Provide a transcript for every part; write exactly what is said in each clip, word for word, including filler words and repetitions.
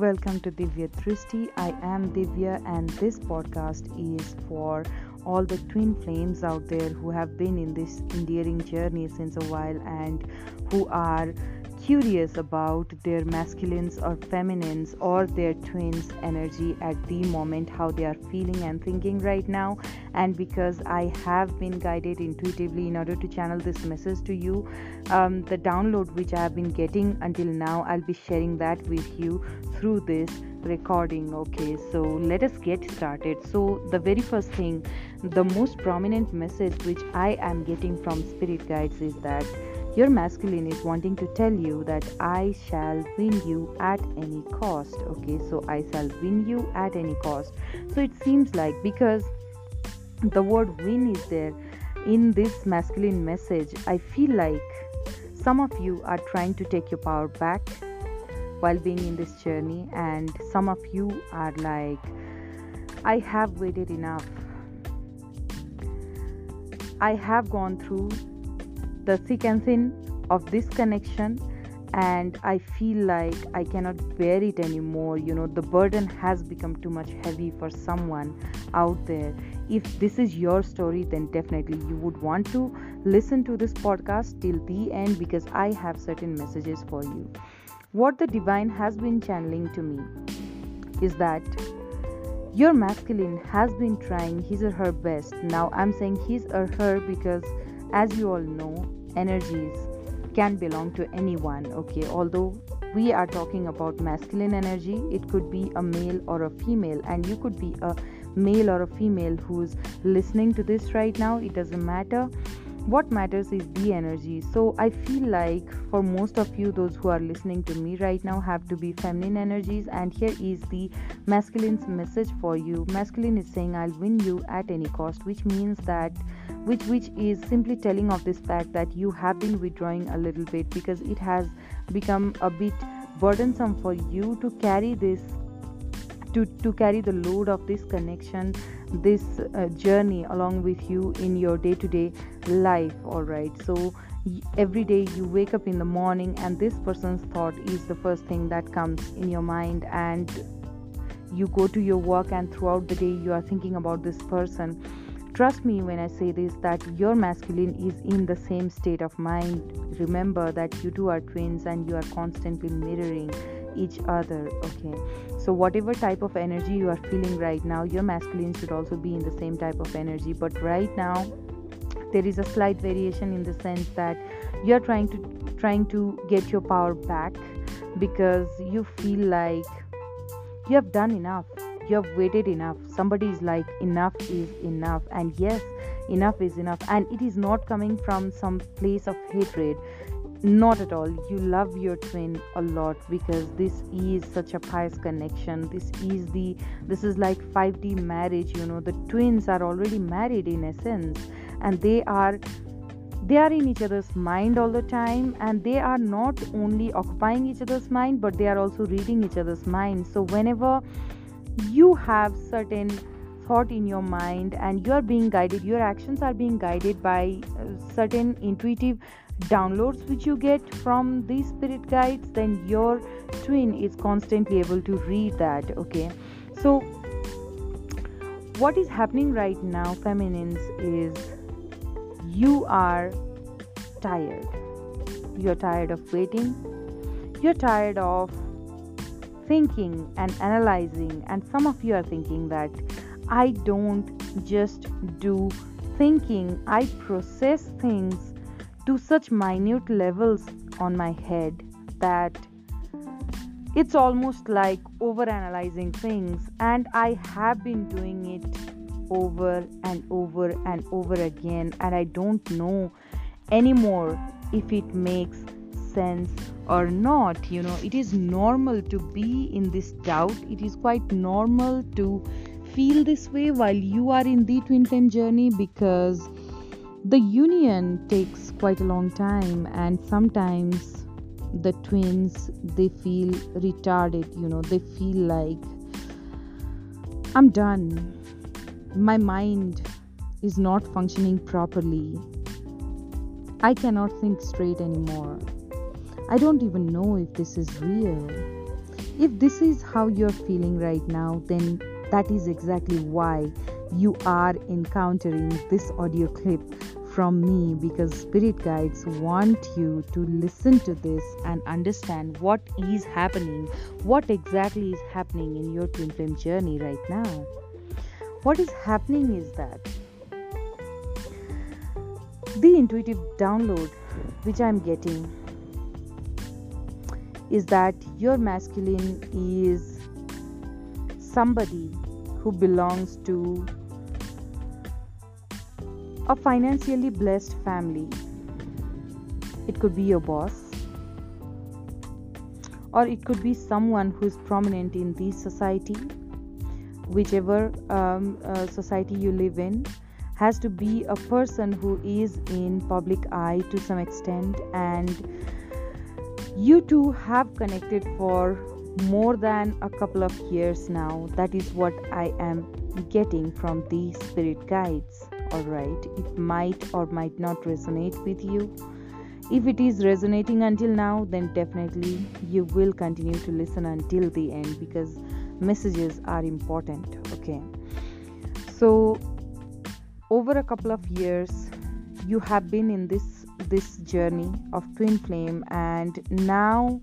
Welcome to Divya Tristi. I am Divya, and this podcast is for all the twin flames out there who have been in this endearing journey since a while and who are curious about their masculines or feminines or their twins energy at the moment, how they are feeling and thinking right now. And because I have been guided intuitively in order to channel this message to you, um, the download which I have been getting until now, I'll be sharing that with you through this recording. Okay, so let us get started. So the very first thing, the most prominent message which I am getting from spirit guides is that your masculine is wanting to tell you that I shall win you at any cost. Okay, so I shall win you at any cost. So it seems like, because the word win is there in this masculine message, I feel like some of you are trying to take your power back while being in this journey, and some of you are like, I have waited enough. I have gone through the thick and thin of this connection, and I feel like I cannot bear it anymore. You know, the burden has become too much heavy for someone out there. If this is your story, then definitely you would want to listen to this podcast till the end, because I have certain messages for you. What the divine has been channeling to me is that your masculine has been trying his or her best. Now I'm saying his or her because, as you all know, energies can belong to anyone, okay? Although we are talking about masculine energy, it could be a male or a female, and you could be a male or a female who's listening to this right now. It doesn't matter. What matters is the energy. So I feel like for most of you, those who are listening to me right now have to be feminine energies, and here is the masculine's message for you. Masculine is saying, I'll win you at any cost, which means that which which is simply telling of this fact that you have been withdrawing a little bit, because it has become a bit burdensome for you to carry this to to carry the load of this connection, this uh, journey along with you in your day-to-day life. All right, so every day you wake up in the morning and this person's thought is the first thing that comes in your mind, and you go to your work and throughout the day you are thinking about this person. Trust me when I say this, that your masculine is in the same state of mind. Remember that you two are twins and you are constantly mirroring each other, okay? So whatever type of energy you are feeling right now, your masculine should also be in the same type of energy. But right now there is a slight variation in the sense that you are trying to trying to get your power back, because you feel like you have done enough, you have waited enough. Somebody is like, enough is enough. And yes, enough is enough, and it is not coming from some place of hatred. Not at all. You love your twin a lot, because this is such a pious connection. This is the this is like five D marriage, you know. The twins are already married in essence, and they are they are in each other's mind all the time, and they are not only occupying each other's mind, but they are also reading each other's mind. So whenever you have certain thought in your mind and you are being guided, your actions are being guided by certain intuitive downloads which you get from these spirit guides, then your twin is constantly able to read that, okay? So what is happening right now, feminines, is you are tired. You're tired of waiting. You're tired of thinking and analyzing, and some of you are thinking that I don't just do thinking, I process things to such minute levels on my head that it's almost like overanalyzing things, and I have been doing it over and over and over again, and I don't know anymore if it makes sense or not. You know, it is normal to be in this doubt. It is quite normal to feel this way while you are in the twin flame journey, because the union takes quite a long time, and sometimes the twins, they feel retarded. You know, they feel like, I'm done, my mind is not functioning properly, I cannot think straight anymore, I don't even know if this is real, If this is how you're feeling right now, then that is exactly why you are encountering this audio clip from me, because spirit guides want you to listen to this and understand what is happening, what exactly is happening in your twin flame journey right now. What is happening is that the intuitive download which I'm getting is that your masculine is somebody who belongs to a financially blessed family. It could be your boss, or it could be someone who is prominent in the society. Whichever um, uh, society you live in has to be a person who is in public eye to some extent, and you two have connected for more than a couple of years now. That is what I am getting from the spirit guides. Alright, it might or might not resonate with you. If it is resonating until now, then definitely you will continue to listen until the end, because messages are important. Okay, so over a couple of years you have been in this this journey of twin flame, and now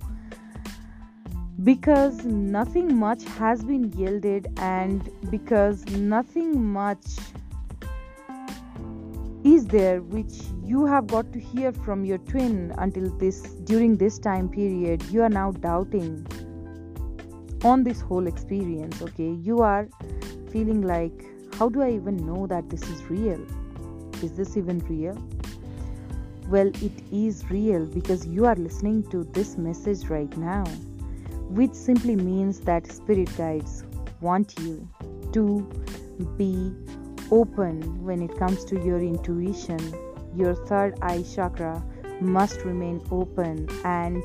because nothing much has been yielded and because nothing much is there which you have got to hear from your twin until this during this time period, you are now doubting on this whole experience. Okay, you are feeling like, how do I even know that this is real? Is this even real? Well, it is real, because you are listening to this message right now, which simply means that spirit guides want you to be open when it comes to your intuition. Your third eye chakra must remain open, and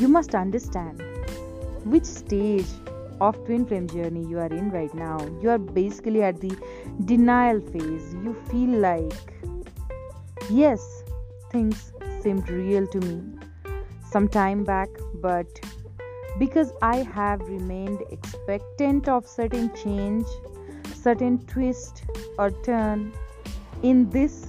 you must understand which stage of twin flame journey you are in right now. You are basically at the denial phase. You feel like, yes, things seemed real to me some time back, but because I have remained expectant of certain change, certain twist or turn in this,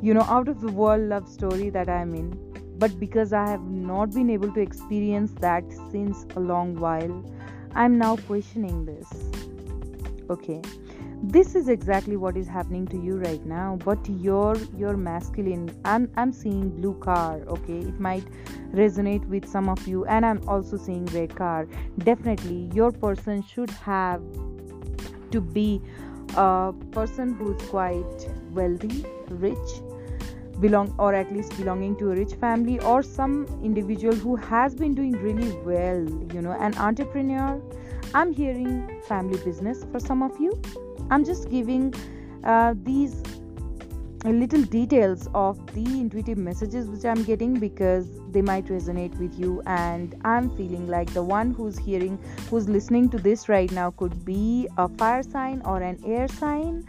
you know, out of the world love story that I'm in, but because I have not been able to experience that since a long while, I'm now questioning this. Okay, this is exactly what is happening to you right now. But your your masculine, I'm, I'm seeing blue car. Okay, it might resonate with some of you, and I'm also seeing red car. Definitely your person should have to be a person who's quite wealthy, rich, belong or at least belonging to a rich family, or some individual who has been doing really well, you know, an entrepreneur. I'm hearing family business for some of you. I'm just giving uh, these little details of the intuitive messages which I'm getting, because they might resonate with you. And I'm feeling like the one who's hearing who's listening to this right now could be a fire sign or an air sign,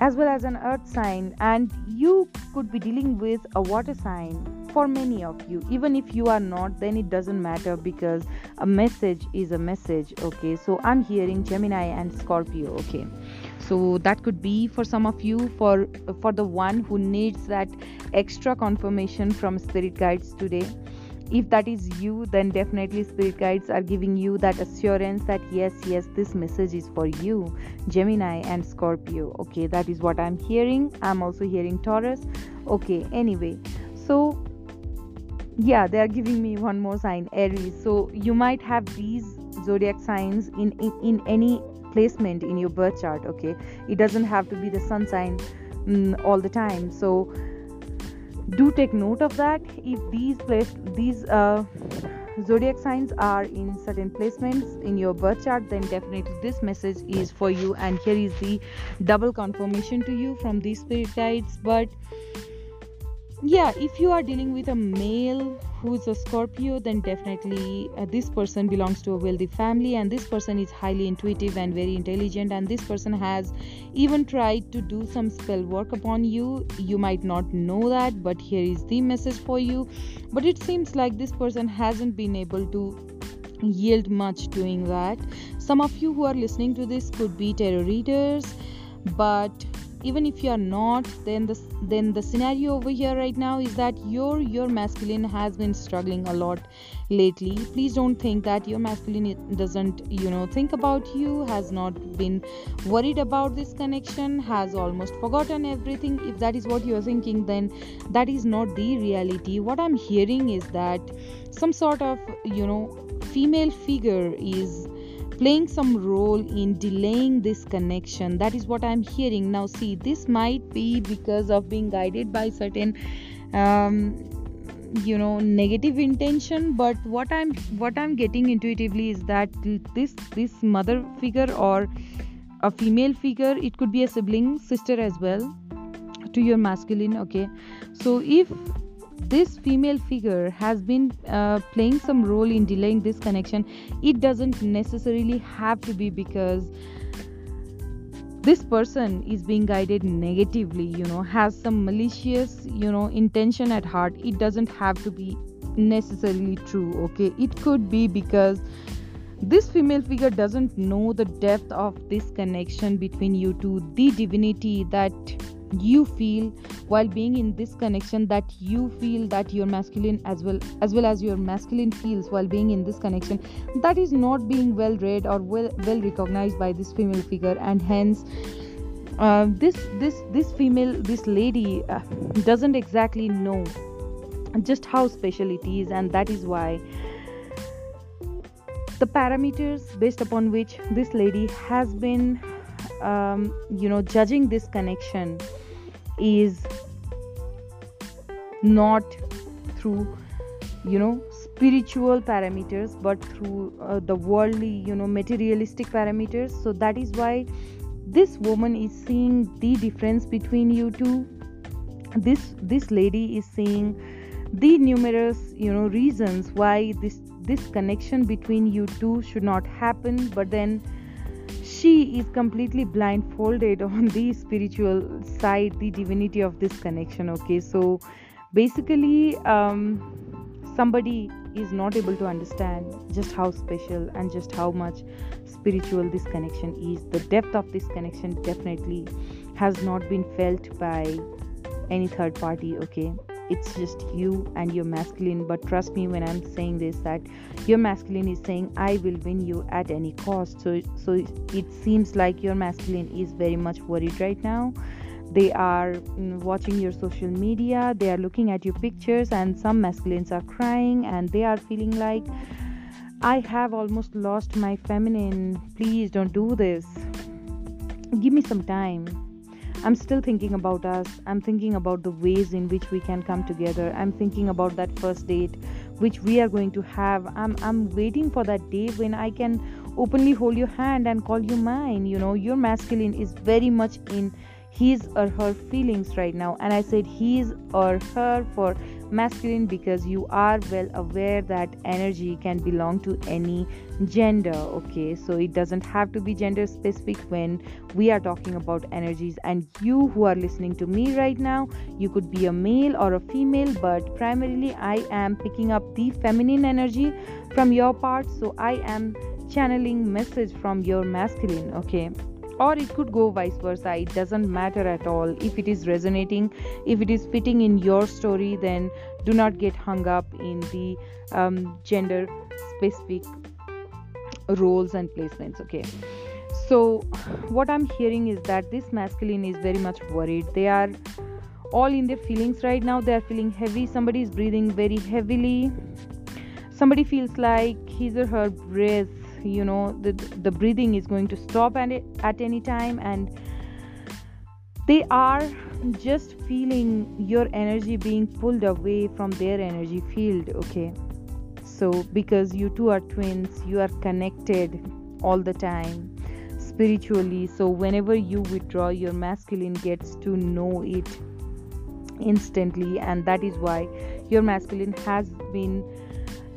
as well as an earth sign, and you could be dealing with a water sign. For many of you, even if you are not, then it doesn't matter, because a message is a message. Okay, so I'm hearing Gemini and Scorpio. Okay, so that could be for some of you, for for the one who needs that extra confirmation from spirit guides today. If that is you, then definitely spirit guides are giving you that assurance that yes, yes, this message is for you, Gemini and Scorpio. Okay, that is what I'm hearing. I'm also hearing Taurus. Okay, anyway, so yeah, they are giving me one more sign, Aries. So you might have these zodiac signs in, in, in any placement in your birth chart. Okay, it doesn't have to be the sun sign mm, all the time. So do take note of that. If these place these uh, zodiac signs are in certain placements in your birth chart, then definitely this message is for you, and here is the double confirmation to you from these spirit guides. But yeah, if you are dealing with a male who's a Scorpio, then definitely uh, this person belongs to a wealthy family, and this person is highly intuitive and very intelligent, and this person has even tried to do some spell work upon you. You might not know that, but here is the message for you. But it seems like this person hasn't been able to yield much doing that. Some of you who are listening to this could be tarot readers, but even if you are not, then the then the scenario over here right now is that your your masculine has been struggling a lot lately. Please don't think that your masculine doesn't, you know, think about you, has not been worried about this connection, has almost forgotten everything. If that is what you're thinking, then that is not the reality. What I'm hearing is that some sort of, you know, female figure is playing some role in delaying this connection. That is what I'm hearing. Now see, this might be because of being guided by certain um, you know negative intention, but what I'm what I'm getting intuitively is that this this mother figure or a female figure, it could be a sibling, sister as well to your masculine. Okay, so if this female figure has been uh, playing some role in delaying this connection, it doesn't necessarily have to be because this person is being guided negatively, you know, has some malicious, you know, intention at heart. It doesn't have to be necessarily true, okay? It could be because this female figure doesn't know the depth of this connection between you two, the divinity that you feel while being in this connection, that you feel that your masculine as well as well as your masculine feels while being in this connection, that is not being well read or well well recognized by this female figure. And hence uh, this this this female this lady uh, doesn't exactly know just how special it is, and that is why the parameters based upon which this lady has been Um, you know, judging this connection is not through, you know, spiritual parameters, but through uh, the worldly, you know, materialistic parameters. So that is why this woman is seeing the difference between you two. This this lady is seeing the numerous, you know, reasons why this this connection between you two should not happen, but then she is completely blindfolded on the spiritual side, the divinity of this connection. Okay, so basically um, somebody is not able to understand just how special and just how much spiritual this connection is. The depth of this connection definitely has not been felt by any third party, okay? It's just you and your masculine. But trust me when I'm saying this, that your masculine is saying, I will win you at any cost. So, so it seems like your masculine is very much worried right now. They are watching your social media, they are looking at your pictures, and some masculines are crying and they are feeling like, I have almost lost my feminine. Please don't do this. Give me some time. I'm still thinking about us. I'm thinking about the ways in which we can come together. I'm thinking about that first date which we are going to have. I'm I'm waiting for that day when I can openly hold your hand and call you mine. You know, your masculine is very much in his or her feelings right now. And I said his or her for masculine because you are well aware that energy can belong to any gender, okay? So it doesn't have to be gender specific when we are talking about energies. And you who are listening to me right now, you could be a male or a female, but primarily I am picking up the feminine energy from your part. So I am channeling message from your masculine, okay? Or it could go vice versa. It doesn't matter at all. If it is resonating, if it is fitting in your story, then do not get hung up in the um, gender specific roles and placements, okay? So what I'm hearing is that this masculine is very much worried. They are all in their feelings right now. They are feeling heavy. Somebody is breathing very heavily. Somebody feels like his or her breath, you know, the the breathing is going to stop and it, at any time, and they are just feeling your energy being pulled away from their energy field, okay? So because you two are twins, you are connected all the time spiritually, so whenever you withdraw, your masculine gets to know it instantly, and that is why your masculine has been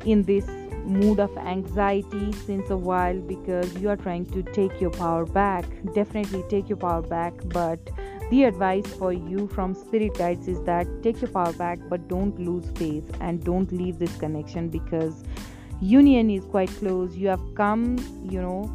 in this mood of anxiety since a while, because you are trying to take your power back. Definitely take your power back, but the advice for you from spirit guides is that take your power back, but don't lose faith and don't leave this connection, because union is quite close. You have come, you know,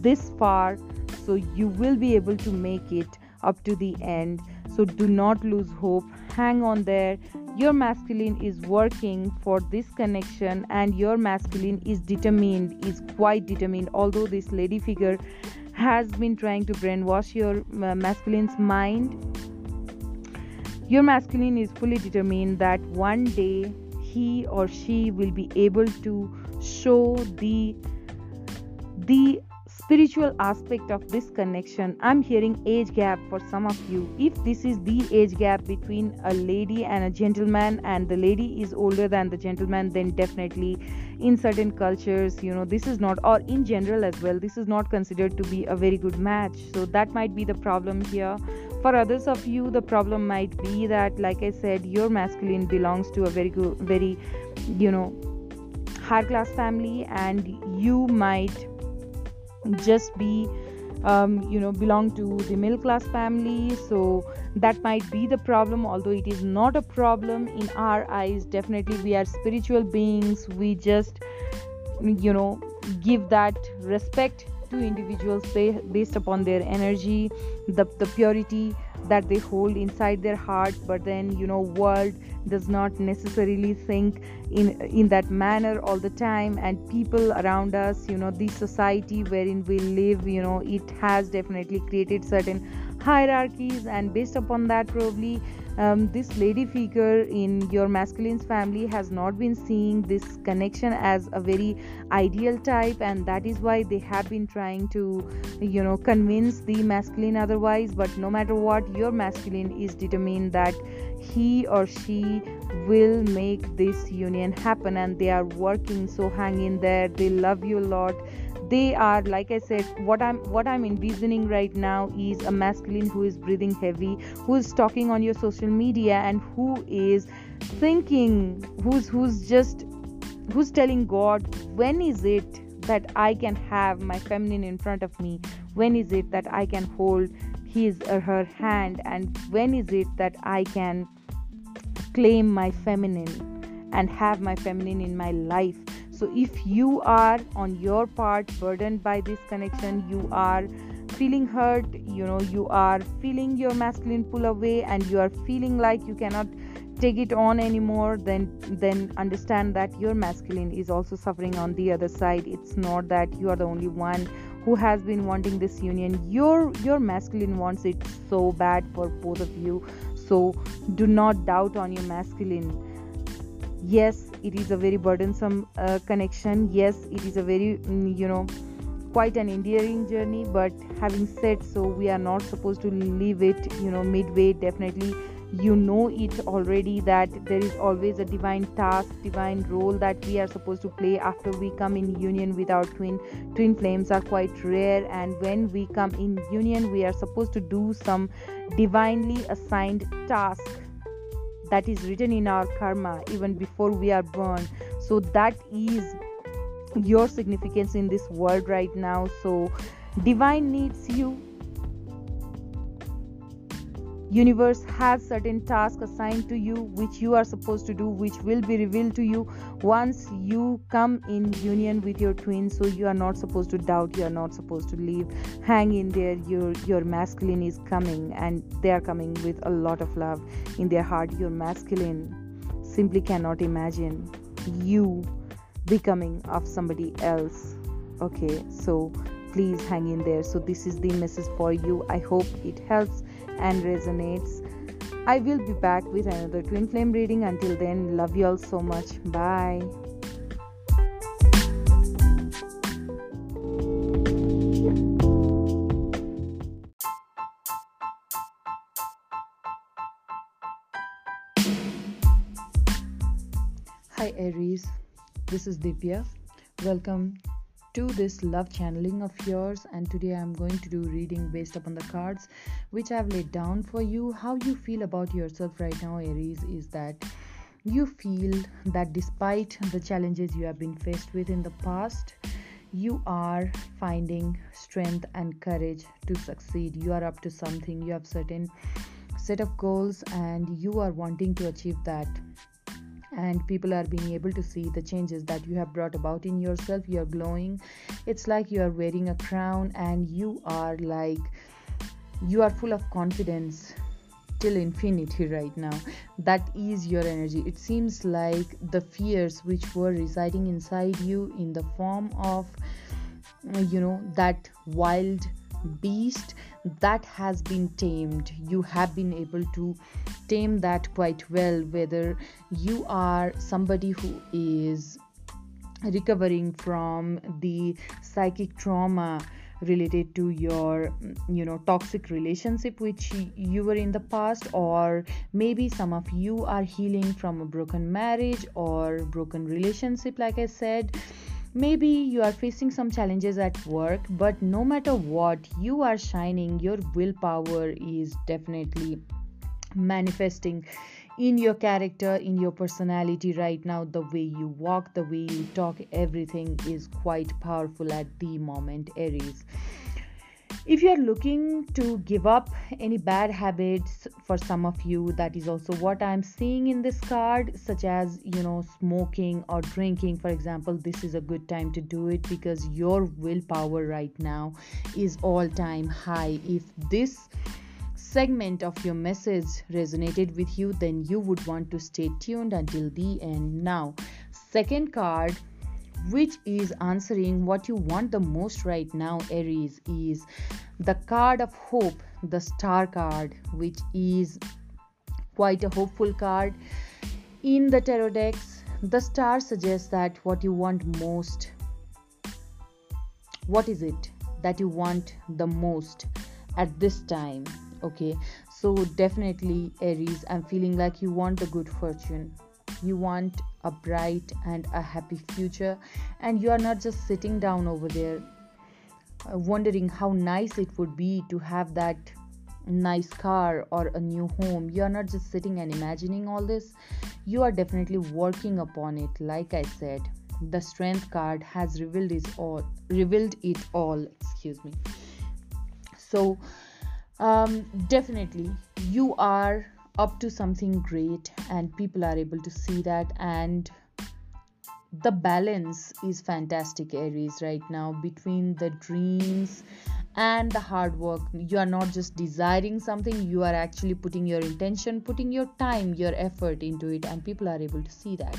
this far, so you will be able to make it up to the end. So do not lose hope. Hang on there. Your masculine is working for this connection, and your masculine is determined, is quite determined. Although this lady figure has been trying to brainwash your uh, masculine's mind, your masculine is fully determined that one day he or she will be able to show the the spiritual aspect of this connection. I'm hearing age gap for some of you. If this is the age gap between a lady and a gentleman, and the lady is older than the gentleman, then definitely in certain cultures, you know, this is not, or in general as well, this is not considered to be a very good match. So that might be the problem here. For others of you, the problem might be that, like I said, your masculine belongs to a very good, very, you know, high class family, and you might just be um, you know belong to the middle class family. So that might be the problem, although it is not a problem in our eyes. Definitely we are spiritual beings. We just, you know, give that respect to individuals based upon their energy, the, the purity that they hold inside their heart. But then, you know, world does not necessarily think in in that manner all the time, and people around us, you know, the society wherein we live, you know, it has definitely created certain hierarchies, and based upon that probably um, this lady figure in your masculine's family has not been seeing this connection as a very ideal type, and that is why they have been trying to, you know, convince the masculine otherwise. But no matter what, your masculine is determined that he or she will make this union happen, and they are working. So hang in there. They love you a lot. They are, like I said, what I'm what I'm envisioning right now is a masculine who is breathing heavy, who is talking on your social media, and who is thinking, who's who's just who's telling God, when is it that I can have my feminine in front of me? When is it that I can hold his or her hand? And when is it that I can claim my feminine and have my feminine in my life? So if you are on your part burdened by this connection, you are feeling hurt, you know, you are feeling your masculine pull away, and you are feeling like you cannot take it on anymore, then then understand that your masculine is also suffering on the other side. It's not that you are the only one who has been wanting this union. Your your masculine wants it so bad for both of you. So do not doubt on your masculine. Yes, it is a very burdensome uh, connection. Yes, it is a very, you know, quite an endearing journey. But having said so, we are not supposed to leave it, you know, midway. Definitely, you know it already that there is always a divine task, divine role that we are supposed to play after we come in union with our twin. Twin flames are quite rare, and when we come in union, we are supposed to do some divinely assigned task that is written in our karma even before we are born. So that is your significance in this world right now. So divine needs you. Universe has certain tasks assigned to you which you are supposed to do, which will be revealed to you once you come in union with your twin. So you are not supposed to doubt, you are not supposed to leave. Hang in there. Your your masculine is coming, and they are coming with a lot of love in their heart. Your masculine simply cannot imagine you becoming of somebody else. Okay, so please hang in there. So this is the message for you. I hope it helps and resonates. I will be back with another twin flame reading. Until then, love you all so much. Bye. Hi Aries, this is Divya. Welcome to this love channeling of yours, and today I'm going to do reading based upon the cards which I've laid down for you. How you feel about yourself right now, Aries, is that you feel that despite the challenges you have been faced with in the past, you are finding strength and courage to succeed. You are up to something. You have certain set of goals and you are wanting to achieve that. and people are being able to see the changes that you have brought about in yourself. You are glowing. It's like you are wearing a crown, and you are like you are full of confidence till infinity right now. That is your energy. It seems like the fears which were residing inside you in the form of, you know, that wild beast, that has been tamed. You have been able to tame that quite well, whether you are somebody who is recovering from the psychic trauma related to your, you know, toxic relationship which you were in the past, or maybe some of you are healing from a broken marriage or broken relationship. Like I said, maybe you are facing some challenges at work, but no matter what, you are shining. Your willpower is definitely manifesting in your character, in your personality right now. The way you walk, the way you talk, everything is quite powerful at the moment, Aries. If you are looking to give up any bad habits, for some of you, that is also what I'm seeing in this card, such as, you know, smoking or drinking, for example. This is a good time to do it because your willpower right now is all-time high. If this segment of your message resonated with you, then you would want to stay tuned until the end. Now, second card, which is answering what you want the most right now, Aries, is the card of hope, the Star card, which is quite a hopeful card in the tarot decks. The Star suggests that what you want most, what is it that you want the most at this time? Okay, so definitely, Aries, I'm feeling like you want a good fortune. You want a bright and a happy future, and you are not just sitting down over there uh, wondering how nice it would be to have that nice car or a new home. You are not just sitting and imagining all this. You are definitely working upon it. Like I said, the Strength card has revealed it all. Revealed it all. Excuse me. So, um, definitely, you are up to something great, and people are able to see that, and the balance is fantastic, Aries, right now, between the dreams and the hard work. You are not just desiring something, you are actually putting your intention, putting your time, your effort into it, and people are able to see that.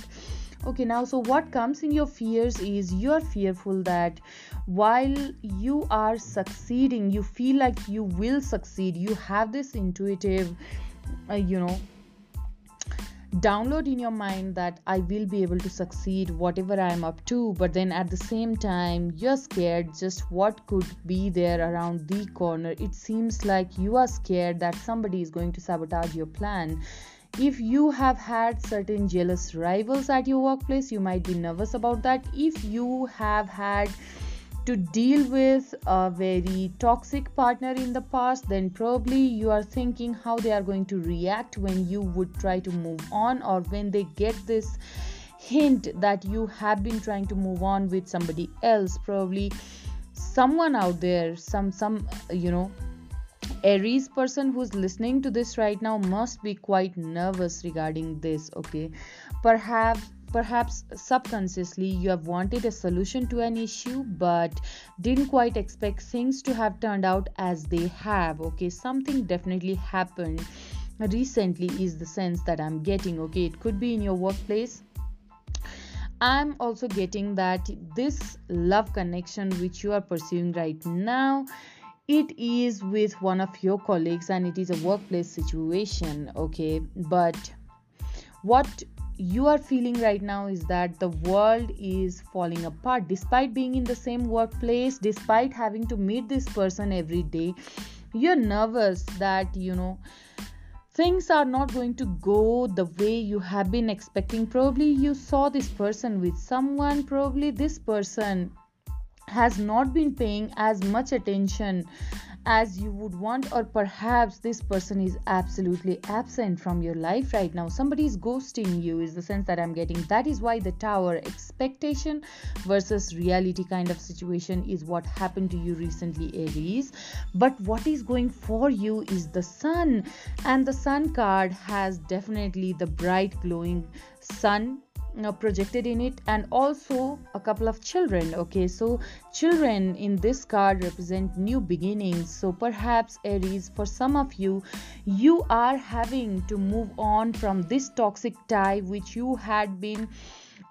Okay, now, so what comes in your fears is you are fearful that while you are succeeding, you feel like you will succeed. You have this intuitive Uh, you know, download in your mind that I will be able to succeed whatever I am up to, but then at the same time you're scared just what could be there around the corner. It seems like you are scared that somebody is going to sabotage your plan. If you have had certain jealous rivals at your workplace, you might be nervous about that. If you have had to deal with a very toxic partner in the past, then probably you are thinking how they are going to react when you would try to move on, or when they get this hint that you have been trying to move on with somebody else. Probably someone out there, some some you know, Aries person who's listening to this right now must be quite nervous regarding this. Okay, perhaps Perhaps subconsciously you have wanted a solution to an issue but didn't quite expect things to have turned out as they have. Okay, something definitely happened recently is the sense that I'm getting. Okay, it could be in your workplace. I'm also getting that this love connection which you are pursuing right now, it is with one of your colleagues, and it is a workplace situation. Okay, but what you are feeling right now is that the world is falling apart. Despite being in the same workplace, despite having to meet this person every day, you're nervous that, you know, things are not going to go the way you have been expecting. Probably you saw this person with someone. Probably this person has not been paying as much attention as you would want, or perhaps this person is absolutely absent from your life right now. Somebody is ghosting you is the sense that I'm getting. That is why the tower, expectation versus reality kind of situation, is what happened to you recently, Aries. But what is going for you is the sun, and the sun card has definitely the bright glowing sun projected in it, and also a couple of children. Okay, so children in this card represent new beginnings. So perhaps, Aries, for some of you, you are having to move on from this toxic tie which you had been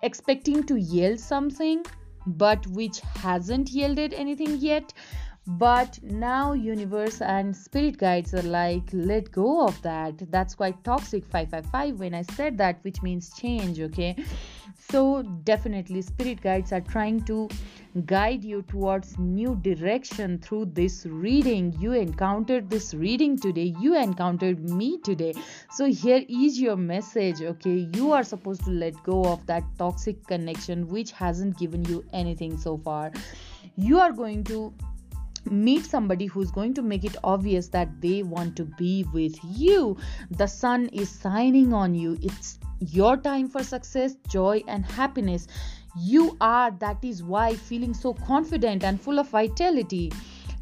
expecting to yield something, but which hasn't yielded anything yet. But now universe and spirit guides are like, let go of that. That's quite toxic, five five five, when I said that, which means change. Okay, so definitely spirit guides are trying to guide you towards new direction through this reading. You encountered this reading today, you encountered me today. So here is your message. Okay, you are supposed to let go of that toxic connection which hasn't given you anything so far. You are going to meet somebody who's going to make it obvious that they want to be with you. The sun is signing on you. It's your time for success, joy, and happiness. You are, that is why, feeling so confident and full of vitality.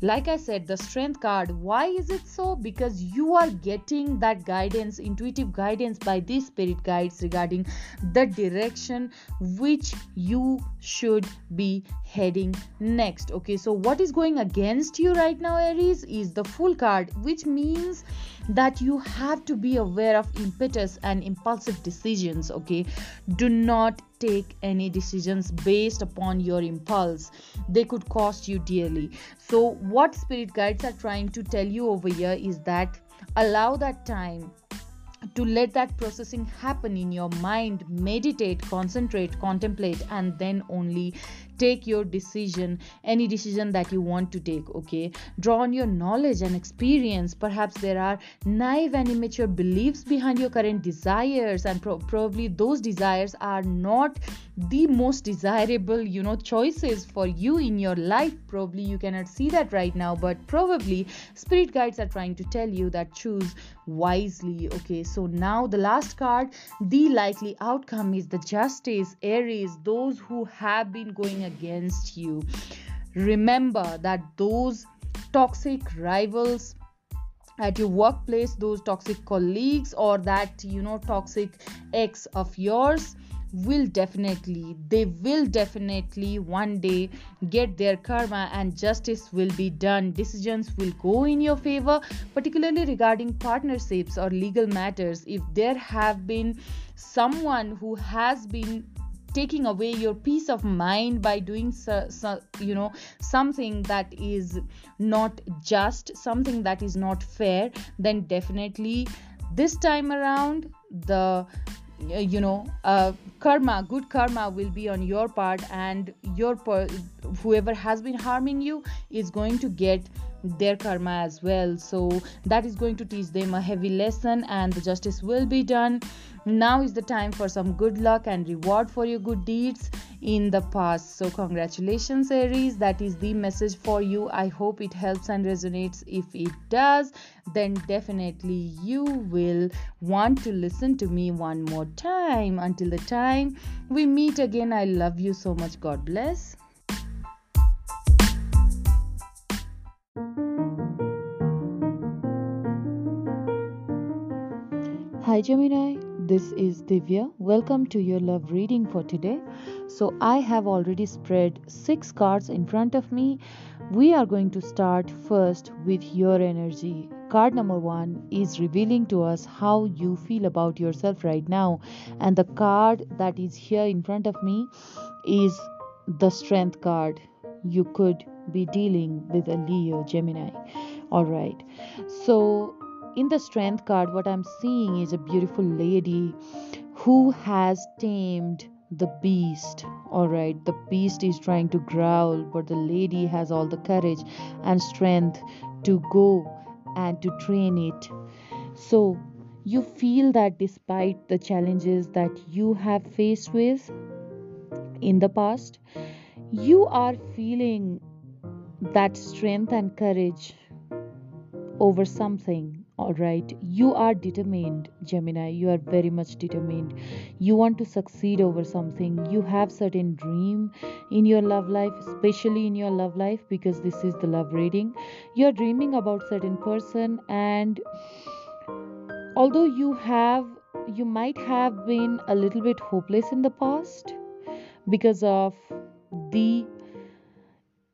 Like I said, the strength card, why is it so? Because you are getting that guidance, intuitive guidance by these spirit guides regarding the direction which you should be heading next. Okay, so what is going against you right now, Aries, is the Fool card, which means that you have to be aware of impetus and impulsive decisions. Okay, do not take any decisions based upon your impulse. They could cost you dearly. So what spirit guides are trying to tell you over here is that allow that time to let that processing happen in your mind. Meditate, concentrate, contemplate, and then only take your decision, any decision that you want to take. Okay, draw on your knowledge and experience. Perhaps there are naive and immature beliefs behind your current desires, and pro- probably those desires are not the most desirable, you know, choices for you in your life. Probably you cannot see that right now, but probably spirit guides are trying to tell you that choose wisely. Okay, so now the last card, the likely outcome, is the Justice, Aries. Those who have been going against you, remember that those toxic rivals at your workplace, those toxic colleagues, or that, you know, toxic ex of yours will definitely they will definitely one day get their karma, and justice will be done. Decisions will go in your favor, particularly regarding partnerships or legal matters. If there have been someone who has been taking away your peace of mind by doing so, so, you know, something that is not just, something that is not fair, then definitely this time around the you know uh, karma, good karma will be on your part, and your per- whoever has been harming you is going to get their karma as well. So that is going to teach them a heavy lesson, and the justice will be done. Now is the time for some good luck and reward for your good deeds in the past. So congratulations, Aries, that is the message for you. I hope it helps and resonates. If it does, then definitely you will want to listen to me one more time. Until the time we meet again, I love you so much. God bless. Hi Gemini, this is Divya. Welcome to your love reading for today. So I have already spread six cards in front of me. We are going to start first with your energy. Card number one is revealing to us how you feel about yourself right now. And the card that is here in front of me is the Strength card. You could be dealing with a Leo, Gemini. All right. So in the Strength card, what I'm seeing is a beautiful lady who has tamed the beast. All right, the beast is trying to growl, but the lady has all the courage and strength to go and to train it. So you feel that despite the challenges that you have faced with in the past, you are feeling that strength and courage over something. All right, you are determined, Gemini. You are very much determined. You want to succeed over something. You have certain dream in your love life, especially in your love life, because this is the love reading. You are dreaming about certain person, and although you have you might have been a little bit hopeless in the past because of the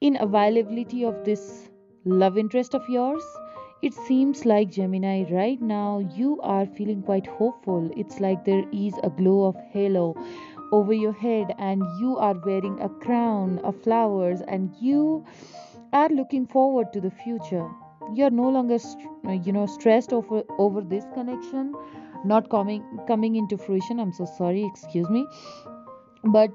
inavailability of this love interest of yours, it seems like, Gemini, right now you are feeling quite hopeful. It's like there is a glow of halo over your head, and you are wearing a crown of flowers, and you are looking forward to the future. You're no longer you know stressed over over this connection not coming coming into fruition. I'm so sorry, excuse me, but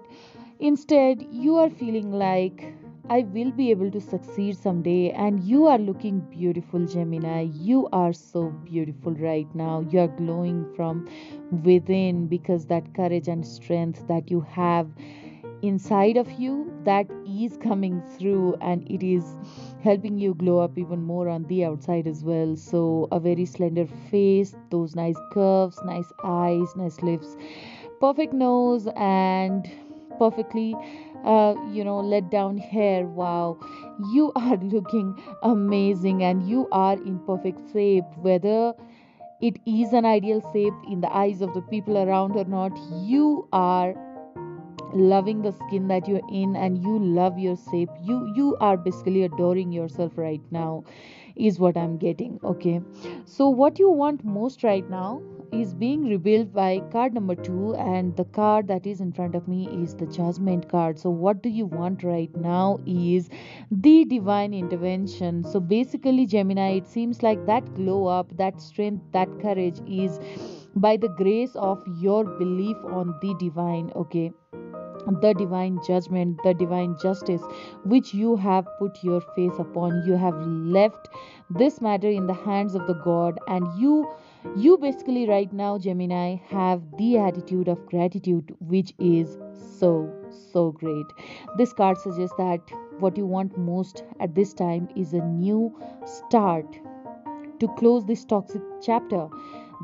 instead you are feeling like, I will be able to succeed someday. And you are looking beautiful, Gemini. You are so beautiful right now. You are glowing from within, because that courage and strength that you have inside of you, that is coming through, and it is helping you glow up even more on the outside as well. So a very slender face, those nice curves, nice eyes, nice lips, perfect nose, and perfectly Uh, you know, let down hair. Wow, you are looking amazing, and you are in perfect shape. Whether it is an ideal shape in the eyes of the people around or not, you are loving the skin that you're in, and you love your shape. You you are basically adoring yourself right now, is what I'm getting. Okay, so what you want most right now is being revealed by card number two, and the card that is in front of me is the Judgment card. So what do you want right now is the divine intervention. So basically, Gemini, it seems like that glow up, that strength, that courage is by the grace of your belief on the divine. Okay, the divine judgment, the divine justice, which you have put your face upon. You have left this matter in the hands of the God, and you you basically right now, Gemini, have the attitude of gratitude, which is so so great. This card suggests that what you want most at this time is a new start to close this toxic chapter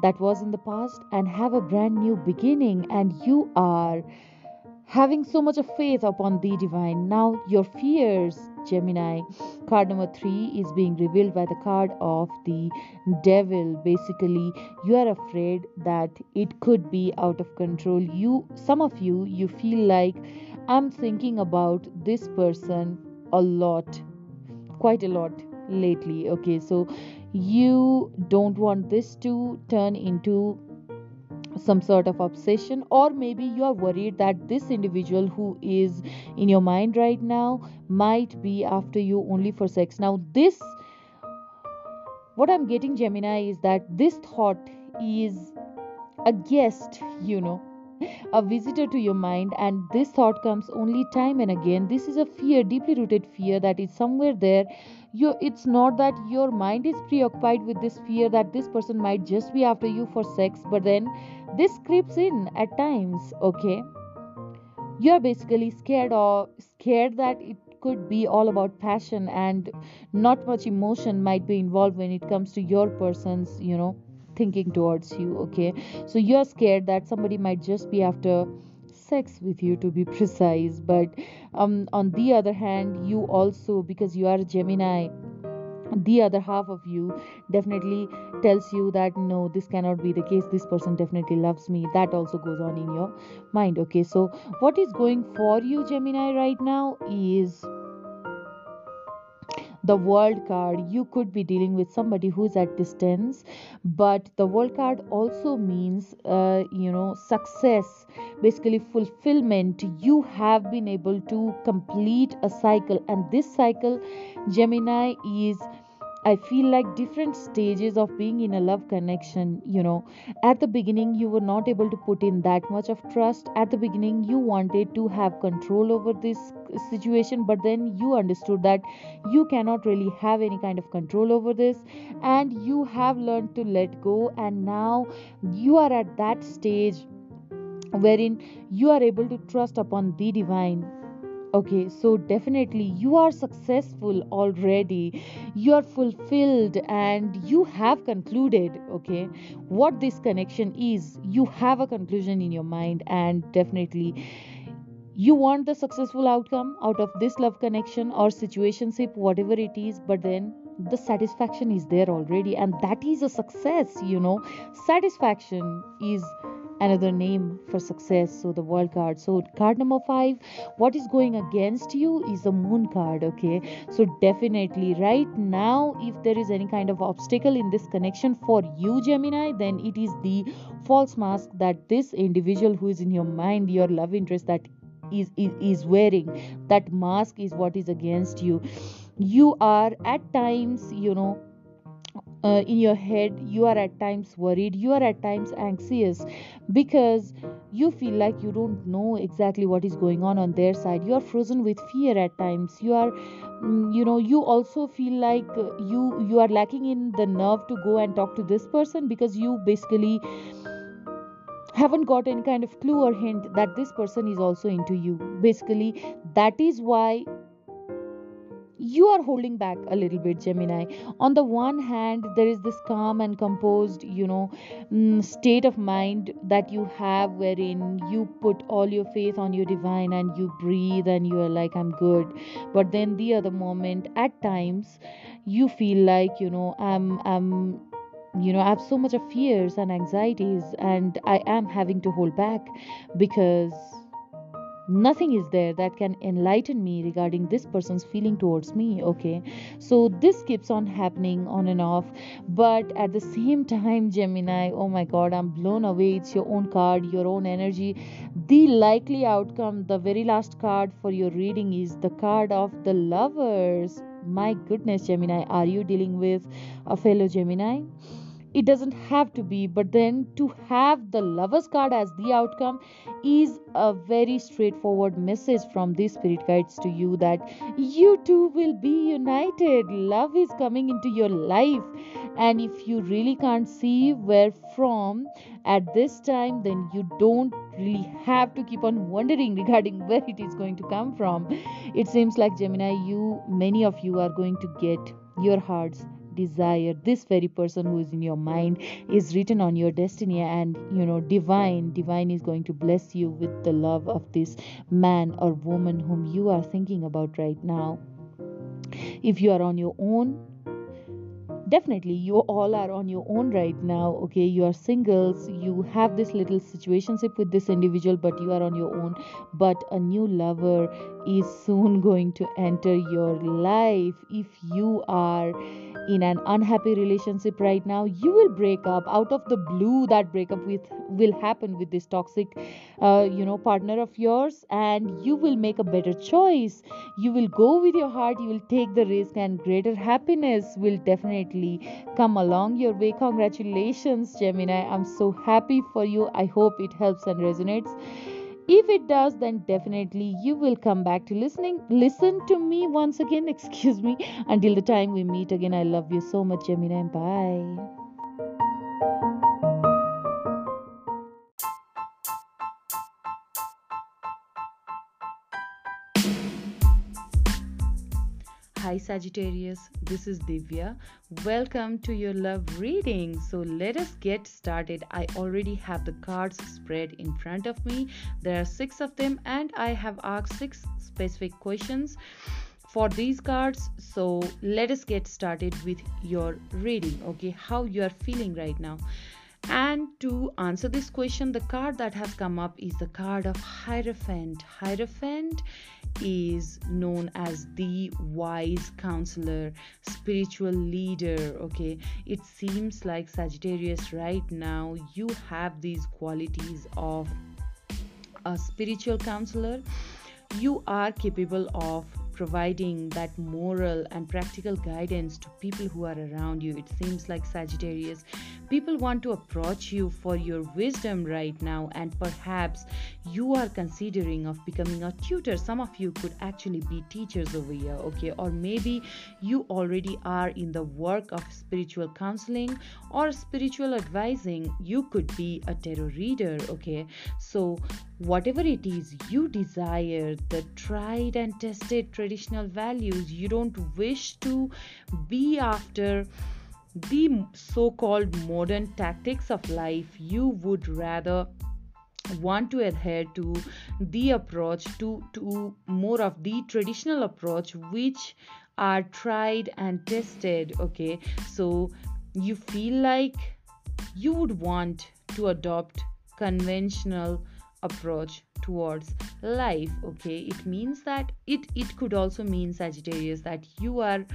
that was in the past and have a brand new beginning, and you are having so much of faith upon the divine. Now your fears, Gemini, card number three is being revealed by the card of the Devil. Basically, you are afraid that it could be out of control. You, some of you, you feel like, I'm thinking about this person a lot, quite a lot lately. Okay, so you don't want this to turn into some sort of obsession, or maybe you are worried that this individual who is in your mind right now might be after you only for sex. Now this, what I'm getting, Gemini, is that this thought is a guest, you know, a visitor to your mind, and this thought comes only time and again. This is a fear, deeply rooted fear that is somewhere there. You, it's not that your mind is preoccupied with this fear that this person might just be after you for sex, but then this creeps in at times. Okay, you're basically scared or scared that it could be all about passion and not much emotion might be involved when it comes to your person's, you know, thinking towards you. Okay, so you're scared that somebody might just be after sex with you, to be precise. But um, on the other hand, you also, because you are a Gemini, the other half of you definitely tells you that no, this cannot be the case, this person definitely loves me. That also goes on in your mind. Okay, so what is going for you, Gemini, right now is the World card. You could be dealing with somebody who's at distance, but the World card also means uh, you know success, basically fulfillment. You have been able to complete a cycle, and this cycle, Gemini, is, I feel like, different stages of being in a love connection. You know, at the beginning you were not able to put in that much of trust. At the beginning you wanted to have control over this situation, but then you understood that you cannot really have any kind of control over this, and you have learned to let go. And now you are at that stage wherein you are able to trust upon the divine. Okay, so definitely you are successful already, you are fulfilled, and you have concluded, okay, what this connection is. You have a conclusion in your mind, and definitely you want the successful outcome out of this love connection or situationship, whatever it is, but then the satisfaction is there already, and that is a success, you know. Satisfaction is another name for success. So the world card. So card number five, what is going against you is the moon card. Okay, so definitely right now, if there is any kind of obstacle in this connection for you, Gemini, then it is the false mask that this individual who is in your mind, your love interest, that is is, is wearing. That mask is what is against you. You are at times, you know, Uh, in your head, you are at times worried, you are at times anxious, because you feel like you don't know exactly what is going on on their side. You are frozen with fear at times. You are, you know, you also feel like you you are lacking in the nerve to go and talk to this person, because you basically haven't got any kind of clue or hint that this person is also into you. Basically, that is why you are holding back a little bit, Gemini. On the one hand, there is this calm and composed, you know, state of mind that you have, wherein you put all your faith on your divine and you breathe and you are like, I'm good. But then the other moment, at times, you feel like, you know, I'm, I'm, you know, I have so much of fears and anxieties, and I am having to hold back because nothing is there that can enlighten me regarding this person's feeling towards me. Okay, so this keeps on happening on and off. But at the same time, Gemini, oh my god, I'm blown away. It's your own card, your own energy. The likely outcome, the very last card for your reading, is the card of the lovers. My goodness, Gemini, are you dealing with a fellow Gemini? It doesn't have to be, but then to have the lover's card as the outcome is a very straightforward message from these spirit guides to you that you two will be united. Love is coming into your life, and if you really can't see where from at this time, then you don't really have to keep on wondering regarding where it is going to come from. It seems like, Gemini, you many of you are going to get your heart's desire. This very person who is in your mind is written on your destiny, and you know, divine divine is going to bless you with the love of this man or woman whom you are thinking about right now. If you are on your own, definitely you all are on your own right now. Okay, you are singles, you have this little situationship with this individual, but you are on your own. But a new lover is soon going to enter your life. If you are in an unhappy relationship right now, you will break up out of the blue. That breakup with will happen with this toxic uh, you know partner of yours, and you will make a better choice. You will go with your heart, you will take the risk, and greater happiness will definitely come along your way. Congratulations, Gemini, I'm so happy for you. I hope it helps and resonates. If it does, then definitely you will come back to listening. Listen to me once again. Excuse me. Until the time we meet again, I love you so much, Gemini. Bye. Hi Sagittarius, this is Divya. Welcome to your love reading. So let us get started. I already have the cards spread in front of me. There are six of them, and I have asked six specific questions for these cards. So let us get started with your reading. Okay, how you are feeling right now. And to answer this question, the card that has come up is the card of Hierophant. Hierophant is known as the wise counselor, spiritual leader. Okay, it seems like, Sagittarius, right now you have these qualities of a spiritual counselor. You are capable of providing that moral and practical guidance to people who are around you. It seems like, Sagittarius, people want to approach you for your wisdom right now, and perhaps you are considering of becoming a tutor. Some of you could actually be teachers over here, okay? Or maybe you already are in the work of spiritual counseling or spiritual advising. You could be a tarot reader, okay? So whatever it is you desire, the tried and tested traditional values you don't wish to be after the so-called modern tactics of life. You would rather want to adhere to the approach to to more of the traditional approach, which are tried and tested. Okay, so you feel like you would want to adopt conventional approach towards life. Okay, it means that it it could also mean, Sagittarius, that you are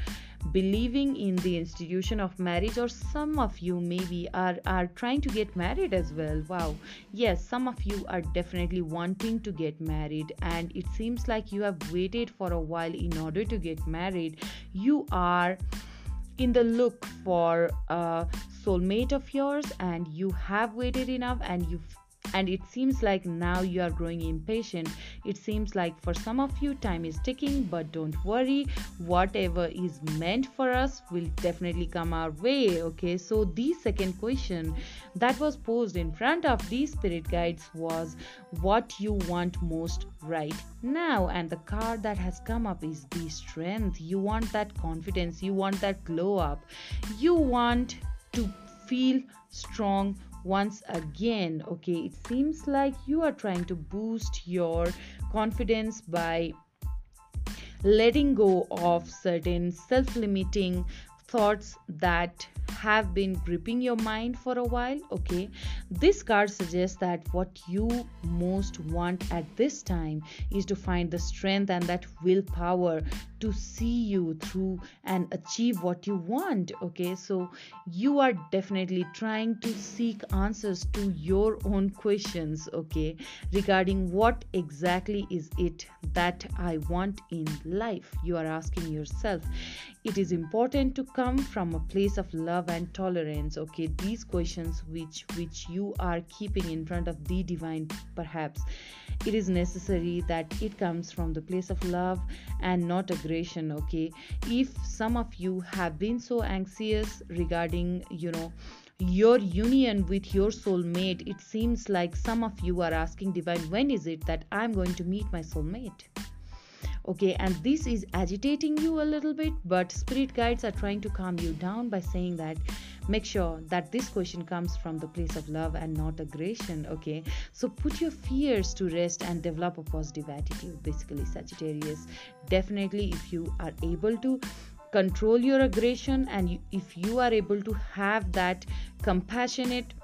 believing in the institution of marriage, or some of you maybe are are trying to get married as well. Wow, yes, some of you are definitely wanting to get married, and it seems like you have waited for a while in order to get married. You are in the look for a soulmate of yours, and you have waited enough, and you've and it seems like now you are growing impatient. It seems like for some of you time is ticking, but don't worry, whatever is meant for us will definitely come our way. Okay, so the second question that was posed in front of these spirit guides was what you want most right now, and the card that has come up is the strength. You want that confidence, you want that glow up, you want to feel strong once again. Okay, it seems like you are trying to boost your confidence by letting go of certain self-limiting thoughts that have been gripping your mind for a while. Okay, this card suggests that what you most want at this time is to find the strength and that willpower to see you through and achieve what you want. Okay, so you are definitely trying to seek answers to your own questions, okay, regarding what exactly is it that I want in life. You are asking yourself. It is important to come from a place of love and tolerance. Okay, these questions which which you are keeping in front of the divine, perhaps it is necessary that it comes from the place of love and not aggression. Okay, if some of you have been so anxious regarding, you know, your union with your soulmate, it seems like some of you are asking divine, when is it that I'm going to meet my soulmate? Okay, and this is agitating you a little bit, but spirit guides are trying to calm you down by saying that make sure that this question comes from the place of love and not aggression. Okay, so put your fears to rest and develop a positive attitude, basically, Sagittarius. Definitely, if you are able to control your aggression, and you, if you are able to have that compassionate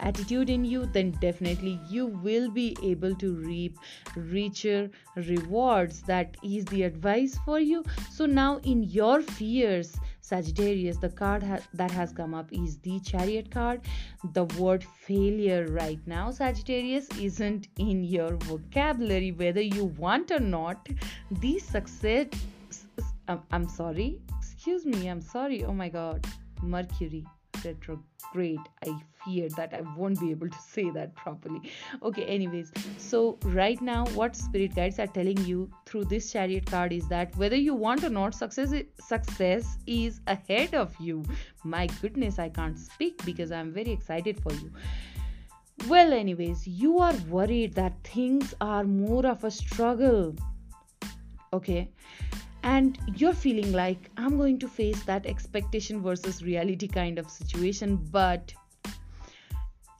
attitude in you, then definitely you will be able to reap richer rewards. That is the advice for you. So now, in your fears, Sagittarius, the card ha- that has come up is the Chariot card. The word failure right now, Sagittarius, isn't in your vocabulary, whether you want or not. The success, I'm, I'm sorry, excuse me, I'm sorry, oh my god, Mercury retrograde. I fear that I won't be able to say that properly. Okay, anyways, so right now what spirit guides are telling you through this Chariot card is that whether you want or not, success success is ahead of you. My goodness, I can't speak because I'm very excited for you. Well, anyways, you are worried that things are more of a struggle. Okay, and you're feeling like I'm going to face that expectation versus reality kind of situation, but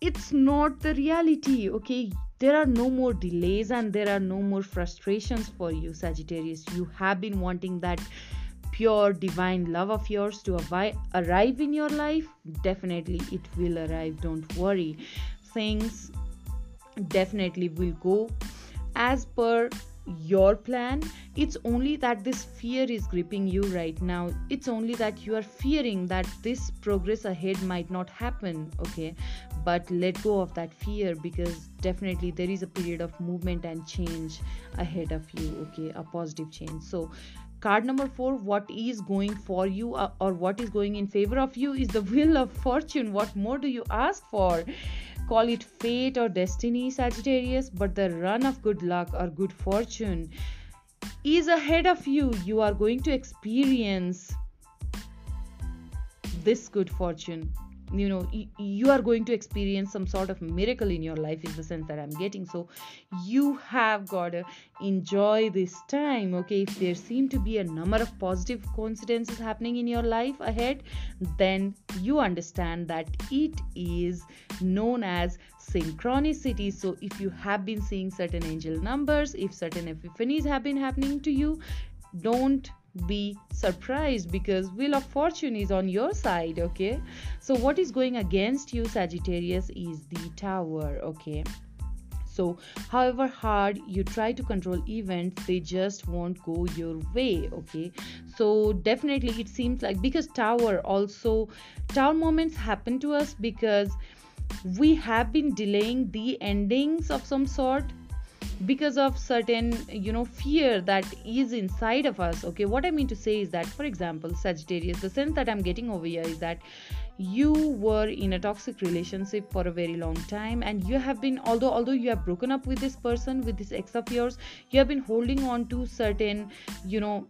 it's not the reality. Okay, there are no more delays and there are no more frustrations for you, Sagittarius. You have been wanting that pure divine love of yours to avi- arrive in your life. Definitely it will arrive, don't worry. Things definitely will go as per your plan. It's only that this fear is gripping you right now. It's only that you are fearing that this progress ahead might not happen. Okay, but let go of that fear, because definitely there is a period of movement and change ahead of you. Okay, a positive change. So card number four, what is going for you uh, or what is going in favor of you is the wheel of fortune. What more do you ask for? Call it fate or destiny, Sagittarius, but the run of good luck or good fortune is ahead of you. You are going to experience this good fortune you know, you are going to experience some sort of miracle in your life, is the sense that I'm getting. So you have got to enjoy this time, okay? If there seem to be a number of positive coincidences happening in your life ahead, then you understand that it is known as synchronicity. So if you have been seeing certain angel numbers, if certain epiphanies have been happening to you, don't be surprised, because wheel of fortune is on your side, okay? So what is going against you, Sagittarius, is the tower, okay? So however hard you try to control events, they just won't go your way, okay? So definitely it seems like, because tower also, tower moments happen to us because we have been delaying the endings of some sort, because of certain, you know, fear that is inside of us, okay? What I mean to say is that, for example, Sagittarius, the sense that I'm getting over here is that you were in a toxic relationship for a very long time, and you have been, although although you have broken up with this person, with this ex of yours, you have been holding on to certain, you know,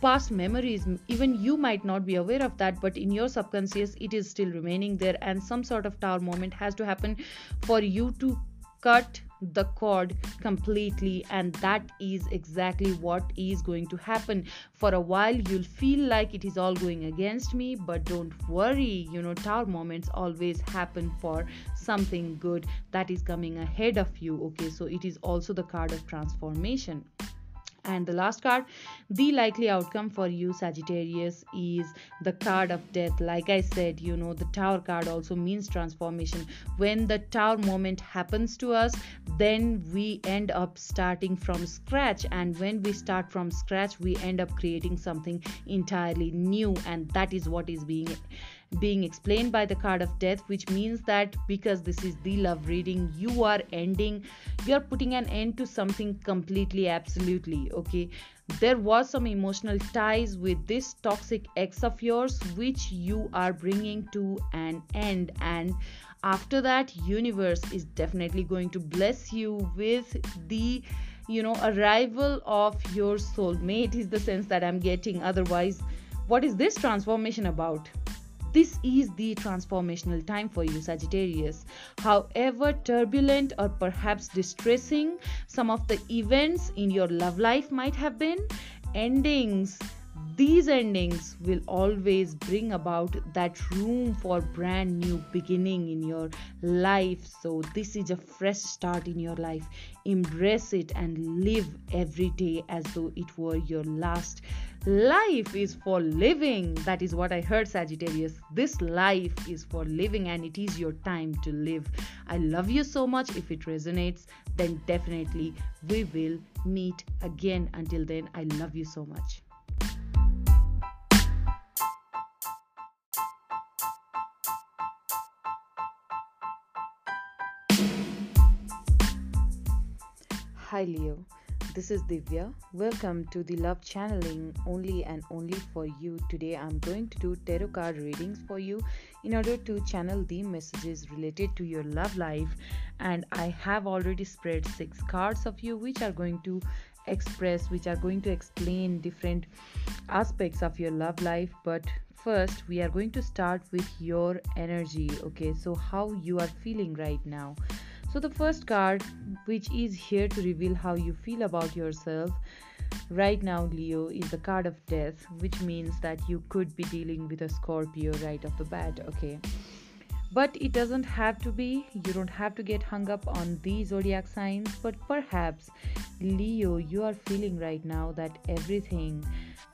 past memories. Even you might not be aware of that, but in your subconscious it is still remaining there, and some sort of tower moment has to happen for you to cut the cord completely, and that is exactly what is going to happen. For a while you'll feel like it is all going against me, but don't worry, you know, tower moments always happen for something good that is coming ahead of you, okay? So it is also the card of transformation. And the last card, the likely outcome for you, Sagittarius, is the card of death. Like I said, you know, the tower card also means transformation. When the tower moment happens to us, then we end up starting from scratch. And when we start from scratch, we end up creating something entirely new. And that is what is being being explained by the card of death, which means that because this is the love reading, you are ending, you are putting an end to something completely, absolutely, okay? There was some emotional ties with this toxic ex of yours, which you are bringing to an end, and after that, universe is definitely going to bless you with the, you know, arrival of your soulmate, is the sense that I'm getting. Otherwise, what is this transformation about? This is the transformational time for you, Sagittarius. However turbulent or perhaps distressing some of the events in your love life might have been, endings, these endings will always bring about that room for brand new beginning in your life. So this is a fresh start in your life. Embrace it and live every day as though it were your last. Life is for living. That is what I heard, Sagittarius. This life is for living, and it is your time to live. I love you so much. If it resonates, then definitely we will meet again. Until then, I love you so much. Hi Leo, this is Divya. Welcome to the Love Channeling, only and only for you. Today I'm going to do tarot card readings for you in order to channel the messages related to your love life. And I have already spread six cards of you, which are going to express, which are going to explain different aspects of your love life. But first, we are going to start with your energy, okay? So how you are feeling right now. So the first card, which is here to reveal how you feel about yourself right now, Leo, is the card of death, which means that you could be dealing with a Scorpio right off the bat, okay? But it doesn't have to be. You don't have to get hung up on the zodiac signs, but perhaps, Leo, you are feeling right now that everything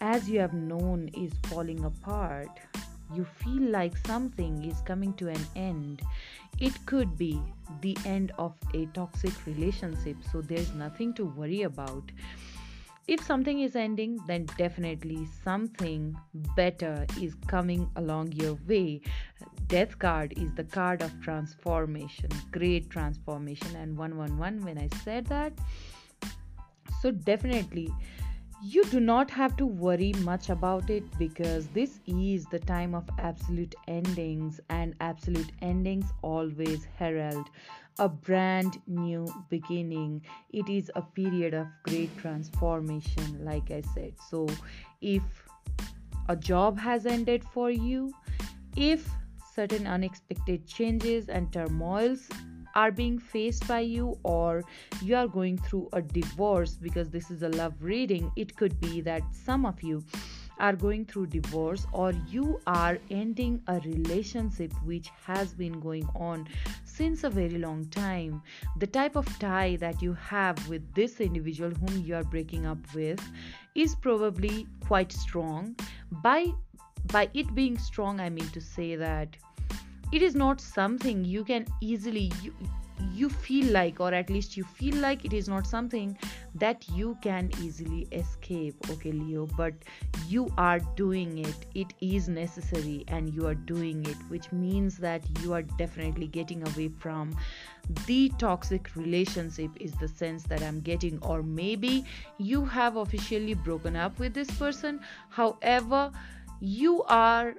as you have known is falling apart. You feel like something is coming to an end. It could be the end of a toxic relationship, so there's nothing to worry about. If something is ending, then definitely something better is coming along your way. Death card is the card of transformation, great transformation, and one one one when I said that. So definitely, you do not have to worry much about it, because this is the time of absolute endings, and absolute endings always herald a brand new beginning. It is a period of great transformation, like I said. So if a job has ended for you, if certain unexpected changes and turmoils are being faced by you, or you are going through a divorce, because this is a love reading. It could be that some of you are going through divorce, or you are ending a relationship which has been going on since a very long time. The type of tie that you have with this individual whom you are breaking up with is probably quite strong. By by it being strong, I mean to say that it is not something you can easily you, you feel like, or at least you feel like it is not something that you can easily escape, okay Leo, but you are doing it. It is necessary and you are doing it, which means that you are definitely getting away from the toxic relationship, is the sense that I'm getting. Or maybe you have officially broken up with this person, however you are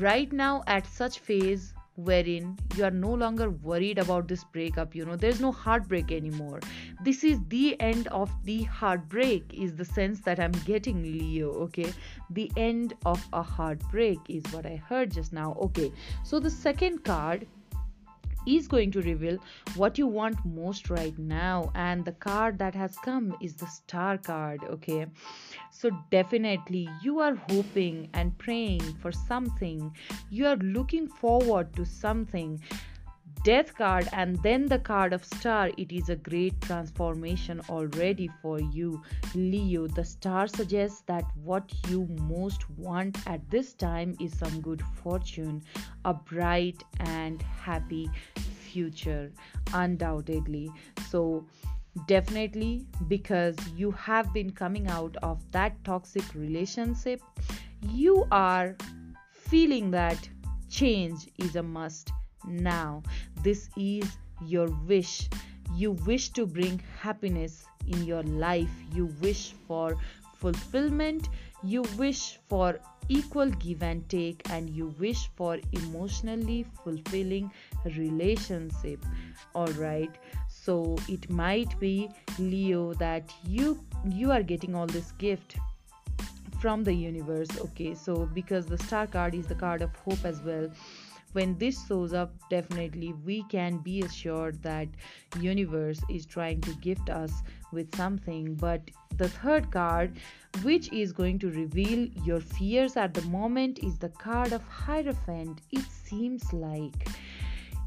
right now at such phase wherein you are no longer worried about this breakup. You know, there's no heartbreak anymore. This is the end of the heartbreak, is the sense that I'm getting, Leo. Okay, the end of a heartbreak is what I heard just now. Okay, so the second card is going to reveal what you want most right now, and the card that has come is the Star card. Okay, so definitely you are hoping and praying for something, you are looking forward to something. Death card and then the card of Star, it is a great transformation already for you, Leo. The Star suggests that what you most want at this time is some good fortune, a bright and happy future, undoubtedly. So definitely, because you have been coming out of that toxic relationship, you are feeling that change is a must. Now this is your wish. You wish to bring happiness in your life, you wish for fulfillment, you wish for equal give and take, and you wish for emotionally fulfilling relationship. All right, so it might be, Leo, that you you are getting all this gift from the universe. Okay, so because the Star card is the card of hope as well, when this shows up, definitely we can be assured that universe is trying to gift us with something. But the third card, which is going to reveal your fears at the moment, is the card of Hierophant. It seems like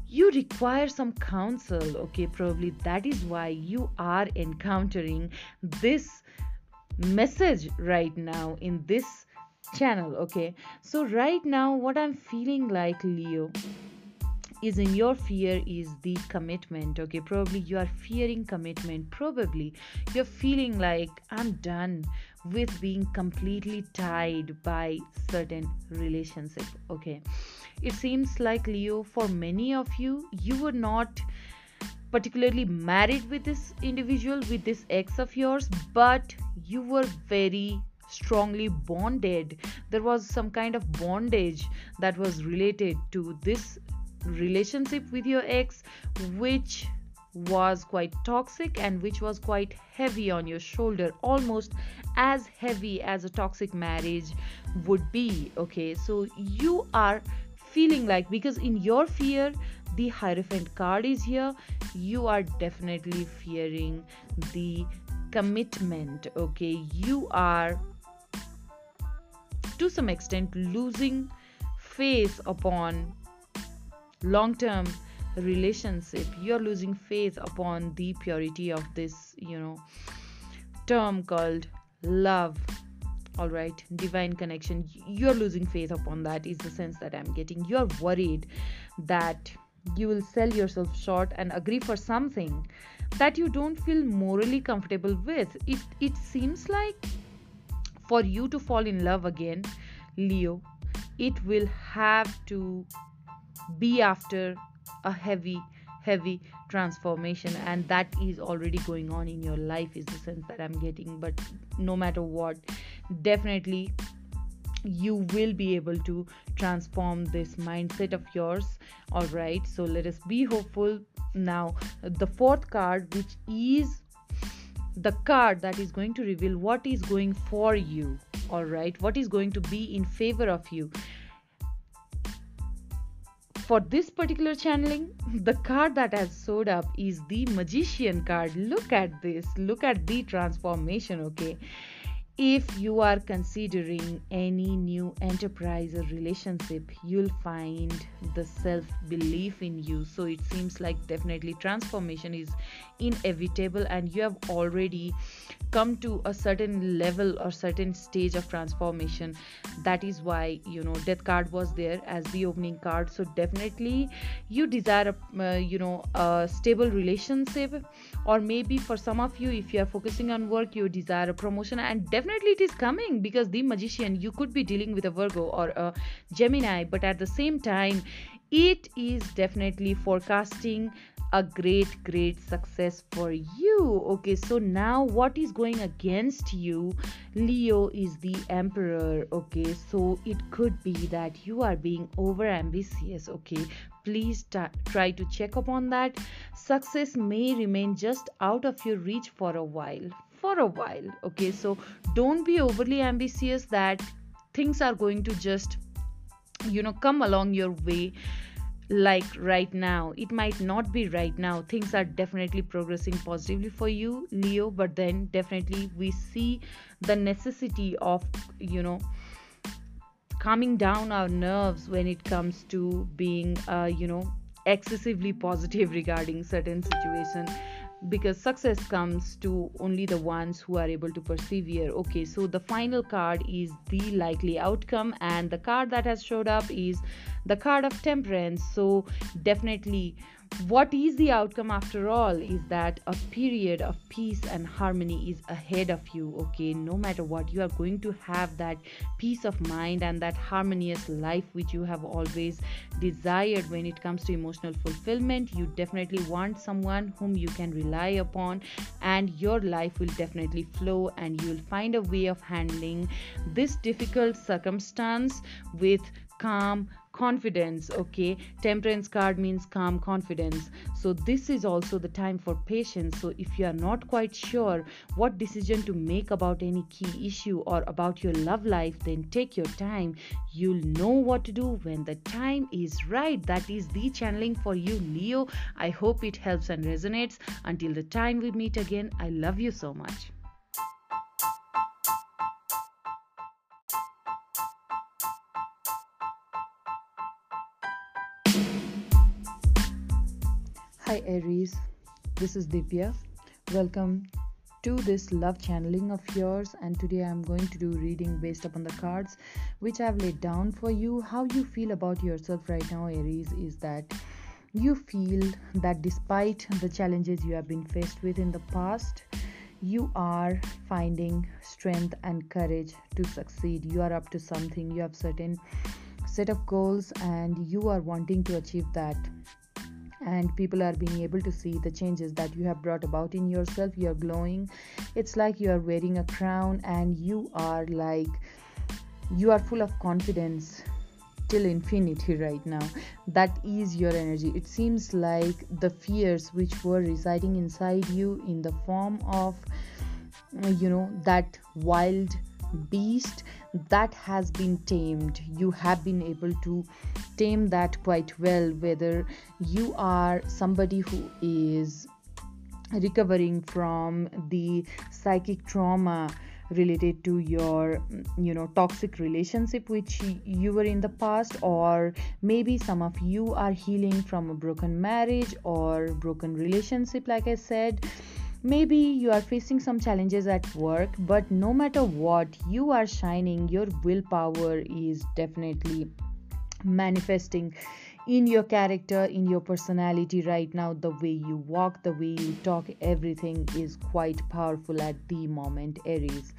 you require some counsel. Okay, probably that is why you are encountering this message right now in this channel. Okay, so right now what I'm feeling like, Leo, is in your fear is the commitment. Okay, probably you are fearing commitment. Probably you're feeling like I'm done with being completely tied by certain relationship. Okay, it seems like, Leo, for many of you, you were not particularly married with this individual, with this ex of yours, but you were very strongly bonded. There was some kind of bondage that was related to this relationship with your ex, which was quite toxic and which was quite heavy on your shoulder, almost as heavy as a toxic marriage would be. Okay, so you are feeling like, because in your fear the Hierophant card is here, you are definitely fearing the commitment. Okay, you are to some extent losing faith upon long-term relationship. You're losing faith upon the purity of this, you know, term called love. All right, divine connection. You're losing faith upon that, is the sense that I'm getting. You're worried that you will sell yourself short and agree for something that you don't feel morally comfortable with. It it seems like for you to fall in love again, Leo, it will have to be after a heavy, heavy transformation, and that is already going on in your life, is the sense that I'm getting. But no matter what, definitely you will be able to transform this mindset of yours. All right, so let us be hopeful. Now the fourth card, which is the card that is going to reveal what is going for you. All right, what is going to be in favor of you for this particular channeling, the card that has showed up is the Magician card. Look at this. Look at the transformation, okay? If you are considering any new enterprise or relationship, you'll find the self-belief in you. So it seems like definitely transformation is inevitable, and you have already come to a certain level or certain stage of transformation. That is why, you know, death card was there as the opening card. So definitely you desire a, uh, you know, a stable relationship, or maybe for some of you, if you are focusing on work, you desire a promotion, and definitely Definitely it is coming, because the Magician, you could be dealing with a Virgo or a Gemini, but at the same time it is definitely forecasting a great great success for you. Okay, so now what is going against you, Leo, is the Emperor. Okay, so it could be that you are being over ambitious. Okay, please t- try to check upon that. Success may remain just out of your reach for a while. For a while, okay, so don't be overly ambitious that things are going to just, you know, come along your way. Like right now, it might not be right now. Things are definitely progressing positively for you, Leo, but then definitely we see the necessity of, you know, calming down our nerves when it comes to being, uh, you know, excessively positive regarding certain situation. Because success comes to only the ones who are able to persevere. Okay, so the final card is the likely outcome, and the card that has showed up is the card of Temperance. So definitely what is the outcome after all is that a period of peace and harmony is ahead of you. Okay, no matter what, you are going to have that peace of mind and that harmonious life which you have always desired. When it comes to emotional fulfillment, you definitely want someone whom you can rely upon, and your life will definitely flow, and you'll find a way of handling this difficult circumstance with calm confidence. Okay, Temperance card means calm confidence. So this is also the time for patience. So if you are not quite sure what decision to make about any key issue or about your love life, then take your time. You'll know what to do when the time is right. That is the channeling for you, Leo. I hope it helps and resonates. Until the time we meet again, I love you so much. Hi Aries, this is Divya. Welcome to this love channeling of yours, and today I'm going to do reading based upon the cards which I've laid down for you. How you feel about yourself right now, Aries, is that you feel that despite the challenges you have been faced with in the past, you are finding strength and courage to succeed. You are up to something. You have certain set of goals and you are wanting to achieve that. And people are being able to see the changes that you have brought about in yourself. You're glowing. It's like you are wearing a crown, and you are like, you are full of confidence till infinity right now. That is your energy. It seems like the fears which were residing inside you in the form of, you know, that wild beast, that has been tamed. You have been able to tame that quite well. Whether you are somebody who is recovering from the psychic trauma related to your, you know, toxic relationship which you were in the past, or maybe some of you are healing from a broken marriage or broken relationship, like I said. Maybe you are facing some challenges at work, but no matter what, you are shining. Your willpower is definitely manifesting in your character, in your personality right now. The way you walk, the way you talk, everything is quite powerful at the moment, Aries.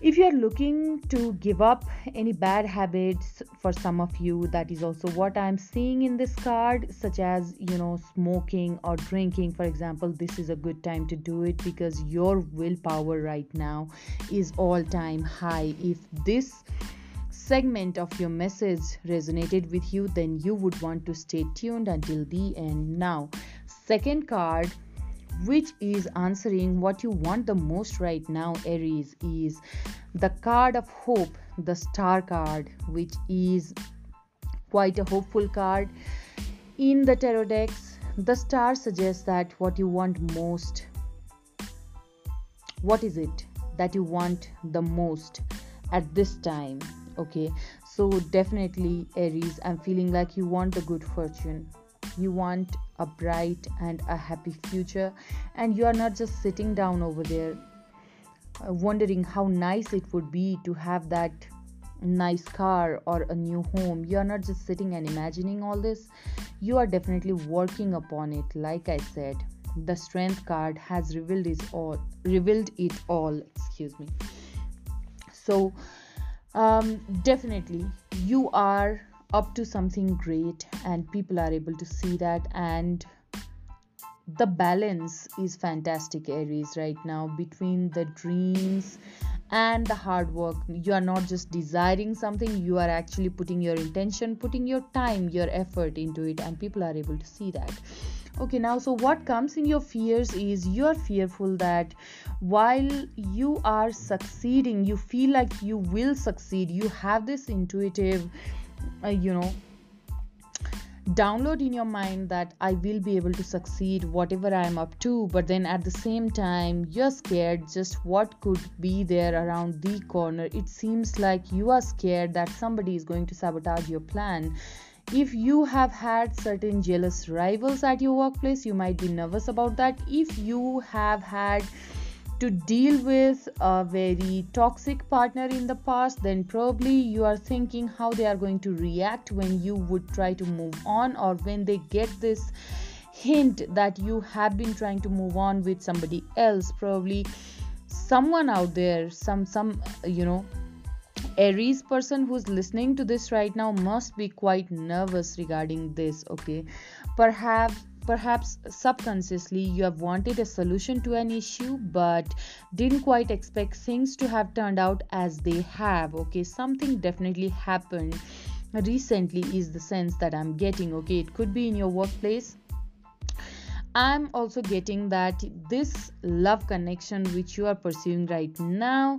If you are looking to give up any bad habits, for some of you, that is also what I'm seeing in this card, such as, you know, smoking or drinking, for example. This is a good time to do it because your willpower right now is all-time high. If this segment of your message resonated with you, then you would want to stay tuned until the end. Now, second card, which is answering what you want the most right now, Aries, is the card of hope, the star card, which is Quite a hopeful card. In the tarot decks, the star suggests that what you want most. What is it that you want the most at this time? Okay, so definitely Aries, I'm feeling like you want the good fortune. You want a bright and a happy future, and you are not just sitting down over there uh, wondering how nice it would be to have that nice car or a new home. You are not just sitting and imagining all this. You are definitely working upon it. Like I said, the strength card has revealed it all. Revealed it all. Excuse me. So, um, definitely you are up to something great, and people are able to see that. And the balance is fantastic, Aries, right now between the dreams and the hard work. You are not just desiring something, you are actually putting your intention, putting your time, your effort into it, and people are able to see that. Okay, now, so what comes in your fears is you are fearful that while you are succeeding, you feel like you will succeed. You have this intuitive, uh, you know, download in your mind that I will be able to succeed whatever I am up to, but then at the same time you're scared just what could be there around the corner. It seems like you are scared that somebody is going to sabotage your plan. If you have had certain jealous rivals at your workplace, you might be nervous about that. If you have had to deal with a very toxic partner in the past, then probably you are thinking how they are going to react when you would try to move on, or when they get this hint that you have been trying to move on with somebody else. Probably someone out there, some some you know Aries person who's listening to this right now must be quite nervous regarding this. Okay, perhaps Perhaps subconsciously you have wanted a solution to an issue but didn't quite expect things to have turned out as they have. Okay, something definitely happened recently is the sense that I'm getting. Okay, it could be in your workplace. I'm also getting that this love connection which you are pursuing right now,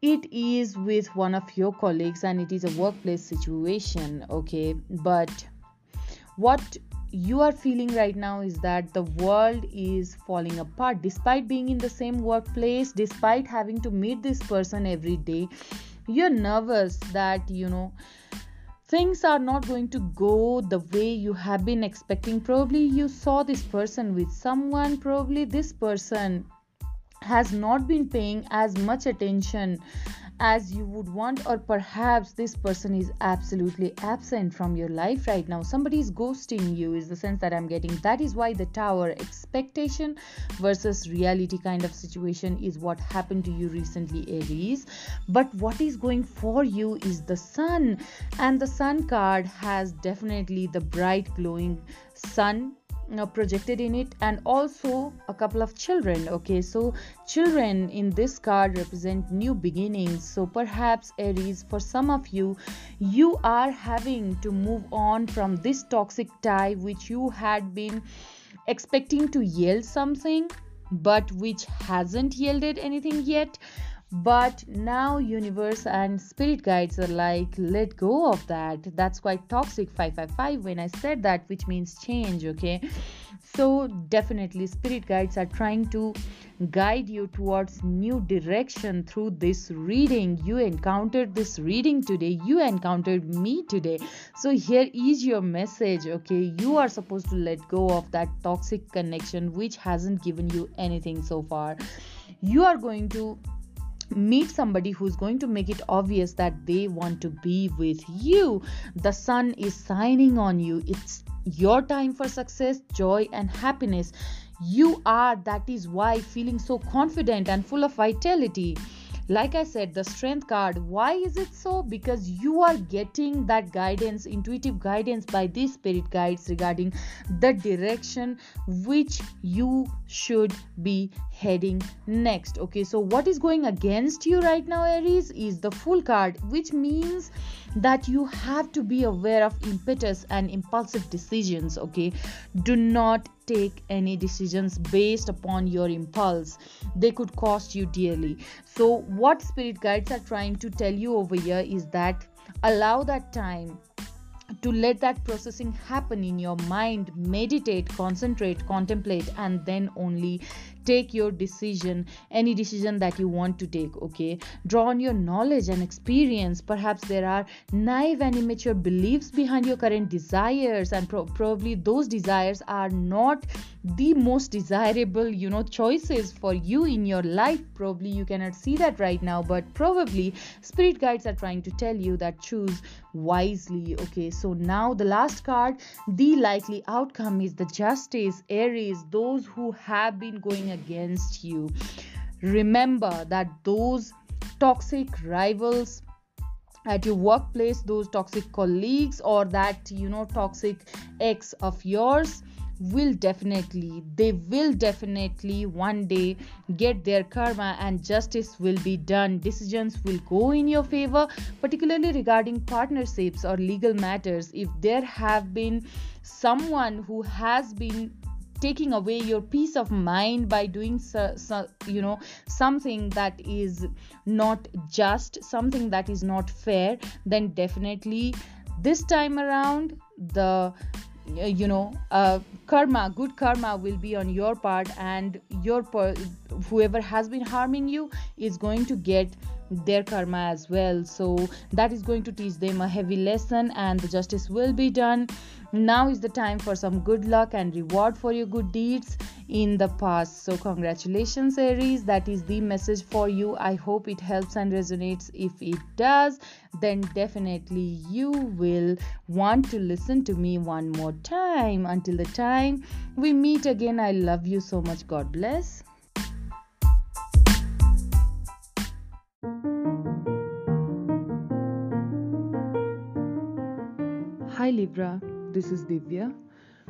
it is with one of your colleagues and it is a workplace situation. Okay, but what you are feeling right now is that the world is falling apart. Despite being in the same workplace, despite having to meet this person every day, you're nervous that, you know, things are not going to go the way you have been expecting. Probably you saw this person with someone. Probably this person has not been paying as much attention as you would want, or perhaps this person is absolutely absent from your life right now. Somebody is ghosting you is the sense that I'm getting. That is why the tower, expectation versus reality kind of situation, is what happened to you recently, Aries. But what is going for you is the sun, and the sun card has definitely the bright glowing sun now projected in it, and also a couple of children. Okay, so children in this card represent new beginnings. So perhaps, Aries, for some of you, you are having to move on from this toxic tie which you had been expecting to yield something but which hasn't yielded anything yet. But now universe and spirit guides are like, let go of that. That's quite toxic, five five five, when I said that, which means change. Okay, so definitely spirit guides are trying to guide you towards new direction through this reading. You encountered this reading today, you encountered me today, so here is your message. Okay, you are supposed to let go of that toxic connection which hasn't given you anything so far. You are going to meet somebody who's going to make it obvious that they want to be with you. The sun is signing on you. It's your time for success, joy, and happiness. You are, that is why, feeling so confident and full of vitality. Like I said, the strength card, why is it so? Because you are getting that guidance, intuitive guidance by these spirit guides regarding the direction which you should be heading next. Okay, so what is going against you right now, Aries, is the Fool card, which means that you have to be aware of impetus and impulsive decisions. Okay, do not take any decisions based upon your impulse. They could cost you dearly. So what spirit guides are trying to tell you over here is that allow that time, to let that processing happen in your mind. Meditate, concentrate, contemplate, and then only take your decision, any decision that you want to take. Okay, draw on your knowledge and experience. Perhaps there are naive and immature beliefs behind your current desires, and pro- probably those desires are not the most desirable, you know, choices for you in your life. Probably you cannot see that right now, but probably spirit guides are trying to tell you that choose wisely. Okay, so now the last card, the likely outcome is the Justice, Aries, those who have been going against you. Remember that those toxic rivals at your workplace, those toxic colleagues, or that, you know, toxic ex of yours, will definitely they will definitely one day get their karma, and justice will be done. Decisions will go in your favor, particularly regarding partnerships or legal matters. If there have been someone who has been taking away your peace of mind by doing so, so, you know something that is not just, something that is not fair, then definitely this time around the you know uh, karma good karma will be on your part, and your per- whoever has been harming you is going to get their karma as well. So that is going to teach them a heavy lesson, and the justice will be done. Now is the time for some good luck and reward for your good deeds in the past. So congratulations, Aries. That is the message for you. I hope it helps and resonates. If it does, then definitely you will want to listen to me one more time. Until the time we meet again, I love you so much. God bless. Hi Libra, this is Divya.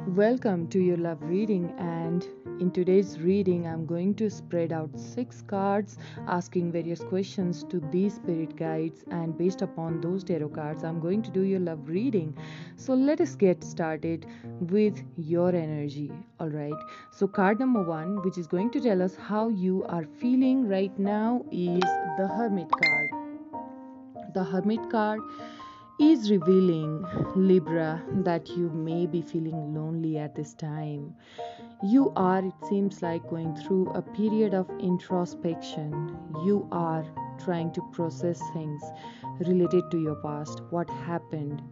Welcome to your love reading, and in today's reading I'm going to spread out six cards asking various questions to these spirit guides, and based upon those tarot cards I'm going to do your love reading. So let us get started with your energy. All right, so card number one, which is going to tell us how you are feeling right now, is the Hermit card. The Hermit card is revealing, Libra, that you may be feeling lonely at this time. You are, it seems like, going through a period of introspection. You are trying to process things related to your past, what happened.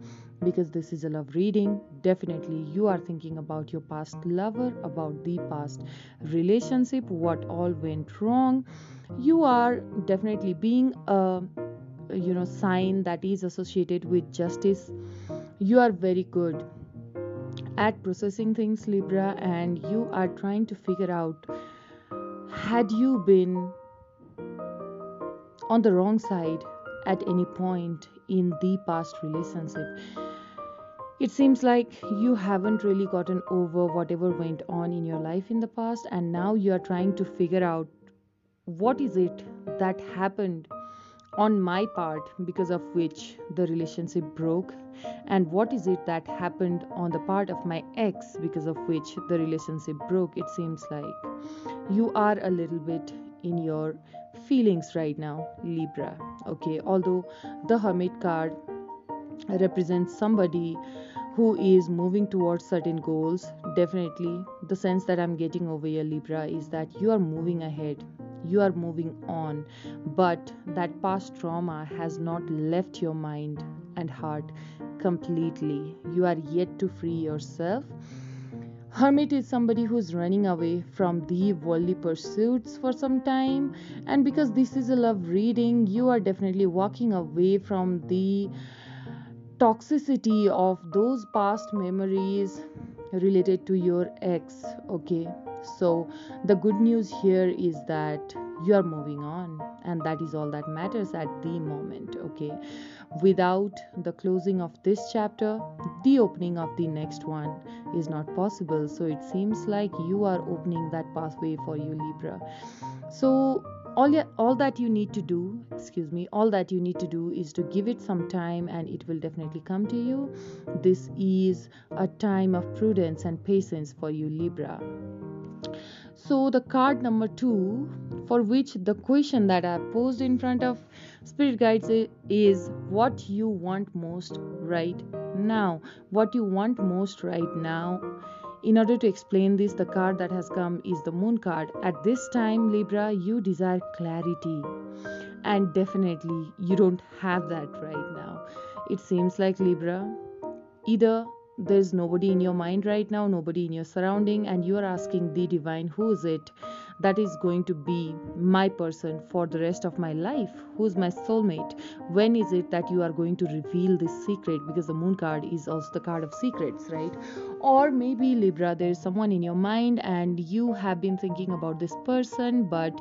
Because this is a love reading, definitely you are thinking about your past lover, about the past relationship, what all went wrong. You are definitely being a you know sign that is associated with justice. You are very good at processing things, Libra, and you are trying to figure out, had you been on the wrong side at any point in the past relationship? It seems like you haven't really gotten over whatever went on in your life in the past, and now you are trying to figure out, what is it that happened on my part because of which the relationship broke, and what is it that happened on the part of my ex because of which the relationship broke. It seems like you are a little bit in your feelings right now, Libra. Okay, although the Hermit card represents somebody who is moving towards certain goals, definitely the sense that I'm getting over here, Libra, is that you are moving ahead. You are moving on, but that past trauma has not left your mind and heart completely. You are yet to free yourself. Hermit is somebody who's running away from the worldly pursuits for some time, and because this is a love reading, you are definitely walking away from the toxicity of those past memories related to your ex. Okay, so the good news here is that you are moving on, and that is all that matters at the moment. Okay, without the closing of this chapter, the opening of the next one is not possible. So it seems like you are opening that pathway for you, Libra. So all your, all that you need to do excuse me all that you need to do is to give it some time, and it will definitely come to you. This is a time of prudence and patience for you, Libra. So the card number two for which the question that I posed in front of spirit guides is what you want most right now. What you want most right now. In order to explain this, the card that has come is the Moon card. At this time, Libra, you desire clarity. And definitely, you don't have that right now. It seems like, Libra, either there's nobody in your mind right now, nobody in your surrounding, and you are asking the divine, who is it that is going to be my person for the rest of my life? Who's my soulmate? When is it that you are going to reveal this secret? Because the Moon card is also the card of secrets, right? Or maybe, Libra, there's someone in your mind and you have been thinking about this person, but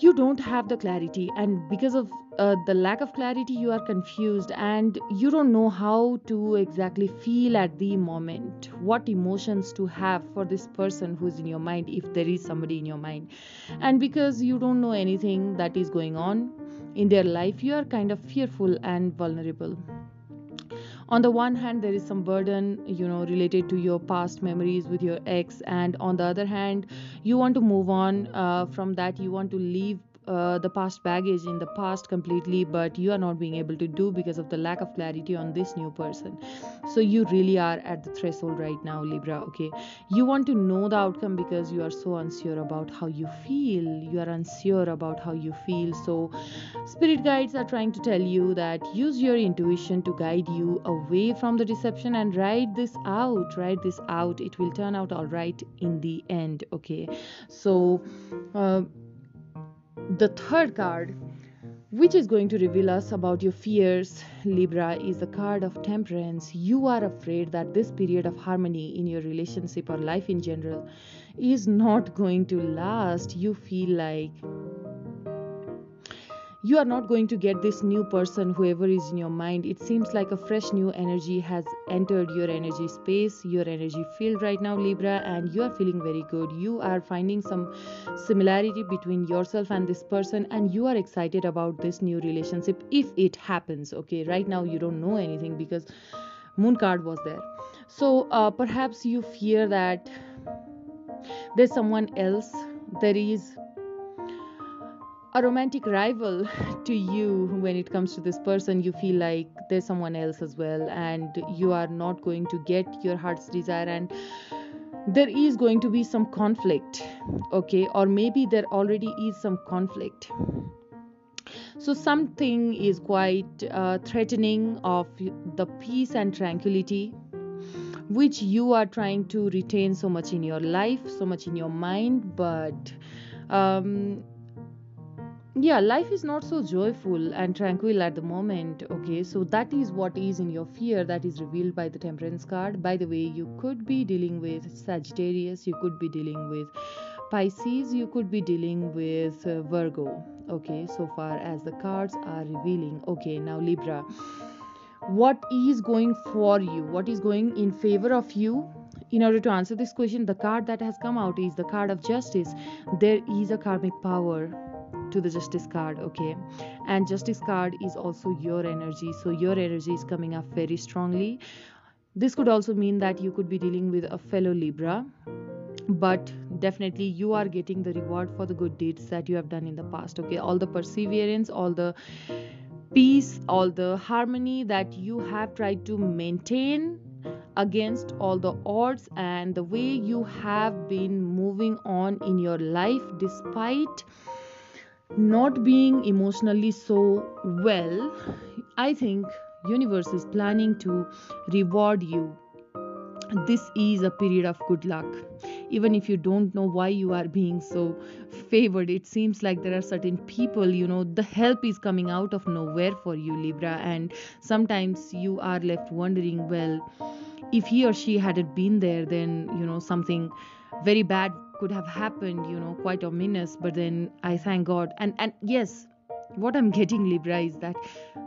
you don't have the clarity, and because of uh, the lack of clarity, you are confused and you don't know how to exactly feel at the moment, what emotions to have for this person who's in your mind, if there is somebody in your mind. And because you don't know anything that is going on in their life, you are kind of fearful and vulnerable. On the one hand, there is some burden, you know, related to your past memories with your ex. And on the other hand, you want to move on uh, from that. You want to leave uh, the past baggage in the past completely, but you are not being able to do because of the lack of clarity on this new person. So you really are at the threshold right now, Libra, okay? You want to know the outcome because you are so unsure about how you feel. You are unsure about how you feel. So spirit guides are trying to tell you that use your intuition to guide you away from the deception and ride this out, ride this out. It will turn out all right in the end, okay? So, uh, the third card, which is going to reveal us about your fears, Libra, is the card of Temperance. You are afraid that this period of harmony in your relationship or life in general is not going to last. You feel like you are not going to get this new person, whoever is in your mind. It seems like a fresh new energy has entered your energy space, your energy field right now, Libra, and you are feeling very good. You are finding some similarity between yourself and this person, and you are excited about this new relationship if it happens, okay? Right now, you don't know anything because Moon card was there. So, uh, perhaps you fear that there's someone else, there is a romantic rival to you when it comes to this person. You feel like there's someone else as well, and you are not going to get your heart's desire, and there is going to be some conflict, okay? Or maybe there already is some conflict. So something is quite uh, threatening of the peace and tranquility which you are trying to retain so much in your life, so much in your mind, but um yeah, life is not so joyful and tranquil at the moment, okay? So that is what is in your fear that is revealed by the Temperance card. By the way, you could be dealing with Sagittarius, you could be dealing with Pisces, you could be dealing with uh, Virgo, okay? So far as the cards are revealing. Okay, now Libra, what is going for you? What is going in favor of you? In order to answer this question, the card that has come out is the card of Justice. There is a karmic power to the Justice card, okay? And Justice card is also your energy, so your energy is coming up very strongly. This could also mean that you could be dealing with a fellow Libra, but definitely you are getting the reward for the good deeds that you have done in the past, okay? All the perseverance, all the peace, all the harmony that you have tried to maintain against all the odds, and the way you have been moving on in your life despite not being emotionally so well, I think universe is planning to reward you. This is a period of good luck. Even if you don't know why you are being so favored, it seems like there are certain people, you know, the help is coming out of nowhere for you, Libra, and sometimes you are left wondering, well, if he or she hadn't been there, then, you know, something very bad could have happened, you know, quite ominous. But then I thank God, and and yes, what I'm getting, Libra, is that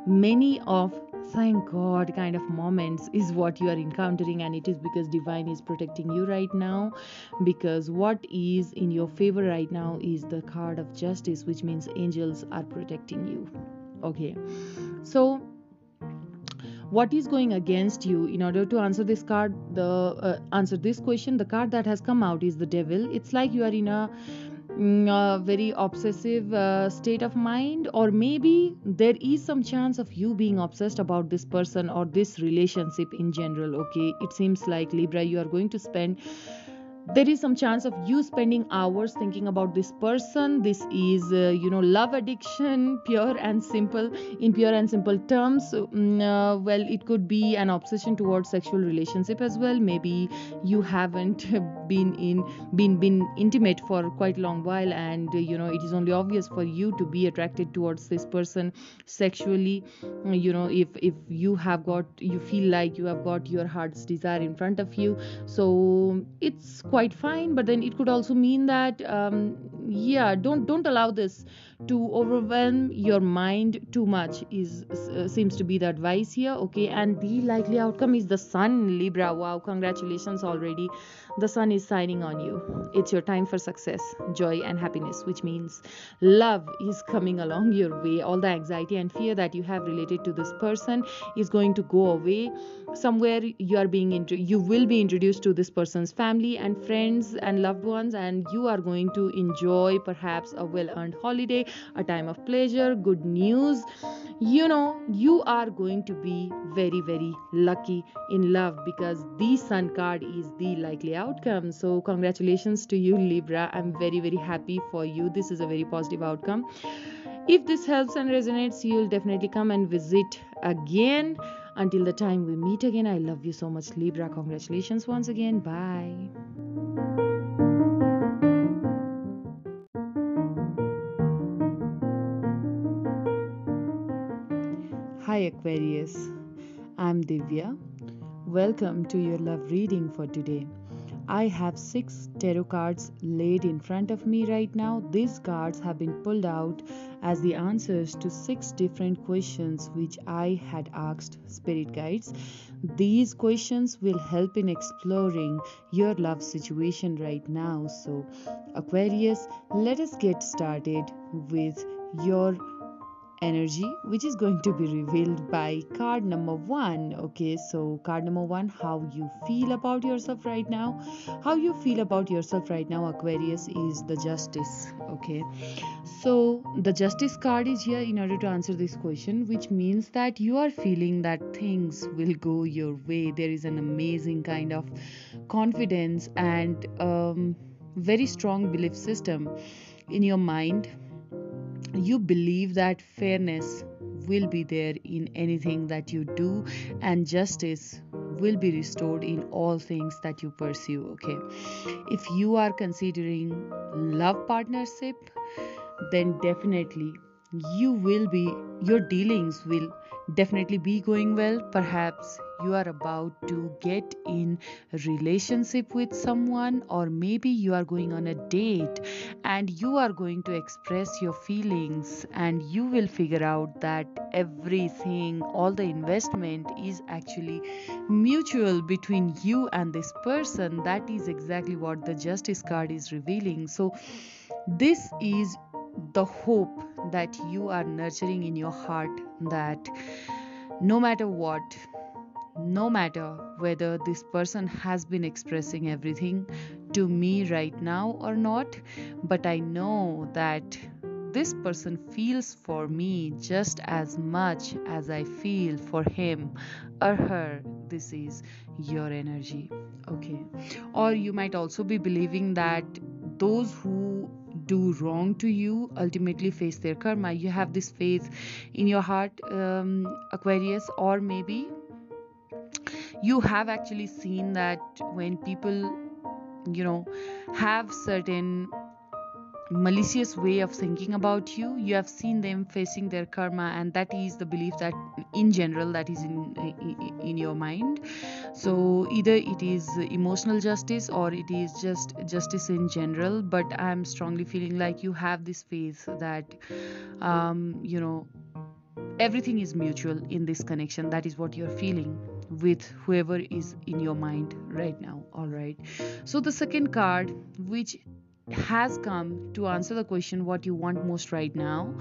many of thank God kind of moments is what you are encountering, and it is because divine is protecting you right now, because what is in your favor right now is the card of Justice, which means angels are protecting you, okay? So what is going against you? In order to answer this card, the uh, answer this question, the card that has come out is the Devil. It's like you are in a uh, very obsessive uh, state of mind, or maybe there is some chance of you being obsessed about this person or this relationship in general. Okay, it seems like Libra, you are going to spend there is some chance of you spending hours thinking about this person. This is, uh, you know, love addiction, pure and simple, in pure and simple terms. Um, uh, well, it could be an obsession towards sexual relationship as well. Maybe you haven't been in, been, been intimate for quite a long while, and, uh, you know, it is only obvious for you to be attracted towards this person sexually. You know, if, if you have got, you feel like you have got your heart's desire in front of you. So it's quite Quite fine, but then it could also mean that um, yeah, don't don't allow this to overwhelm your mind too much. Is uh, seems to be the advice here, okay? And the likely outcome is the Sun, Libra. Wow, congratulations already! The Sun is signing on you. It's your time for success, joy, and happiness, which means love is coming along your way. All the anxiety and fear that you have related to this person is going to go away. Somewhere you are being int- you will be introduced to this person's family and friends and loved ones, and you are going to enjoy perhaps a well-earned holiday, a time of pleasure, good news. You know, you are going to be very, very lucky in love, because the Sun card is the likely outcome. So congratulations to you, Libra. I'm very, very happy for you. This is a very positive outcome. If this helps and resonates, you'll definitely come and visit again. Until the time we meet again, I love you so much, Libra. Congratulations once again. Bye. Hi Aquarius, I'm Divya. Welcome to your love reading for today. I have six tarot cards laid in front of me right now. These cards have been pulled out as the answers to six different questions which I had asked spirit guides. These questions will help in exploring your love situation right now. So Aquarius, let us get started with your energy, which is going to be revealed by card number one. Okay, so card number one, how you feel about yourself right now. How you feel about yourself right now, Aquarius, is the Justice. Okay, so the Justice card is here in order to answer this question, which means that you are feeling that things will go your way. There is an amazing kind of confidence and um, very strong belief system in your mind. You believe that fairness will be there in anything that you do, and justice will be restored in all things that you pursue. Okay, if you are considering love partnership, then definitely you will be, your dealings will definitely be going well. Perhaps you are about to get in a relationship with someone, or maybe you are going on a date and you are going to express your feelings, and you will figure out that everything, all the investment is actually mutual between you and this person. That is exactly what the Justice card is revealing. So this is the hope that you are nurturing in your heart, that no matter what, no matter whether this person has been expressing everything to me right now or not, but I know that this person feels for me just as much as I feel for him or her. This is your energy. Okay. Or you might also be believing that those who do wrong to you ultimately face their karma. You have this faith in your heart, um, Aquarius, or maybe you have actually seen that when people, you know, have certain malicious way of thinking about you, you have seen them facing their karma, and that is the belief that in general that is in in, in your mind. So either it is emotional justice or it is just justice in general, but I'm strongly feeling like you have this faith that um, you know, everything is mutual in this connection. That is what you're feeling with whoever is in your mind right now. All right, so the second card, which has come to answer the question what you want most right now,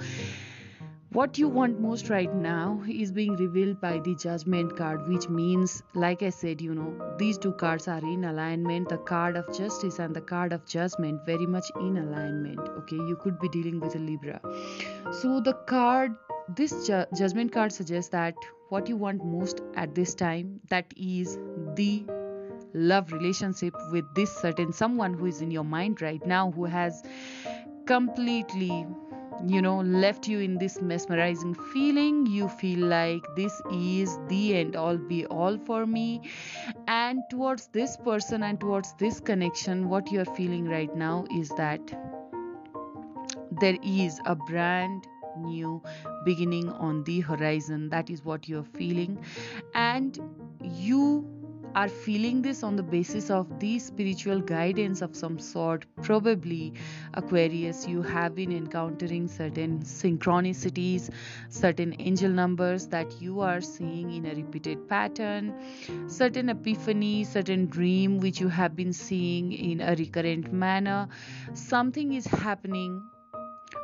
What you want most right now is being revealed by the judgment card, which means, like I said, you know, these two cards are in alignment, the card of justice and the card of judgment, very much in alignment. Okay, you could be dealing with a Libra. So the card, this ju- judgment card suggests that what you want most at this time, that is the love relationship with this certain someone who is in your mind right now, who has completely, you know, left you in this mesmerizing feeling. You feel like this is the end all be all for me, and towards this person and towards this connection, what you are feeling right now is that there is a brand new beginning on the horizon. That is what you are feeling, and you are feeling this on the basis of the spiritual guidance of some sort. Probably, Aquarius, you have been encountering certain synchronicities, certain angel numbers that you are seeing in a repeated pattern, certain epiphany, certain dream which you have been seeing in a recurrent manner. Something is happening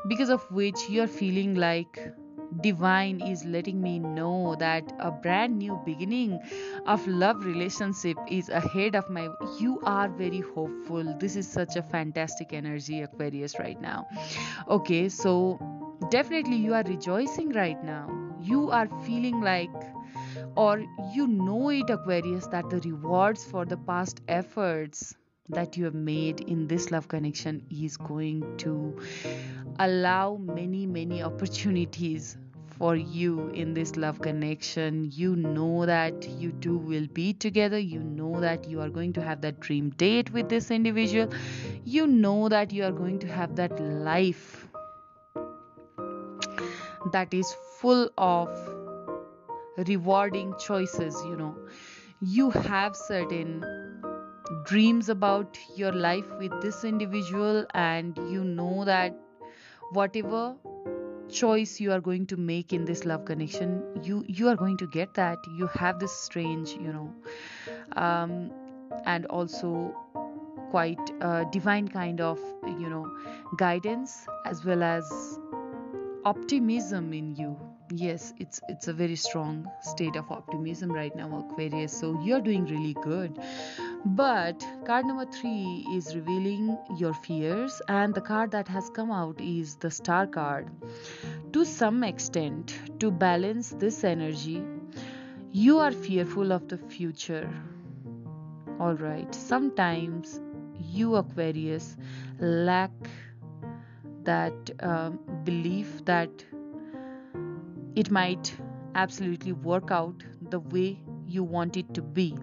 because of which you are feeling like divine is letting me know that a brand new beginning of love relationship is ahead of my. You are very hopeful. This is such a fantastic energy, Aquarius, right now. Okay, so definitely you are rejoicing right now. You are feeling like, or you know it, Aquarius, that the rewards for the past efforts that you have made in this love connection is going to allow many, many opportunities for you in this love connection. You know that you two will be together. You know that you are going to have that dream date with this individual. You know that you are going to have that life that is full of rewarding choices, you know. You have certain dreams about your life with this individual, and you know that whatever choice you are going to make in this love connection, you you are going to get that. You have this strange, you know, um, and also quite uh, divine kind of, you know, guidance as well as optimism in you. Yes, it's it's a very strong state of optimism right now, Aquarius. So you're doing really good. But card number three is revealing your fears, and the card that has come out is the Star card. To some extent, to balance this energy, you are fearful of the future. All right. Sometimes you, Aquarius, lack that um, belief that it might absolutely work out the way you want it to be.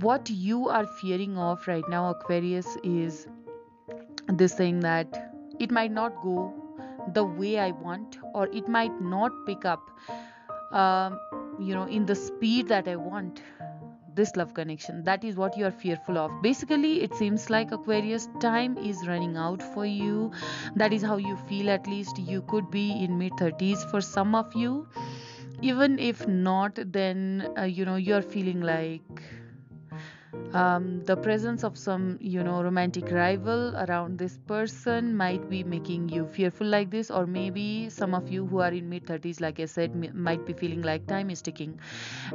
What you are fearing of right now, Aquarius, is this thing that it might not go the way I want, or it might not pick up, um, you know, in the speed that I want this love connection. That is what you are fearful of. Basically, it seems like, Aquarius, time is running out for you. That is how you feel. At least you could be in mid thirties for some of you. Even if not, then uh, you know, you are feeling like um, the presence of some, you know, romantic rival around this person might be making you fearful like this. Or maybe some of you who are in mid thirties, like I said, m- might be feeling like time is ticking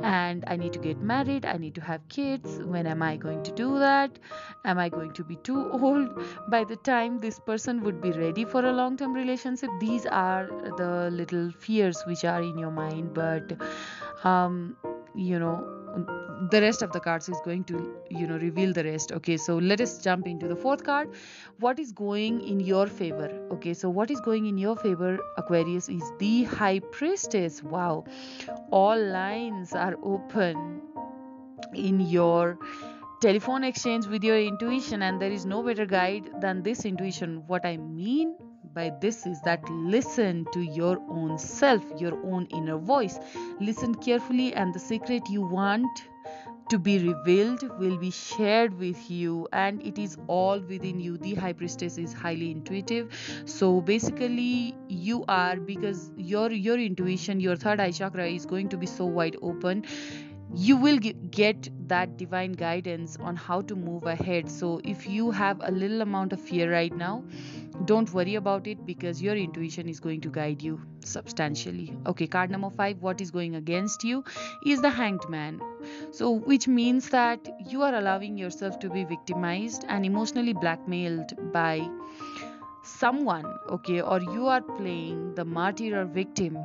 and I need to get married, I need to have kids. When am I going to do that? Am I going to be too old by the time this person would be ready for a long-term relationship? These are the little fears which are in your mind, but um, you know, the rest of the cards is going to, you know, reveal the rest. Okay, so let us jump into the fourth card. What is going in your favor? Okay, so what is going in your favor, Aquarius, is the High Priestess. Wow, all lines are open in your telephone exchange with your intuition, and there is no better guide than this intuition. What I mean by this is that listen to your own self, your own inner voice. Listen carefully, and the secret you want to be revealed will be shared with you, and it is all within you. The High Priestess is highly intuitive, so basically you are, because your your intuition, your third eye chakra is going to be so wide open, you will get that divine guidance on how to move ahead. So if you have a little amount of fear right now, don't worry about it, because your intuition is going to guide you substantially. Okay, card number five, what is going against you is the Hanged Man. So which means that you are allowing yourself to be victimized and emotionally blackmailed by someone, okay, or you are playing the martyr or victim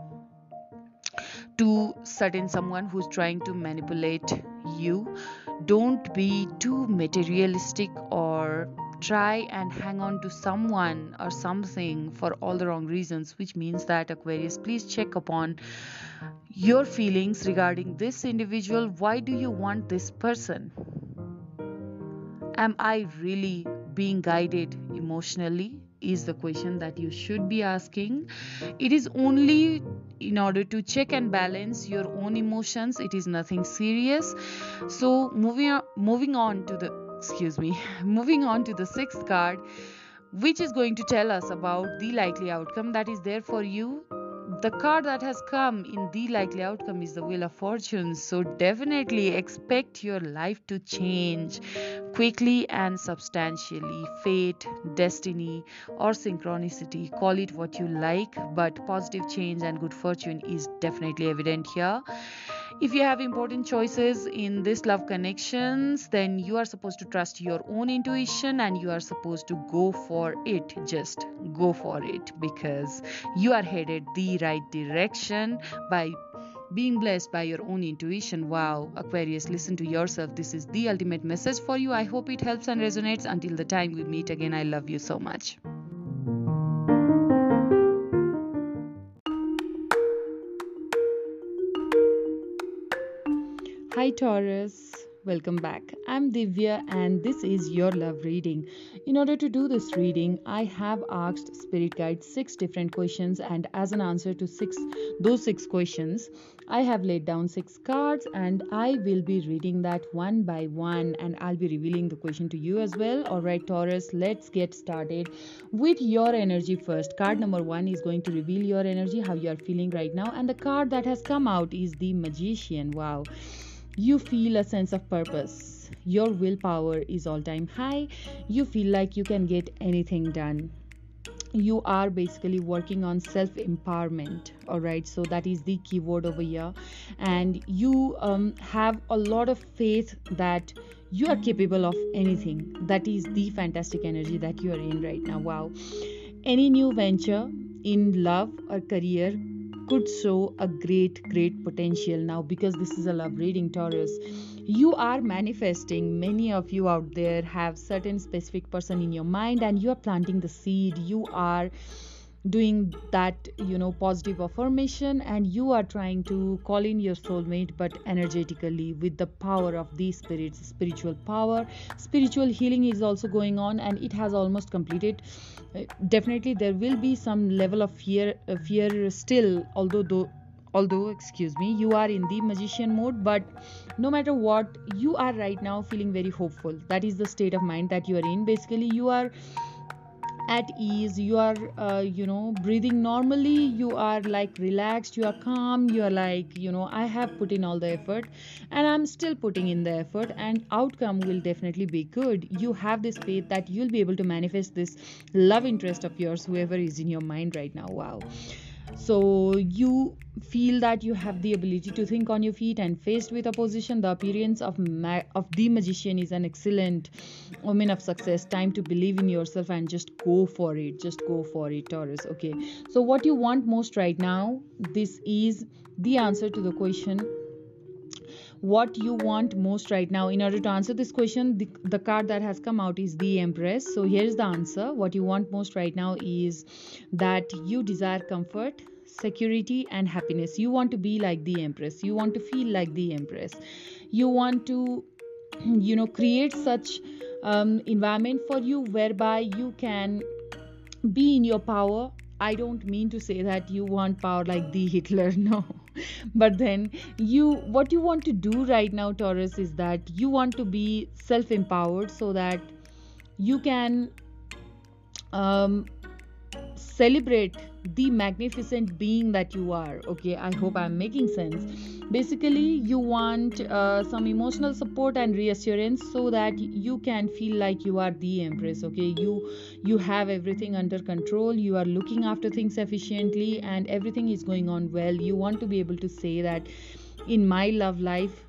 to certain someone who's trying to manipulate you. Don't be too materialistic or try and hang on to someone or something for all the wrong reasons, which means that, Aquarius, please check upon your feelings regarding this individual. Why do you want this person? Am I really being guided emotionally? Is the question that you should be asking. It is only in order to check and balance your own emotions. It is nothing serious. So moving on, moving on to the excuse me moving on to the sixth card, which is going to tell us about the likely outcome that is there for you. The card that has come in the likely outcome is the Wheel of Fortune. So definitely expect your life to change quickly and substantially. Fate, destiny, or synchronicity, call it what you like, but positive change and good fortune is definitely evident here. If you have important choices in this love connections, then you are supposed to trust your own intuition and you are supposed to go for it. Just go for it, because you are headed the right direction by being blessed by your own intuition. Wow, Aquarius, listen to yourself. This is the ultimate message for you. I hope it helps and resonates. Until the time we meet again, I love you so much. Hi Taurus, welcome back. I'm Divya and this is your love reading. In order to do this reading, I have asked Spirit Guide six different questions, and as an answer to six those six questions, I have laid down six cards, and I will be reading that one by one, and I'll be revealing the question to you as well. Alright Taurus, let's get started with your energy first. Card number one is going to reveal your energy, how you are feeling right now, and the card that has come out is the Magician. Wow. You feel a sense of purpose. Your willpower is all-time high. You feel like you can get anything done. You are basically working on self-empowerment. All right, so that is the keyword over here. And you um, have a lot of faith that you are capable of anything. That is the fantastic energy that you are in right now. Wow. Any new venture in love or career could show a great great potential now, because this is a love reading, Taurus. You are manifesting. Many of you out there have certain specific person in your mind and you are planting the seed. You are doing that, you know, positive affirmation, and you are trying to call in your soulmate, but energetically with the power of the spirits, spiritual power. Spiritual healing is also going on and it has almost completed. Definitely there will be some level of fear uh, fear still, although though although excuse me you are in the Magician mode, but no matter what, you are right now feeling very hopeful. That is the state of mind that you are in. Basically you are at ease, you are uh, you know breathing normally, you are like relaxed, you are calm, you are like, you know, I have put in all the effort and I'm still putting in the effort and outcome will definitely be good. You have this faith that you'll be able to manifest this love interest of yours, whoever is in your mind right now. Wow. So you feel that you have the ability to think on your feet, and faced with opposition, the appearance of ma- of the Magician is an excellent omen of success. Time to believe in yourself and just go for it. Just go for it, Taurus. Okay. So what you want most right now, this is the answer to the question. What you want most right now. In order to answer this question, the, the card that has come out is the Empress. So here is the answer. What you want most right now is that you desire comfort, security, and happiness. You want to be like the Empress. You want to feel like the Empress. You want to, you know, create such um, environment for you whereby you can be in your power. I don't mean to say that you want power like the Hitler, no. But then you, what you want to do right now, Taurus, is that you want to be self-empowered so that you can um, celebrate the magnificent being that you are. Okay, I hope I'm making sense. Basically, you want uh, some emotional support and reassurance so that you can feel like you are the empress. Okay, you you have everything under control, you are looking after things efficiently, and everything is going on well. You want to be able to say that in my love life,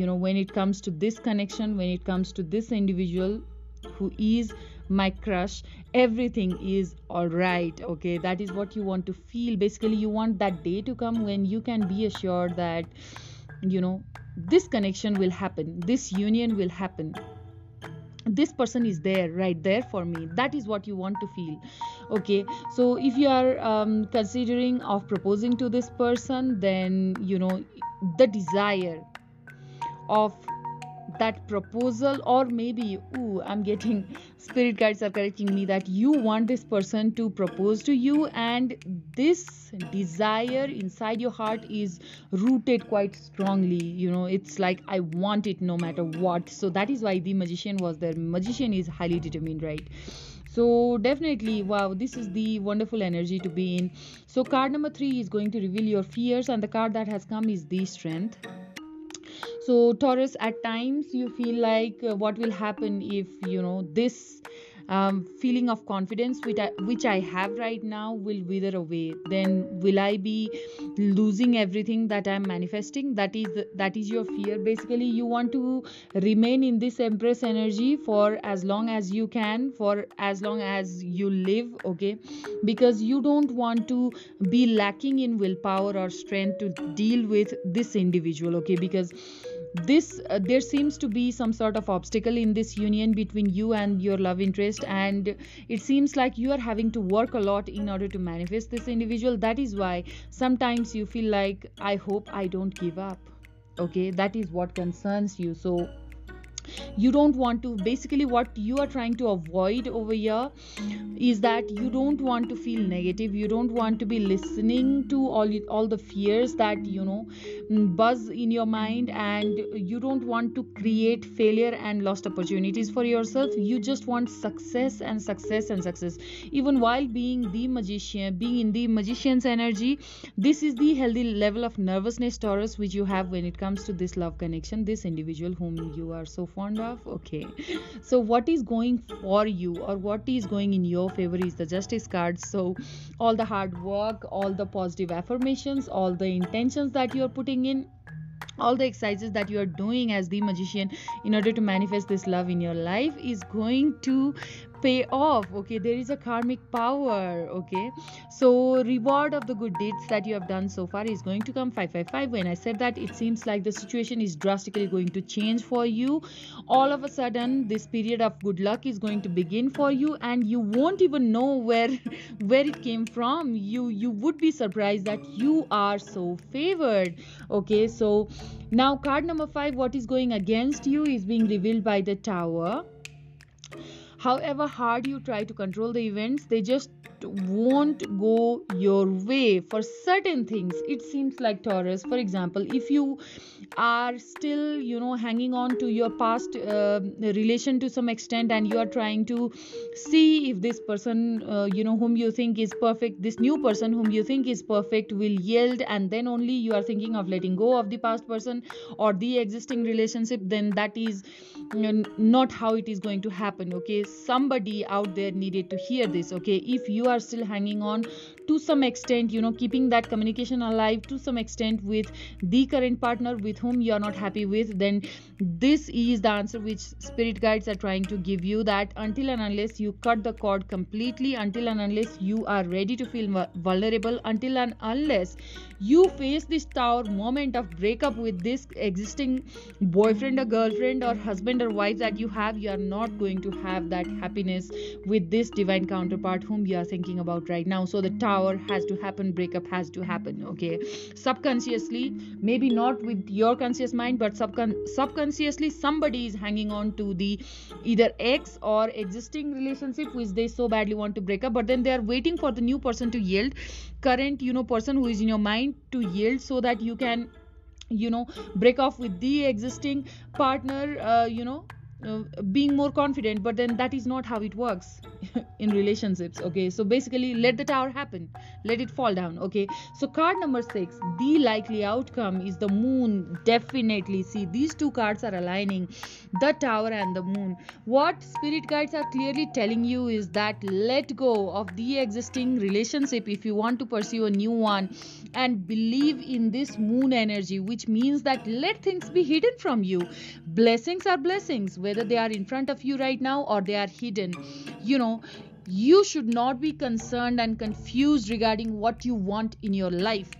you know, when it comes to this connection, when it comes to this individual who is my crush, everything is all right. Okay, that is what you want to feel. Basically, you want that day to come when you can be assured that, you know, this connection will happen, this union will happen, this person is there, right there for me. That is what you want to feel. Okay, so if you are um, considering of proposing to this person, then you know the desire of that proposal, or maybe, ooh, I'm getting spirit guides are correcting me that you want this person to propose to you, and this desire inside your heart is rooted quite strongly. You know, it's like I want it no matter what. So that is why the magician was there. Magician is highly determined, right? So definitely, wow, this is the wonderful energy to be in. So card number three is going to reveal your fears, and the card that has come is the strength. So Taurus, at times you feel like uh, what will happen if, you know, this um, feeling of confidence which I, which I have right now will wither away. Then will I be losing everything that I'm manifesting? That is that is your fear. Basically, you want to remain in this Empress energy for as long as you can, for as long as you live, okay? Because you don't want to be lacking in willpower or strength to deal with this individual, okay? Because this uh, there seems to be some sort of obstacle in this union between you and your love interest, and it seems like you are having to work a lot in order to manifest this individual. That is why sometimes you feel like, I hope I don't give up. Okay, that is what concerns you. So you don't want to, basically what you are trying to avoid over here is that you don't want to feel negative, you don't want to be listening to all all the fears that, you know, buzz in your mind, and you don't want to create failure and lost opportunities for yourself. You just want success and success and success. Even while being the magician, being in the magician's energy, this is the healthy level of nervousness, Taurus, which you have when it comes to this love connection, this individual whom you are so fond of. Okay, so what is going for you or what is going in your favor is the Justice card. So all the hard work, all the positive affirmations, all the intentions that you are putting in, all the exercises that you are doing as the magician in order to manifest this love in your life is going to pay off. Okay, there is a karmic power. Okay, so reward of the good deeds that you have done so far is going to come. Five five five. When I said that, it seems like the situation is drastically going to change for you. All of a sudden, this period of good luck is going to begin for you, and you won't even know where where it came from. You you would be surprised that you are so favored. Okay, so now card number five, what is going against you is being revealed by the Tower. However hard you try to control the events, they just won't go your way for certain things, it seems like, Taurus. For example, if you are still, you know, hanging on to your past uh, relation to some extent, and you are trying to see if this person uh, you know whom you think is perfect, this new person whom you think is perfect will yield, and then only you are thinking of letting go of the past person or the existing relationship, then that is, you know, not how it is going to happen. Okay, somebody out there needed to hear this. Okay, if you are are still hanging on to some extent, you know, keeping that communication alive to some extent with the current partner with whom you are not happy with, then this is the answer which spirit guides are trying to give you, that until and unless you cut the cord completely, until and unless you are ready to feel vulnerable, until and unless you face this Tower moment of breakup with this existing boyfriend or girlfriend or husband or wife that you have, you are not going to have that happiness with this divine counterpart whom you are thinking about right now. So the Tower has to happen, breakup has to happen. Okay, subconsciously, maybe not with your conscious mind, but subcon- subconsciously somebody is hanging on to the either ex or existing relationship which they so badly want to break up, but then they are waiting for the new person to yield, current, you know, person who is in your mind to yield, so that you can, you know, break off with the existing partner, uh, you know, uh, being more confident, but then that is not how it works in relationships. Okay, so basically let the tower happen, let it fall down. Okay, so card number six, the likely outcome is the moon. Definitely, see, these two cards are aligning, the tower and the moon. What spirit guides are clearly telling you is that let go of the existing relationship if you want to pursue a new one, and believe in this moon energy, which means that let things be hidden from you. Blessings are blessings, whether they are in front of you right now or they are hidden. You know, you should not be concerned and confused regarding what you want in your life.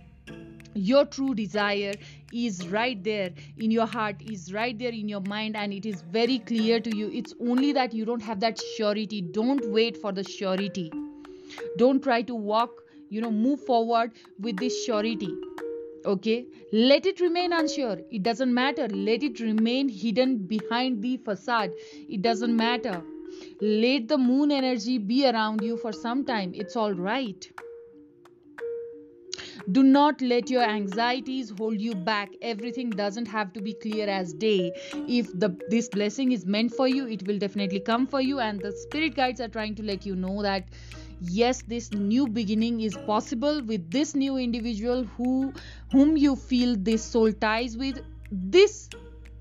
Your true desire is right there in your heart, is right there in your mind, and it is very clear to you. It's only that you don't have that surety. Don't wait for the surety. Don't try to walk, you know, move forward with this surety. Okay, let it remain unsure. It doesn't matter. Let it remain hidden behind the facade. It doesn't matter. Let the moon energy be around you for some time. It's all right. Do not let your anxieties hold you back. Everything doesn't have to be clear as day. If the this blessing is meant for you, it will definitely come for you. And the spirit guides are trying to let you know that yes, this new beginning is possible with this new individual who whom you feel this soul ties with. This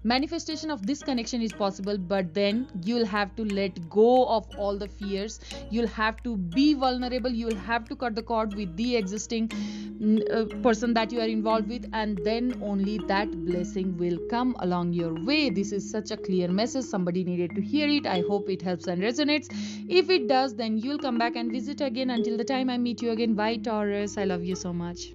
manifestation of this connection is possible, but then you'll have to let go of all the fears. You'll have to be vulnerable. You'll have to cut the cord with the existing uh, person that you are involved with, and then only that blessing will come along your way. This is such a clear message. Somebody needed to hear it. I hope it helps and resonates. If it does, then you'll come back and visit again. Until the time I meet you again, bye Taurus. I love you so much.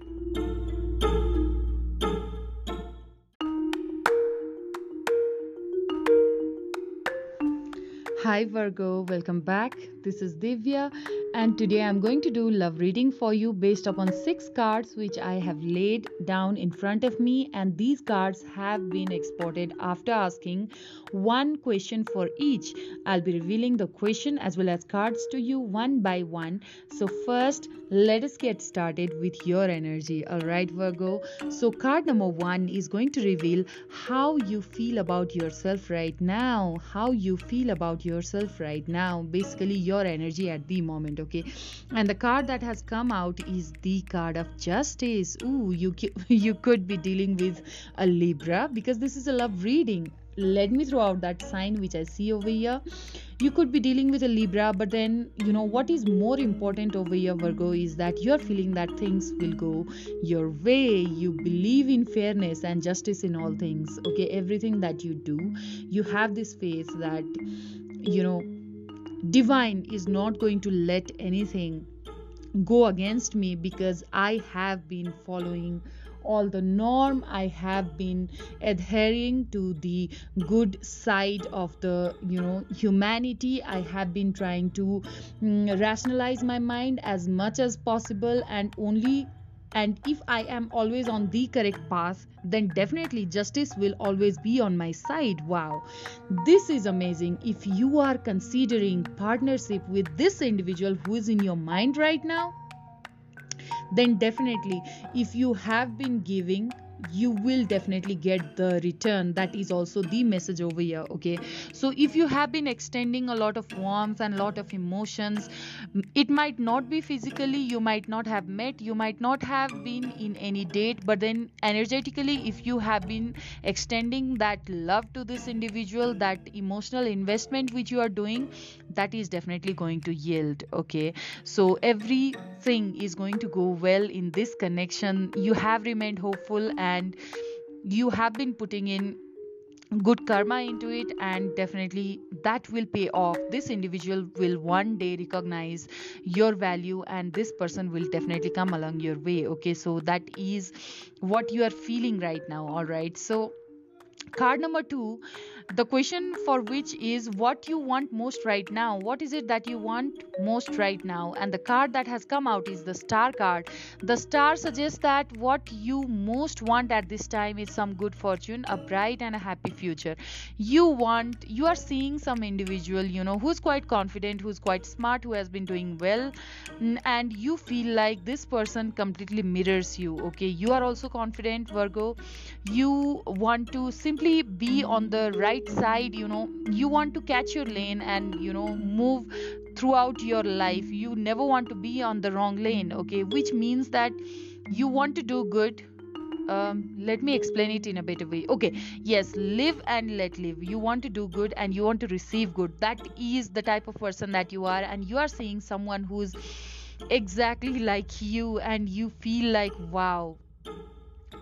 Hi Virgo, welcome back. This is Divya, and today I'm going to do love reading for you based upon six cards which I have laid down in front of me, and these cards have been exported after asking one question for each. I'll be revealing the question as well as cards to you one by one. So first, let us get started with your energy. All right Virgo, so card number one is going to reveal how you feel about yourself right now. How you feel about yourself right now, basically your energy at the moment. Okay, and the card that has come out is the card of justice. Ooh, you you could be dealing with a Libra, because this is a love reading. Let me throw out that sign which I see over here. You could be dealing with a Libra, but then you know what is more important over here Virgo is that you're feeling that things will go your way. You believe in fairness and justice in all things. Okay, everything that you do, you have this faith that you know divine is not going to let anything go against me, because I have been following all the norm. I have been adhering to the good side of the you know humanity. I have been trying to mm, rationalize my mind as much as possible, and only and if I am always on the correct path, then definitely justice will always be on my side. Wow, this is amazing. If you are considering partnership with this individual who is in your mind right now, then definitely if you have been giving, you will definitely get the return. That is also the message over here. Okay, so if you have been extending a lot of warmth and a lot of emotions, it might not be physically, you might not have met, you might not have been in any date, but then energetically, if you have been extending that love to this individual, that emotional investment which you are doing, that is definitely going to yield. Okay, so everything is going to go well in this connection. You have remained hopeful, and And you have been putting in good karma into it, and definitely that will pay off. This individual will one day recognize your value, and this person will definitely come along your way. Okay, so that is what you are feeling right now. All right, so card number two, the question for which is what you want most right now. What is it that you want most right now? And the card that has come out is the star card. The star suggests that what you most want at this time is some good fortune, a bright and a happy future. You want, you are seeing some individual, you know, who's quite confident, who's quite smart, who has been doing well, and you feel like this person completely mirrors you. Okay, you are also confident Virgo. You want to simply be on the right right side, you know, you want to catch your lane and, you know, move throughout your life. You never want to be on the wrong lane, okay, which means that you want to do good. Um, let me explain it in a better way. Okay, yes, live and let live. You want to do good and you want to receive good. That is the type of person that you are, and you are seeing someone who's exactly like you, and you feel like, wow,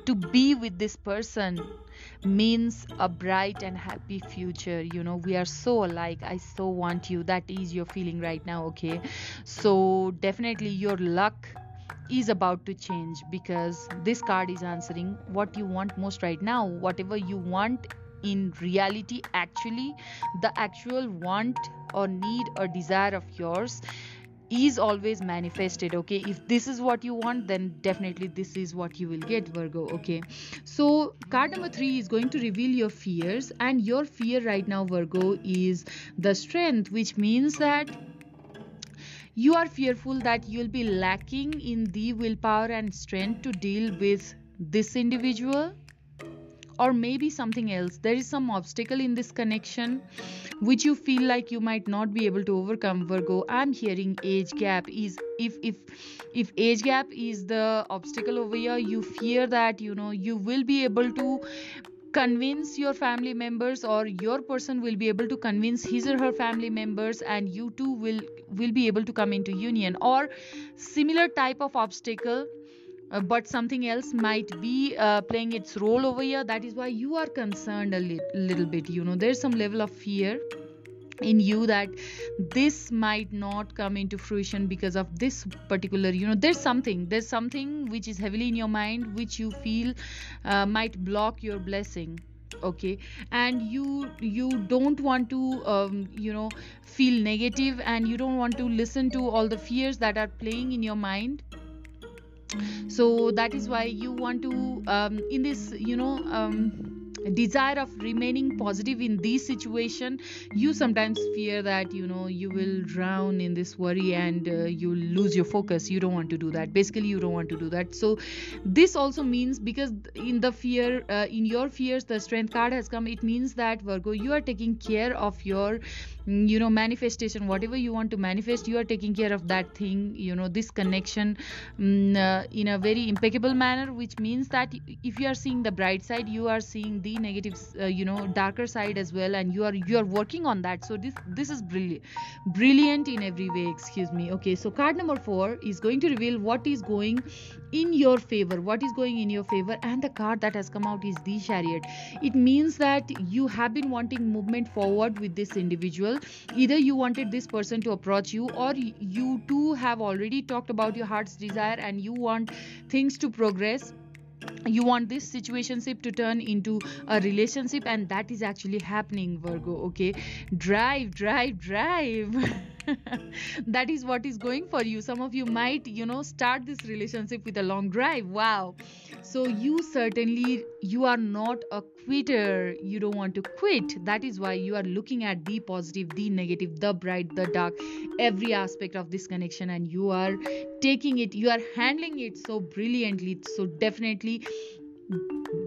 to be with this person means a bright and happy future. You know, we are so alike. I so want you. That is your feeling right now, okay? So definitely your luck is about to change, because this card is answering what you want most right now. Whatever you want in reality, actually the actual want or need or desire of yours is always manifested, okay? If this is what you want, then definitely this is what you will get, Virgo, okay? So card number three is going to reveal your fears, and your fear right now, Virgo, is the strength, which means that you are fearful that you'll be lacking in the willpower and strength to deal with this individual or maybe something else. There is some obstacle in this connection which you feel like you might not be able to overcome, Virgo. I'm hearing age gap is, if if if age gap is the obstacle over here, you fear that, you know, you will be able to convince your family members, or your person will be able to convince his or her family members, and you two will will be able to come into union, or similar type of obstacle. Uh, but something else might be uh, playing its role over here. That is why you are concerned a li- little bit. You know, there's some level of fear in you that this might not come into fruition because of this particular, you know, there's something, there's something which is heavily in your mind, which you feel uh, might block your blessing. Okay, and you you don't want to um, you know, feel negative, and you don't want to listen to all the fears that are playing in your mind. So that is why you want to um, in this, you know, um, desire of remaining positive in this situation, you sometimes fear that, you know, you will drown in this worry and uh, you lose your focus. You don't want to do that. Basically, you don't want to do that. So this also means, because in the fear, uh, in your fears, the strength card has come. It means that, Virgo, you are taking care of your, you know, manifestation. Whatever you want to manifest, you are taking care of that thing, you know, this connection um, uh, in a very impeccable manner, which means that if you are seeing the bright side, you are seeing the negative, uh, you know, darker side as well, and you are you are working on that. So this this is brilliant brilliant in every way, excuse me. Okay, so card number four is going to reveal what is going in your favor, what is going in your favor, and the card that has come out is the Chariot. It means that you have been wanting movement forward with this individual. Either you wanted this person to approach you, or you two have already talked about your heart's desire and you want things to progress. You want this situationship to turn into a relationship, and that is actually happening, Virgo, okay? Drive, drive, drive. That is what is going for you. Some of you might, you know, start this relationship with a long drive. Wow. So you certainly, you are not a quitter. You don't want to quit. That is why you are looking at the positive, the negative, the bright, the dark, every aspect of this connection, and you are taking it, you are handling it so brilliantly. So definitely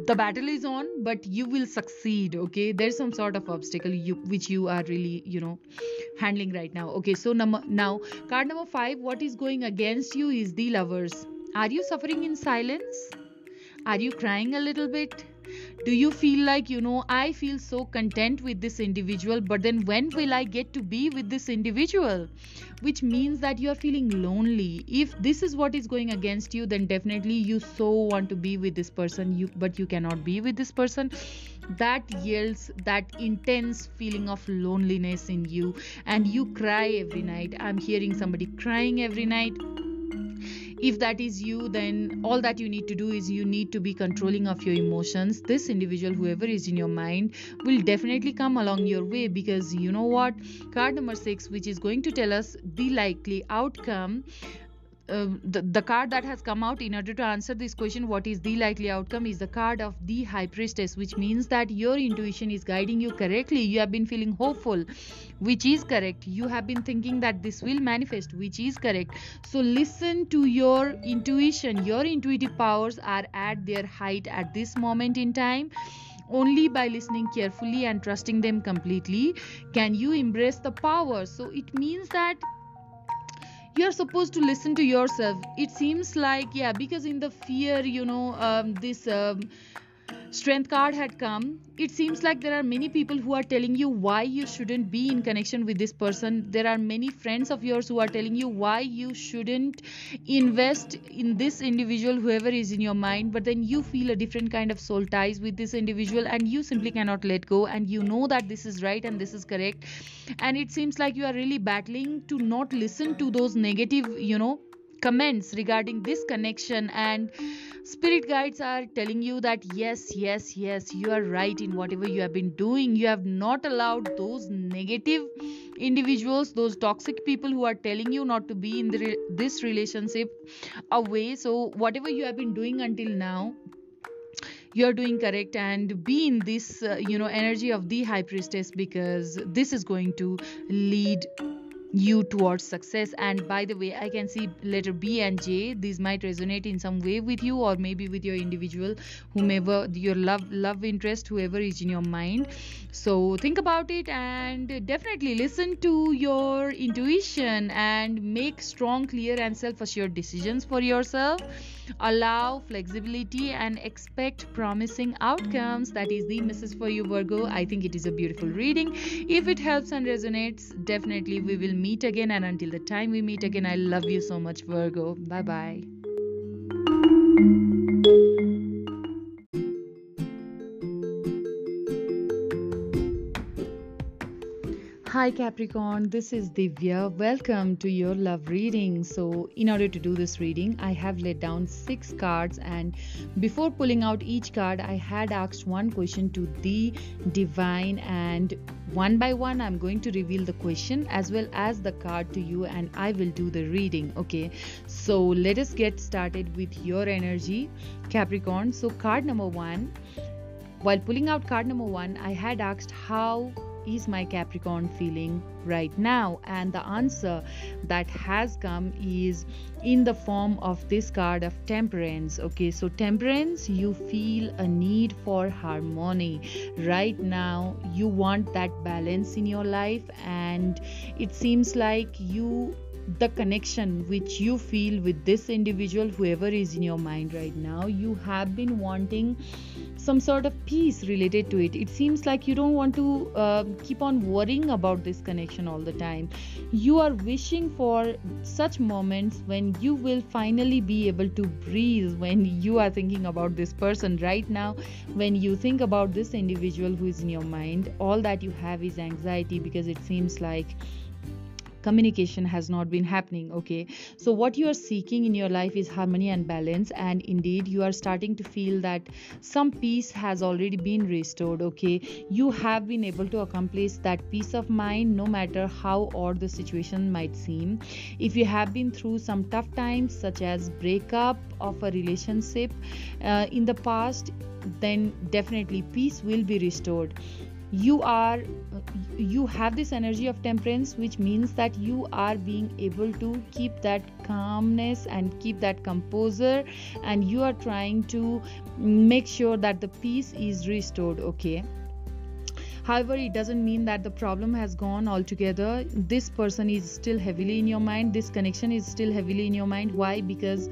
the battle is on, but you will succeed, okay? There's some sort of obstacle you, which you are really, you know, handling right now. Okay, so num- now, card number five, what is going against you is the Lovers. Are you suffering in silence? Are you crying a little bit? Do you feel like, you know, I feel so content with this individual, but then when will I get to be with this individual? Which means that you are feeling lonely. If this is what is going against you, then definitely you so want to be with this person, you but you cannot be with this person. That yields that intense feeling of loneliness in you, and you cry every night. I'm hearing somebody crying every night. If that is you, then all that you need to do is you need to be controlling of your emotions. This individual, whoever is in your mind, will definitely come along your way, because you know what? Card number six, which is going to tell us the likely outcome, uh, the, the card that has come out in order to answer this question, what is the likely outcome, is the card of the High Priestess, which means that your intuition is guiding you correctly. You have been feeling hopeful, which is correct. You have been thinking that this will manifest, which is correct. So listen to your intuition. Your intuitive powers are at their height at this moment in time. Only by listening carefully and trusting them completely can you embrace the power. So it means that you are supposed to listen to yourself. It seems like, yeah, because in the fear, you know, um, this um, strength card had come. It seems like there are many people who are telling you why you shouldn't be in connection with this person. There are many friends of yours who are telling you why you shouldn't invest in this individual, whoever is in your mind. But then you feel a different kind of soul ties with this individual and you simply cannot let go. And you know that this is right and this is correct. And it seems like you are really battling to not listen to those negative, you know, comments regarding this connection, and spirit guides are telling you that yes, yes, yes, you are right in whatever you have been doing. You have not allowed those negative individuals, those toxic people who are telling you not to be in the re- this relationship away. So whatever you have been doing until now, you are doing correct, and be in this uh, you know energy of the High Priestess, because this is going to lead you towards success. And by the way, I can see letter B and J. These might resonate in some way with you, or maybe with your individual, whomever your love love interest, whoever is in your mind. So think about it, and definitely listen to your intuition and make strong, clear and self-assured decisions for yourself. Allow flexibility and expect promising outcomes. That is the message for you, Virgo. I think it is a beautiful reading. If it helps and resonates, definitely we will meet again, and until the time we meet again, I love you so much, Virgo. Bye bye. Hi Capricorn, this is Divya. Welcome to your love reading. So in order to do this reading, I have laid down six cards, and before pulling out each card, I had asked one question to the divine, and one by one I'm going to reveal the question as well as the card to you, and I will do the reading. Okay, so let us get started with your energy, Capricorn. So card number one, while pulling out card number one, I had asked how is my Capricorn feeling right now, and the answer that has come is in the form of this card of Temperance. Okay, so Temperance, you feel a need for harmony right now. You want that balance in your life, and it seems like you the connection which you feel with this individual, whoever is in your mind right now, you have been wanting some sort of peace related to it. It seems like you don't want to uh, keep on worrying about this connection all the time. You are wishing for such moments when you will finally be able to breathe when you are thinking about this person. Right now, when you think about this individual who is in your mind, all that you have is anxiety, because it seems like communication has not been happening. Okay, so what you are seeking in your life is harmony and balance, and indeed you are starting to feel that some peace has already been restored. Okay, you have been able to accomplish that peace of mind, no matter how odd the situation might seem. If you have been through some tough times, such as breakup of a relationship uh, in the past, then definitely peace will be restored. You are you have this energy of Temperance, which means that you are being able to keep that calmness and keep that composure, and you are trying to make sure that the peace is restored. Okay, however, it doesn't mean that the problem has gone altogether. This person is still heavily in your mind. This connection is still heavily in your mind. Why? Because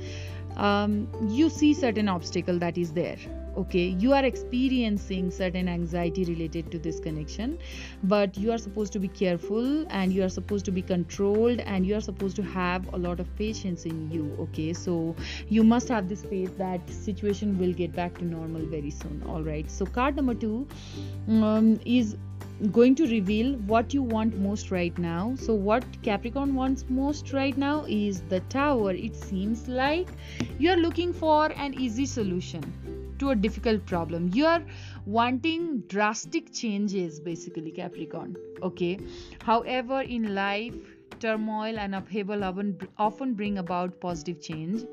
um, you see certain obstacle that is there. Okay, you are experiencing certain anxiety related to this connection, but you are supposed to be careful, and you are supposed to be controlled, and you are supposed to have a lot of patience in you. Okay, so you must have this faith that situation will get back to normal very soon. All right, so card number two um, is going to reveal what you want most right now. So what Capricorn wants most right now is the Tower. It seems like you are looking for an easy solution to a difficult problem. You are wanting drastic changes, basically, Capricorn. Okay, however, in life, turmoil and upheaval often bring about positive change.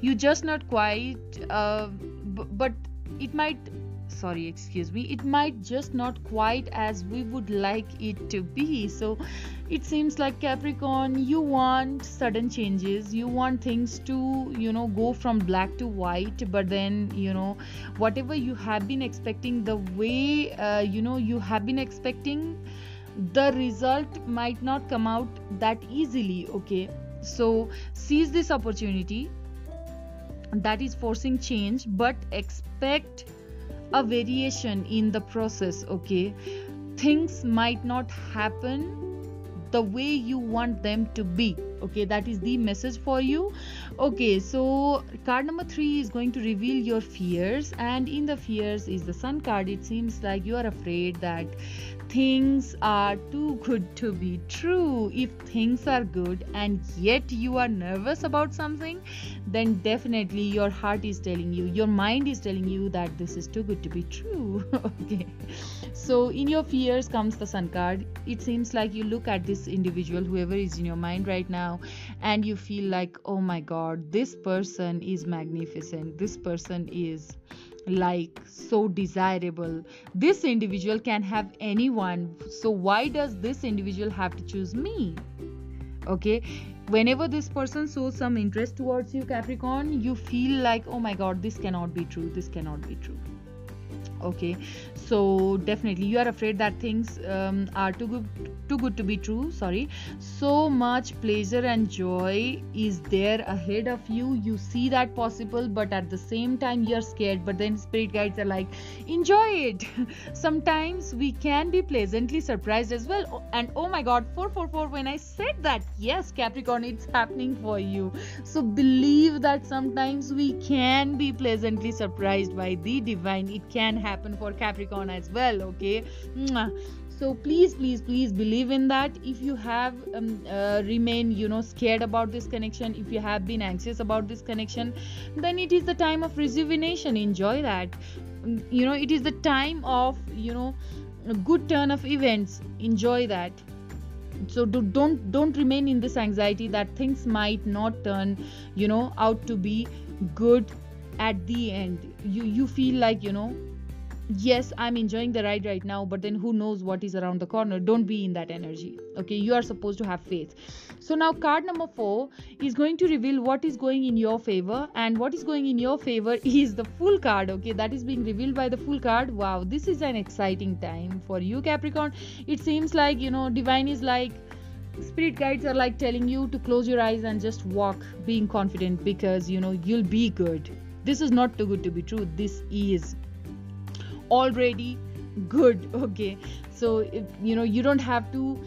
You just not quite uh, b- but it might sorry excuse me it might just not quite as we would like it to be. So it seems like Capricorn, you want sudden changes, you want things to, you know, go from black to white, but then, you know, whatever you have been expecting, the way uh, you know you have been expecting, the result might not come out that easily. Okay, so seize this opportunity that is forcing change, but expect a variation in the process. Okay, things might not happen the way you want them to be. Okay, that is the message for you. Okay, so card number three is going to reveal your fears, and in the fears is the Sun card. It seems like you are afraid that things are too good to be true. If things are good and yet you are nervous about something, then definitely your heart is telling you, your mind is telling you that this is too good to be true. Okay, so in your fears comes the Sun card. It seems like you look at this individual, whoever is in your mind right now, and you feel like, oh my god, this person is magnificent, this person is like so desirable, this individual can have anyone, so why does this individual have to choose me? Okay, whenever this person shows some interest towards you, Capricorn, you feel like, oh my god, this cannot be true, this cannot be true. Okay, so definitely you are afraid that things um, are too good too good to be true, sorry. So much pleasure and joy is there ahead of you. You see that possible, but at the same time you are scared, but then spirit guides are like, enjoy it. Sometimes we can be pleasantly surprised as well. And oh my god, four four four, when I said that, yes Capricorn, it's happening for you. So believe that sometimes we can be pleasantly surprised by the divine. It can happen happen for Capricorn as well. Okay, so please please please believe in that. If you have um, uh, remain you know scared about this connection, if you have been anxious about this connection, then it is the time of rejuvenation. Enjoy that. You know, it is the time of, you know, a good turn of events. Enjoy that. So do, don't don't remain in this anxiety that things might not turn, you know, out to be good at the end. You you feel like, you know, yes, I'm enjoying the ride right now, but then who knows what is around the corner. Don't be in that energy. Okay, you are supposed to have faith. So now card number four is going to reveal what is going in your favor, and what is going in your favor is the Fool card. Okay, that is being revealed by the Fool card. Wow, this is an exciting time for you, Capricorn. It seems like, you know, divine is like, spirit guides are like telling you to close your eyes and just walk, being confident, because, you know, you'll be good. This is not too good to be true. This is already good. Okay, so if, you know, you don't have to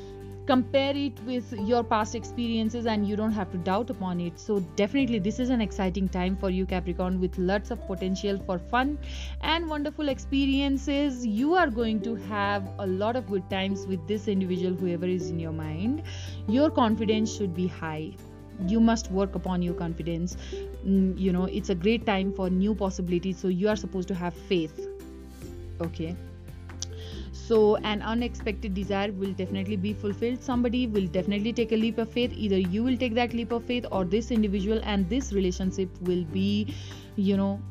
compare it with your past experiences, and you don't have to doubt upon it. So definitely this is an exciting time for you, Capricorn, with lots of potential for fun and wonderful experiences. You are going to have a lot of good times with this individual, whoever is in your mind. Your confidence should be high. You must work upon your confidence. You know, it's a great time for new possibilities, so you are supposed to have faith. Okay, so an unexpected desire will definitely be fulfilled. Somebody will definitely take a leap of faith. Either you will take that leap of faith, or this individual and this relationship will be, you know,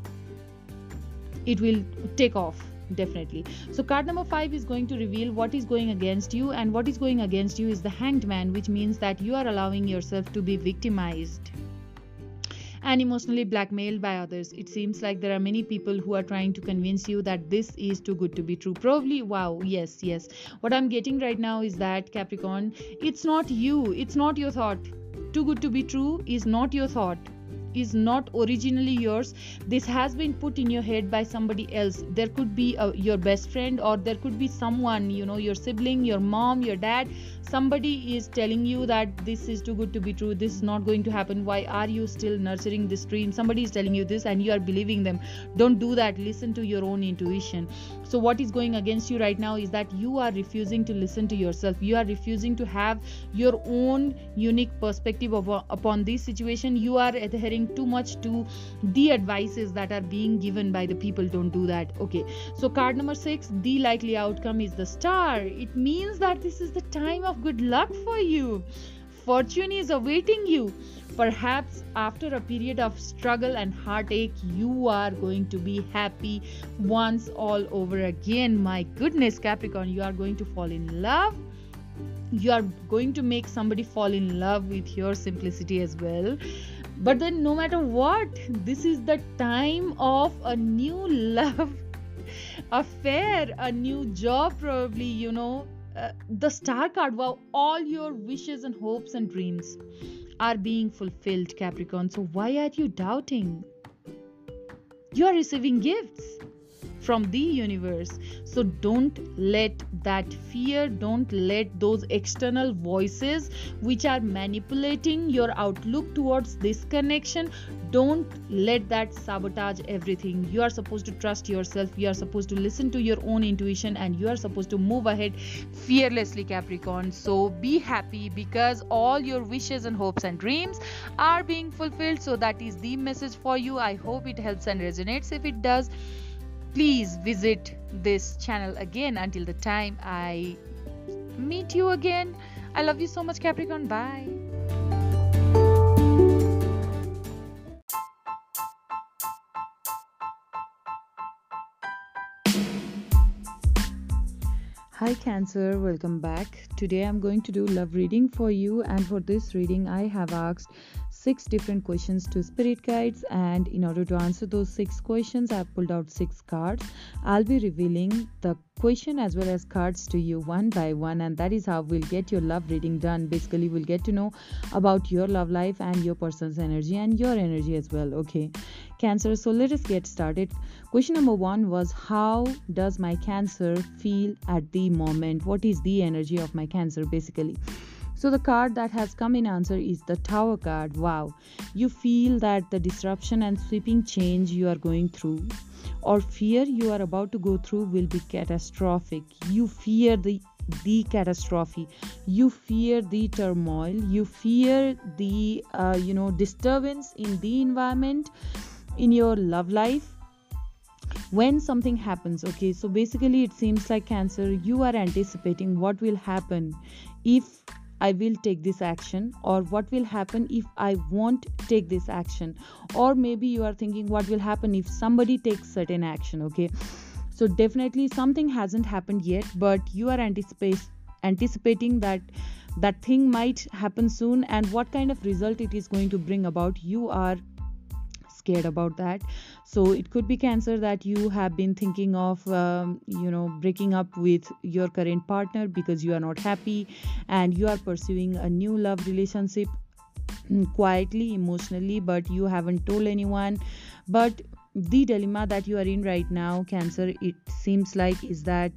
it will take off definitely. So card number five is going to reveal what is going against you, and what is going against you is the Hanged Man, which means that you are allowing yourself to be victimized and emotionally blackmailed by others. It seems like there are many people who are trying to convince you that this is too good to be true. Probably, wow, yes, yes. What I'm getting right now is that, Capricorn, it's not you, it's not your thought. Too good to be true is not your thought, is not originally yours. This has been put in your head by somebody else. There could be a, your best friend, or there could be someone, you know, your sibling, your mom, your dad. Somebody is telling you that this is too good to be true, this is not going to happen, why are you still nurturing this dream? Somebody is telling you this and you are believing them. Don't do that. Listen to your own intuition. So what is going against you right now is that you are refusing to listen to yourself. You are refusing to have your own unique perspective of, upon this situation. You are adhering too much to the advices that are being given by the people. Don't do that. Okay, so card number six, the likely outcome is the Star. It means that this is the time of good luck for you. fortune is awaiting you. Perhaps after a period of struggle and heartache, you are going to be happy once all over again. My goodness, Capricorn, you are going to fall in love. You are going to make somebody fall in love with your simplicity as well. But then no matter what, this is the time of a new love affair, a new job probably, you know. Uh, the star card, wow, all your wishes and hopes and dreams are being fulfilled, Capricorn. So why are you doubting? You are receiving gifts from the universe. So don't let that fear, don't let those external voices which are manipulating your outlook towards this connection, don't let that sabotage everything. You are supposed to trust yourself. You are supposed to listen to your own intuition, and you are supposed to move ahead fearlessly, Capricorn. So be happy because all your wishes and hopes and dreams are being fulfilled. So that is the message for you. I hope it helps and resonates. If it does, please visit this channel again. Until the time I meet you again, I love you so much, Capricorn. Bye. Hi Cancer, welcome back. Today I'm going to do love reading for you, and for this reading I have asked six different questions to spirit guides, and in order to answer those six questions I have pulled out six cards. I'll be revealing the question as well as cards to you one by one, and that is how we'll get your love reading done. Basically, we'll get to know about your love life and your person's energy and your energy as well. Okay, Cancer, so let us get started. Question number one was, how does my Cancer feel at the moment? What is the energy of my Cancer basically? So the card that has come in answer is the Tower card. Wow, you feel that the disruption and sweeping change you are going through or fear you are about to go through will be catastrophic. You fear the, the catastrophe. You fear the turmoil. You fear the, uh, you know, disturbance in the environment, in your love life, when something happens. Okay, so basically it seems like, Cancer, you are anticipating what will happen if I will take this action, or what will happen if I won't take this action, or maybe you are thinking what will happen if somebody takes certain action. Okay, so definitely something hasn't happened yet, but you are anticipate- anticipating that that thing might happen soon, and what kind of result it is going to bring about, you are scared about that. So it could be, Cancer, that you have been thinking of um, you know breaking up with your current partner because you are not happy, and you are pursuing a new love relationship quietly, emotionally, but you haven't told anyone. But the dilemma that you are in right now, Cancer, it seems like is that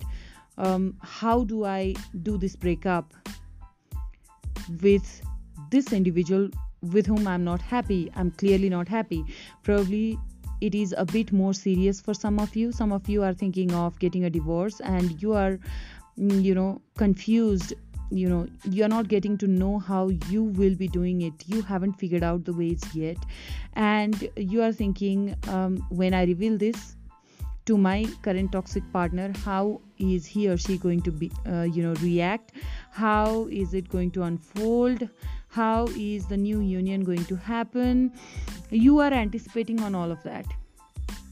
um, how do I do this breakup with this individual with whom I'm not happy? I'm clearly not happy. Probably it is a bit more serious for some of you. Some of you are thinking of getting a divorce, and you are, you know, confused. You know, you're not getting to know how you will be doing it. You haven't figured out the ways yet. And you are thinking, um, when I reveal this to my current toxic partner, how is he or she going to be, uh, you know, react? How is it going to unfold? How is the new union going to happen? You are anticipating on all of that.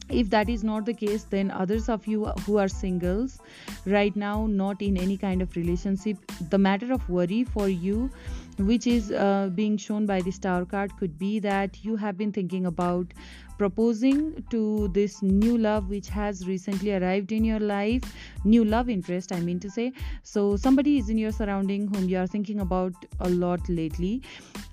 If that is not the case, then others of you who are singles right now, not in any kind of relationship, the matter of worry for you, which is uh, being shown by this Tower card, could be that you have been thinking about proposing to this new love which has recently arrived in your life, new love interest, I mean to say. So somebody is in your surrounding whom you are thinking about a lot lately,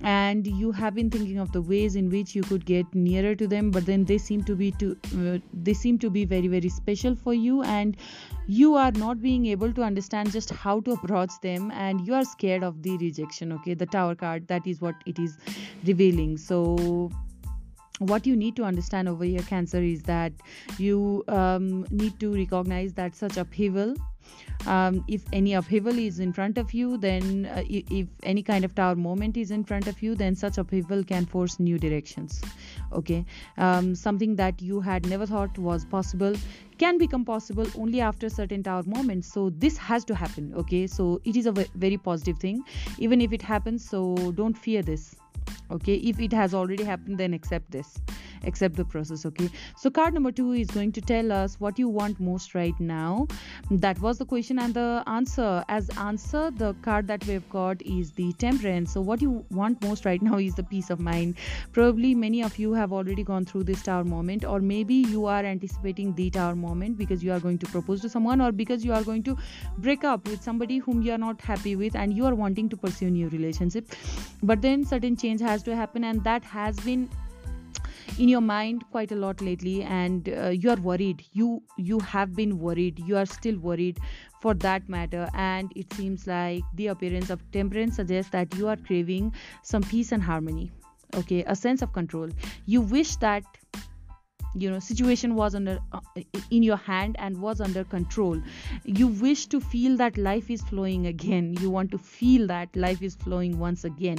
and you have been thinking of the ways in which you could get nearer to them, but then they seem to be too, uh, they seem to be very, very special for you, and you are not being able to understand just how to approach them, and you are scared of the rejection. Okay, the Tower card, that is what it is revealing. So what you need to understand over here, Cancer, is that you um, need to recognize that such upheaval, um, if any upheaval is in front of you, then uh, if any kind of Tower moment is in front of you, then such upheaval can force new directions. Okay, um, something that you had never thought was possible can become possible only after certain tower moments. So this has to happen, okay? So it is a very positive thing, even if it happens. So don't fear this, okay? If it has already happened, then accept this, accept the process, okay? So card number two is going to tell us what you want most right now. That was the question and the answer. As answer, the card that we've got is the Temperance. So what you want most right now is the peace of mind. Probably many of you have already gone through this tower moment, or maybe you are anticipating the tower moment because you are going to propose to someone, or because you are going to break up with somebody whom you are not happy with and you are wanting to pursue a new relationship. But then certain change has to happen, and that has been in your mind quite a lot lately, and uh, you are worried, you you have been worried, you are still worried for that matter. And it seems like the appearance of Temperance suggests that you are craving some peace and harmony, okay, a sense of control. You wish that, you know, situation was under uh, in your hand and was under control. You wish to feel that life is flowing again. You want to feel that life is flowing once again.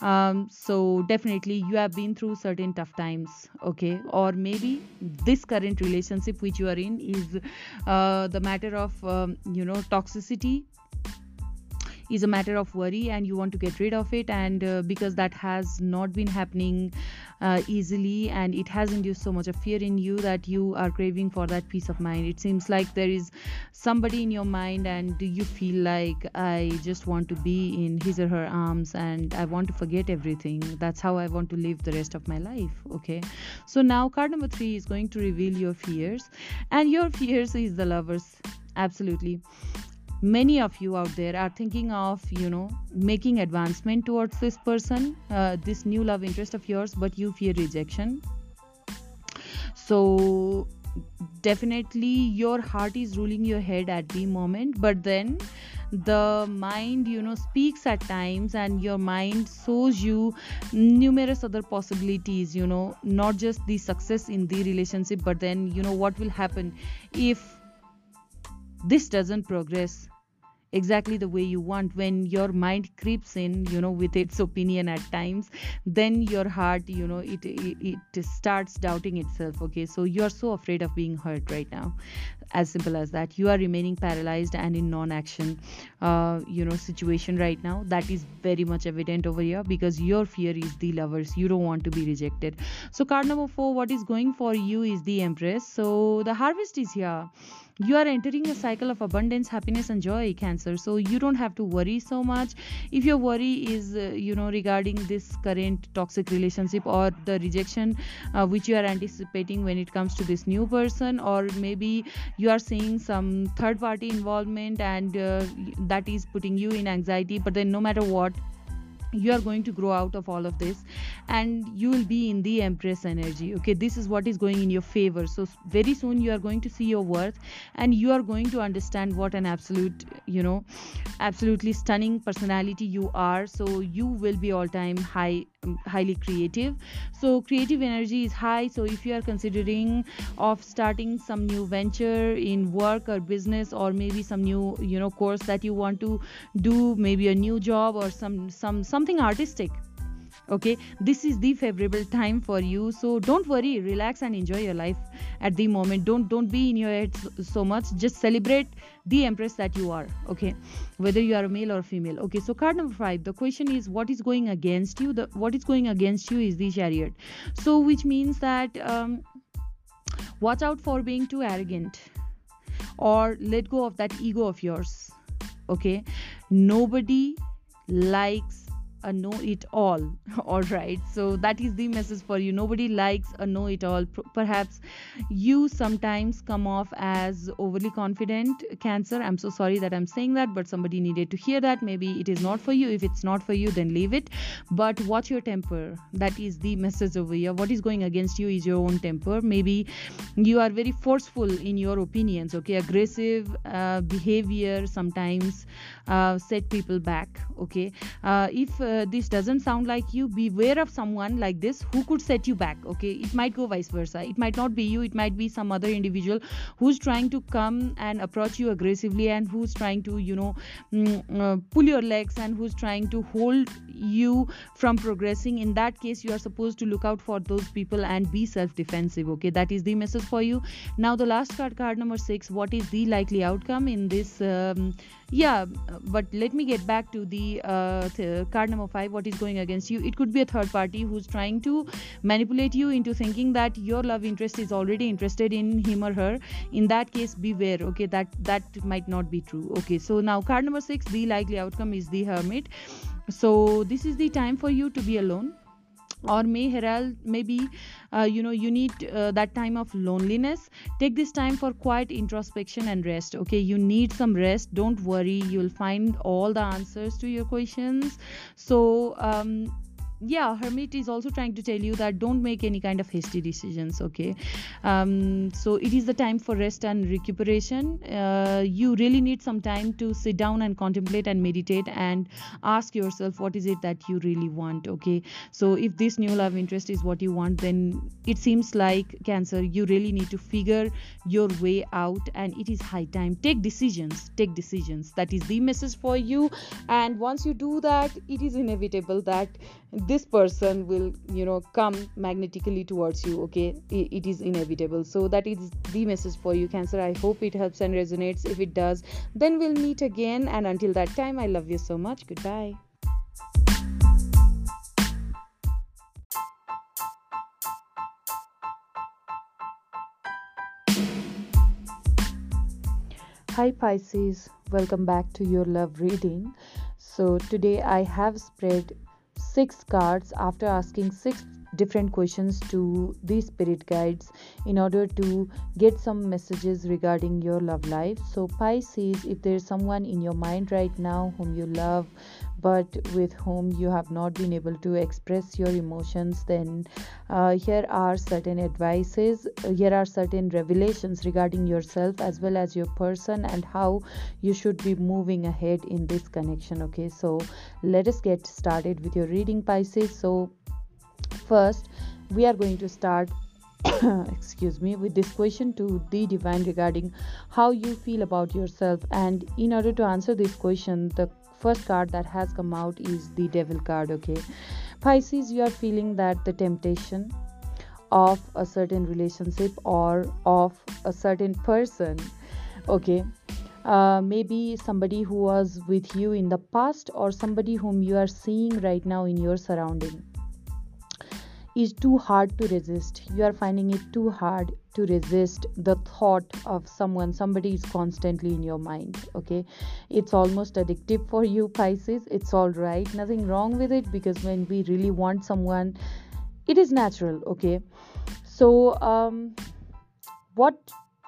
Um, so definitely you have been through certain tough times, okay? Or maybe this current relationship which you are in is uh, the matter of um, you know, toxicity is a matter of worry, and you want to get rid of it, and uh, because that has not been happening uh, easily, and it has induced so much of fear in you that you are craving for that peace of mind. It seems like there is somebody in your mind, and you feel like, I just want to be in his or her arms, and I want to forget everything. That's how I want to live the rest of my life, okay? So now card number three is going to reveal your fears, and your fears is the Lovers. Absolutely. Many of you out there are thinking of, you know, making advancement towards this person, uh, this new love interest of yours, but you fear rejection. So definitely your heart is ruling your head at the moment, but then the mind, you know, speaks at times, and your mind shows you numerous other possibilities, you know, not just the success in the relationship, but then, you know, what will happen if this doesn't progress exactly the way you want. When your mind creeps in, you know, with its opinion at times, then your heart, you know, it it, it starts doubting itself, okay? So you are so afraid of being hurt right now. As simple as that. You are remaining paralyzed and in non-action uh, you know, situation right now. That is very much evident over here, because your fear is the Lovers. You don't want to be rejected. So card number four, what is going for you is the Empress. So the harvest is here. You are entering a cycle of abundance, happiness and joy, Cancer. So you don't have to worry so much. If your worry is uh, you know, regarding this current toxic relationship, or the rejection uh, which you are anticipating when it comes to this new person, or maybe you are seeing some third party involvement, and uh, that is putting you in anxiety. But then no matter what, you are going to grow out of all of this, and you will be in the Empress energy, okay? This is what is going in your favor. So very soon you are going to see your worth, and you are going to understand what an absolute, you know, absolutely stunning personality you are. So you will be all time high, highly creative. So creative energy is high. So if you are considering of starting some new venture in work or business, or maybe some new, you know, course that you want to do, maybe a new job, or some some some something artistic, okay, this is the favorable time for you. So don't worry, relax and enjoy your life at the moment. Don't don't be in your head so much. Just celebrate the Empress that you are, okay, whether you are a male or a female, okay? So card number five, the question is, what is going against you? The what is going against you is the Chariot. So which means that um watch out for being too arrogant, or let go of that ego of yours, okay? Nobody likes a know-it-all. All right, so that is the message for you. Nobody likes a know-it-all. Perhaps you sometimes come off as overly confident, Cancer. I'm so sorry that I'm saying that, but somebody needed to hear that. Maybe it is not for you. If it's not for you, then leave it, but watch your temper. That is the message over here. What is going against you is your own temper. Maybe you are very forceful in your opinions, okay? Aggressive uh, behavior sometimes uh, set people back, okay? Uh, if uh, uh, this doesn't sound like you, beware of someone like this who could set you back. Okay, it might go vice versa. It might not be you, it might be some other individual who's trying to come and approach you aggressively, and who's trying to, you know, mm, uh, pull your legs, and who's trying to hold you from progressing. In that case, you are supposed to look out for those people and be self-defensive. Okay, that is the message for you. Now the last card, card number six. What is the likely outcome in this? Um, yeah, but let me get back to the uh, th- card number five. What is going against you? It could be a third party who's trying to manipulate you into thinking that your love interest is already interested in him or her. In that case, beware. Okay, that that might not be true. Okay, so now card number six, the likely outcome is the Hermit. So this is the time for you to be alone, or may herald maybe uh, you know you need uh, that time of loneliness. Take this time for quiet introspection and rest. Okay, you need some rest. Don't worry, you'll find all the answers to your questions. So um yeah, Hermit is also trying to tell you that don't make any kind of hasty decisions. Okay, um, so it is the time for rest and recuperation. Uh, you really need some time to sit down and contemplate and meditate and ask yourself what is it that you really want. Okay, so if this new love interest is what you want, then it seems like, Cancer, you really need to figure your way out, and it is high time. Take decisions, take decisions. That is the message for you. And once you do that, it is inevitable that this person will, you know, come magnetically towards you. Okay, it is inevitable. So that is the message for you, Cancer. I hope it helps and resonates. If it does, then we'll meet again, and until that time, I love you so much. Goodbye. Hi Pisces, welcome back to your love reading. So today I have spread six cards after asking six different questions to the spirit guides in order to get some messages regarding your love life. So Pisces, if there is someone in your mind right now whom you love but with whom you have not been able to express your emotions, then uh, here are certain advices, here are certain revelations regarding yourself as well as your person and how you should be moving ahead in this connection. Okay, so let us get started with your reading, Pisces. So first, we are going to start excuse me with this question to the divine regarding how you feel about yourself. And in order to answer this question, the first card that has come out is the Devil card. Okay, Pisces, you are feeling that the temptation of a certain relationship or of a certain person, okay, uh, maybe somebody who was with you in the past or somebody whom you are seeing right now in your surrounding, is too hard to resist. You are finding it too hard to resist the thought of someone. Somebody is constantly in your mind. Okay, it's almost addictive for you, Pisces. It's all right, nothing wrong with it, because when we really want someone, it is natural. Okay, so um, what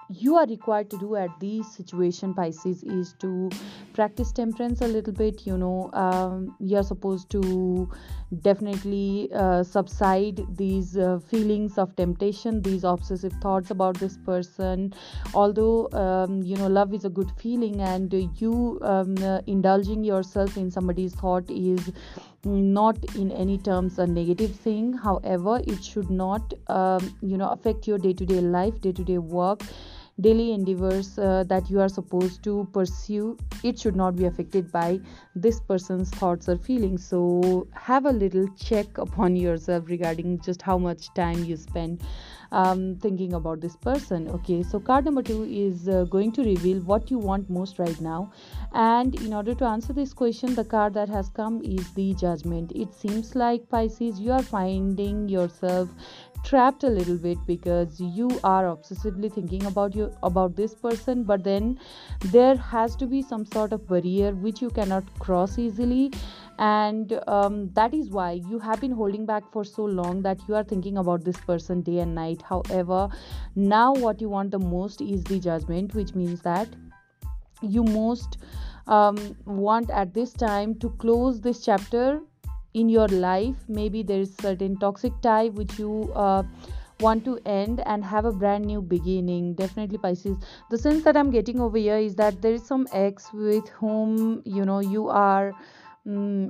you are required to do at this situation, Pisces, is to practice temperance a little bit. You know, um, you're supposed to definitely uh, subside these uh, feelings of temptation, these obsessive thoughts about this person. Although, um, you know, love is a good feeling, and you um, uh, indulging yourself in somebody's thought is not in any terms a negative thing. However, it should not, um, you know, affect your day-to-day life, day-to-day work, daily endeavors uh, that you are supposed to pursue. It should not be affected by this person's thoughts or feelings. So have a little check upon yourself regarding just how much time you spend um, thinking about this person. Okay, so card number two is uh, going to reveal what you want most right now. And in order to answer this question, the card that has come is the Judgment. It seems like, Pisces, you are finding yourself trapped a little bit because you are obsessively thinking about you about this person, but then there has to be some sort of barrier which you cannot cross easily, and um, that is why you have been holding back for so long, that you are thinking about this person day and night. However, now what you want the most is the Judgment, which means that you most um, want at this time to close this chapter in your life. Maybe there is certain toxic tie which you uh, want to end and have a brand new beginning. Definitely, Pisces, the sense that I'm getting over here is that there is some ex with whom, you know, you are um,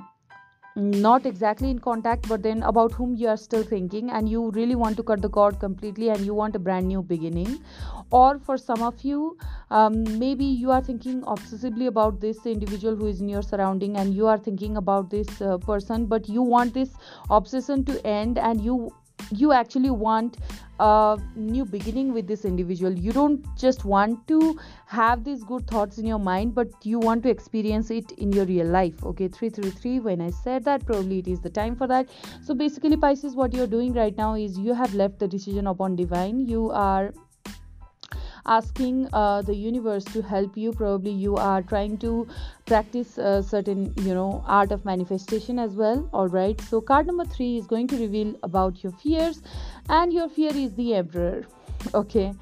not exactly in contact, but then about whom you are still thinking and you really want to cut the cord completely and you want a brand new beginning. Or for some of you, um, maybe you are thinking obsessively about this individual who is in your surrounding, and you are thinking about this uh, person, but you want this obsession to end, and you you actually want a new beginning with this individual. You don't just want to have these good thoughts in your mind, but you want to experience it in your real life. Okay, three three three, when I said that, probably it is the time for that. So basically, Pisces, what you're doing right now is you have left the decision upon divine. You are asking uh, the universe to help you. Probably you are trying to practice a certain, you know, art of manifestation as well. All right, so card number three is going to reveal about your fears, and your fear is the Emperor. Okay,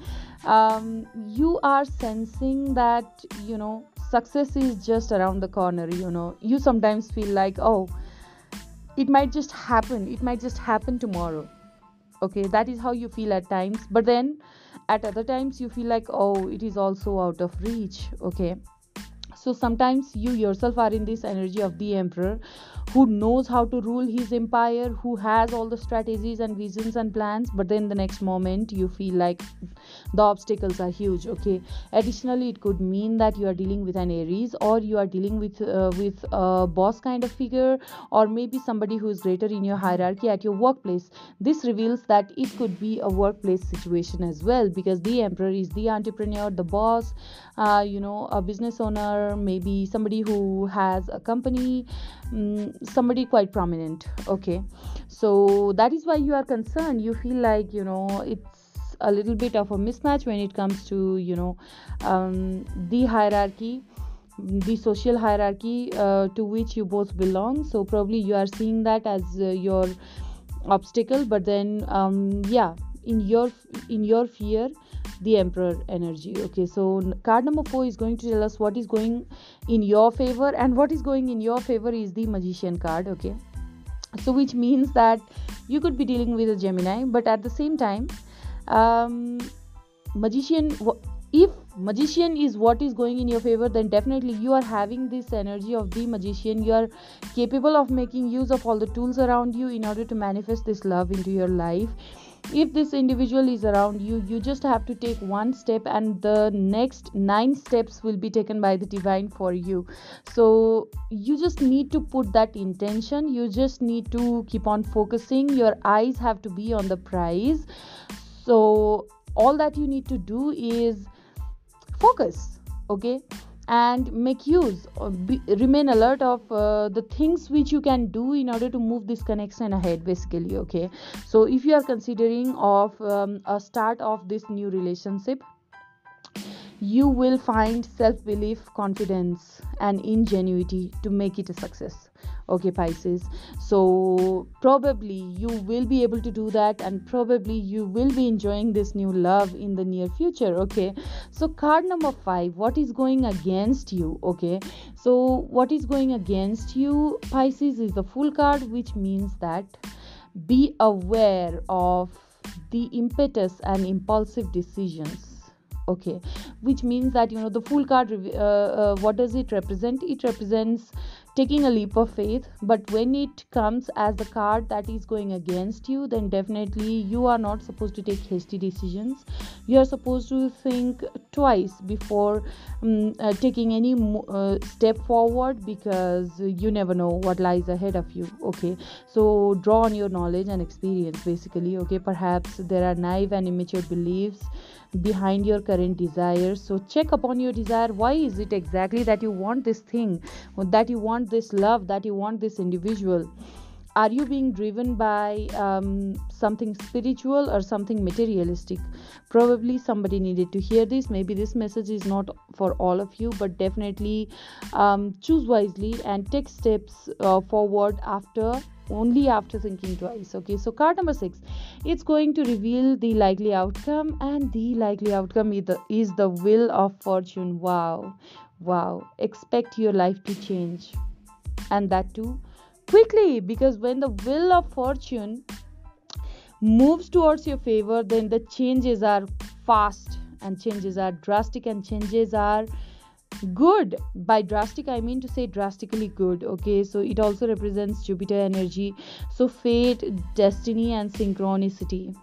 um, you are sensing that, you know, success is just around the corner. You know, you sometimes feel like, oh, it might just happen. It might just happen tomorrow. Okay, that is how you feel at times. But then at other times you feel like, oh, it is also out of reach. Okay, so sometimes you yourself are in this energy of the Emperor, who knows how to rule his empire, who has all the strategies and visions and plans, but then the next moment you feel like the obstacles are huge. Okay, additionally, it could mean that you are dealing with an Aries, or you are dealing with uh, with a boss kind of figure, or maybe somebody who is greater in your hierarchy at your workplace. This reveals that it could be a workplace situation as well, because the Emperor is the entrepreneur, the boss, uh, you know, a business owner, maybe somebody who has a company, um, somebody quite prominent. Okay, so that is why you are concerned. You feel like, you know, it's a little bit of a mismatch when it comes to, you know, um, the hierarchy, the social hierarchy uh, to which you both belong. So probably you are seeing that as uh, your obstacle, but then um, yeah, in your in your fear, the Emperor energy. Okay, so card number four is going to tell us what is going in your favor, and what is going in your favor is the Magician card. Okay, so which means that you could be dealing with a Gemini, but at the same time, um, Magician, if Magician is what is going in your favor, then definitely you are having this energy of the Magician. You are capable of making use of all the tools around you in order to manifest this love into your life. If this individual is around you, you just have to take one step, and the next nine steps will be taken by the divine for you. So you just need to put that intention. You just need to keep on focusing. Your eyes have to be on the prize. So all that you need to do is focus, okay? And make use, be, remain alert of uh, the things which you can do in order to move this connection ahead, basically. Okay, so if you are considering of um, a start of this new relationship, you will find self-belief, confidence, and ingenuity to make it a success. Okay, Pisces, so probably you will be able to do that, and probably you will be enjoying this new love in the near future. Okay, so card number five, what is going against you? Okay, so what is going against you, Pisces, is the Fool card, which means that be aware of the impetus and impulsive decisions. Okay, which means that, you know, the Fool card, uh, uh, what does it represent? It represents taking a leap of faith. But when it comes as the card that is going against you, then definitely you are not supposed to take hasty decisions. You are supposed to think twice before um, uh, taking any uh, step forward, because you never know what lies ahead of you. Okay, so draw on your knowledge and experience, basically. Okay, perhaps there are naive and immature beliefs behind your current desires. So check upon your desire. Why is it exactly that you want this thing, that you want this love, that you want this individual? Are you being driven by um, something spiritual or something materialistic? Probably somebody needed to hear this. Maybe this message is not for all of you, but definitely um, choose wisely and take steps uh, forward after only after thinking twice. Okay, so card number six, it's going to reveal the likely outcome, and the likely outcome is the, is the Wheel of Fortune. Wow, wow, expect your life to change, and that too quickly, because when the Wheel of Fortune moves towards your favor, then the changes are fast, and changes are drastic, and changes are Good, by drastic I mean to say drastically good, okay? So it also represents Jupiter energy, so fate, destiny and synchronicity.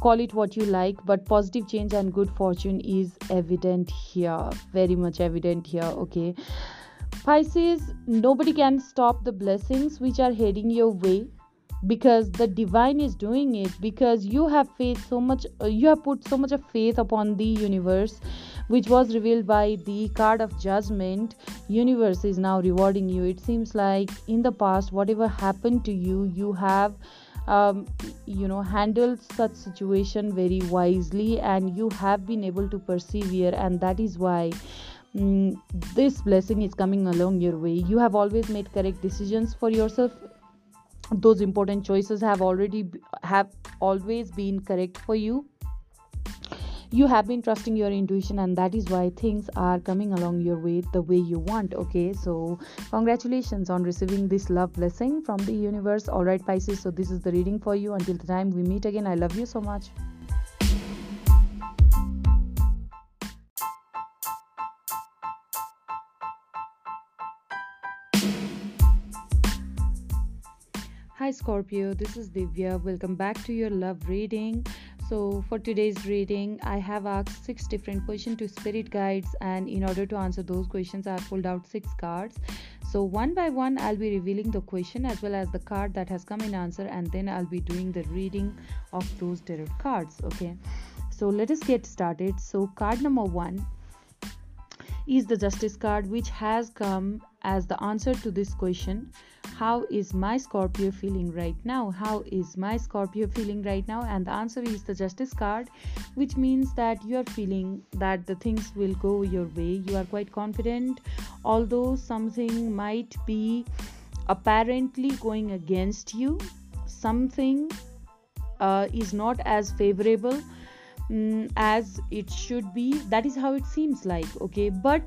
Call it what you like, but positive change and good fortune is evident here, very much evident here, okay? Pisces, nobody can stop the blessings which are heading your way, because the divine is doing it, because you have faith so much, you have put so much of faith upon the universe, which was revealed by the card of judgment. Universe is now rewarding you. It seems like in the past, whatever happened to you, you have um, you know handled such situation very wisely, and you have been able to persevere, and that is why um, this blessing is coming along your way. You have always made correct decisions for yourself. Those important choices have already have always been correct for you. You have been trusting your intuition, and that is why things are coming along your way the way you want, okay? So congratulations on receiving this love blessing from the universe. All right, Pisces, so this is the reading for you. Until the time we meet again, I love you so much. Hi Scorpio, this is Divya. Welcome back to your love reading. So for today's reading, I have asked six different questions to spirit guides, and in order to answer those questions, I have pulled out six cards. So one by one, I'll be revealing the question as well as the card that has come in answer, and then I'll be doing the reading of those tarot cards. Okay, so let us get started. So card number one is the Justice card, which has come as the answer to this question. How is my Scorpio feeling right now? How is my Scorpio feeling right now? And the answer is the Justice card, which means that you are feeling that the things will go your way. You are quite confident, although something might be apparently going against you. Something uh, is not as favorable Mm, as it should be. That is how it seems like, okay? But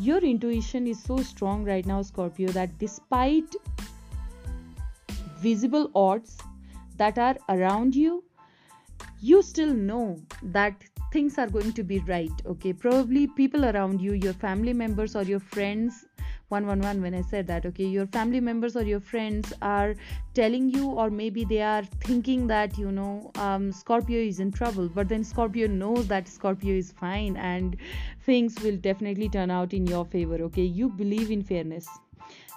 your intuition is so strong right now, Scorpio, that despite visible odds that are around you, you still know that things are going to be right, okay? Probably people around you, your family members or your friends, one one one when I said that, okay, your family members or your friends are telling you, or maybe they are thinking that, you know, um, Scorpio is in trouble, but then Scorpio knows that Scorpio is fine and things will definitely turn out in your favor, okay? You believe in fairness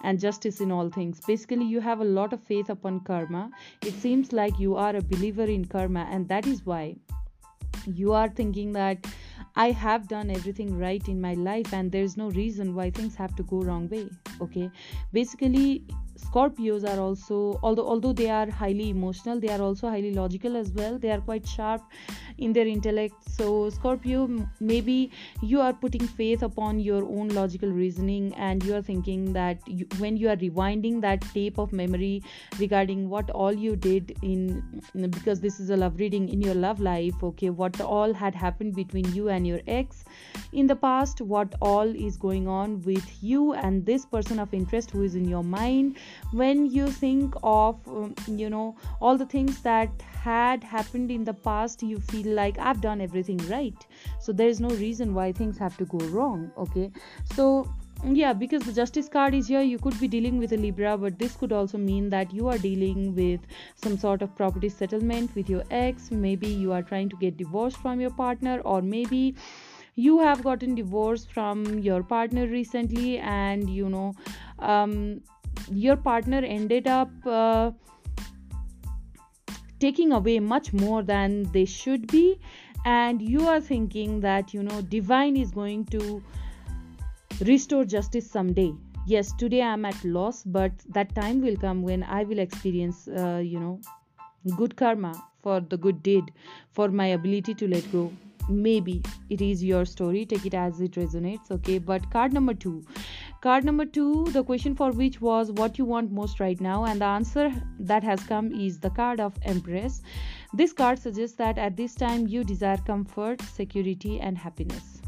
and justice in all things. Basically, you have a lot of faith upon karma. It seems like you are a believer in karma, and that is why you are thinking that I have done everything right in my life and there's no reason why things have to go wrong way, okay? Basically, Scorpios are also, although although they are highly emotional, they are also highly logical as well. They are quite sharp in their intellect. So Scorpio, maybe you are putting faith upon your own logical reasoning, and you are thinking that you, when you are rewinding that tape of memory regarding what all you did in, because this is a love reading, in your love life, okay, what all had happened between you and your ex in the past, what all is going on with you and this person of interest who is in your mind. When you think of um, you know all the things that had happened in the past, you feel like I've done everything right, so there is no reason why things have to go wrong, okay? So yeah, because the Justice card is here, you could be dealing with a Libra, but this could also mean that you are dealing with some sort of property settlement with your ex. Maybe you are trying to get divorced from your partner, or maybe you have gotten divorced from your partner recently, and you know um your partner ended up uh, taking away much more than they should be, and you are thinking that, you know, divine is going to restore justice someday. Yes, today I'm at loss, but that time will come when I will experience uh, you know good karma for the good deed, for my ability to let go. Maybe it is your story, take it as it resonates, okay? But card number two Card number two, the question for which was what you want most right now, and the answer that has come is the card of Empress. This card suggests that at this time you desire comfort, security, and happiness.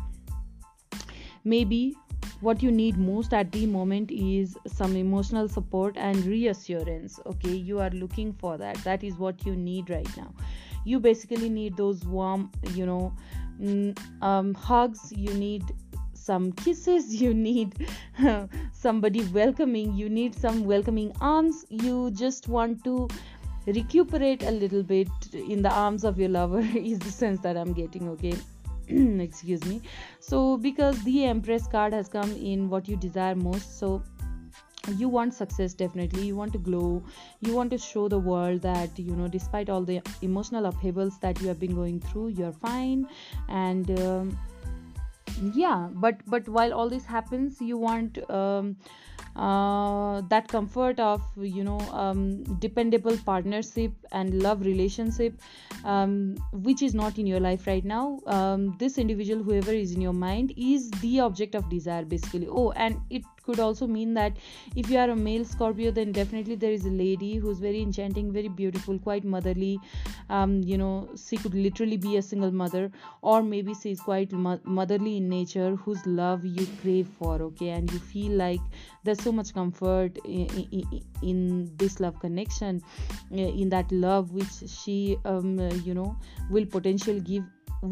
Maybe what you need most at the moment is some emotional support and reassurance, okay? You are looking for that. That is what you need right now. You basically need those warm, you know, um, hugs. You need some kisses, you need somebody welcoming, you need some welcoming arms, you just want to recuperate a little bit in the arms of your lover is the sense that I'm getting, okay? Excuse me. So because the Empress card has come in what you desire most, so you want success, definitely you want to glow, you want to show the world that, you know, despite all the emotional upheavals that you have been going through, you're fine. And um, yeah, but but while all this happens, you want um uh that comfort of, you know, um dependable partnership and love relationship, um which is not in your life right now. Um this individual, whoever is in your mind, is the object of desire, basically. Oh, and it could also mean that if you are a male Scorpio, then definitely there is a lady who's very enchanting, very beautiful, quite motherly. Um you know, she could literally be a single mother, or maybe she is quite mo- motherly in nature, whose love you crave for, okay? And you feel like there's so much comfort in, in, in this love connection, in that love which she um you know will potentially give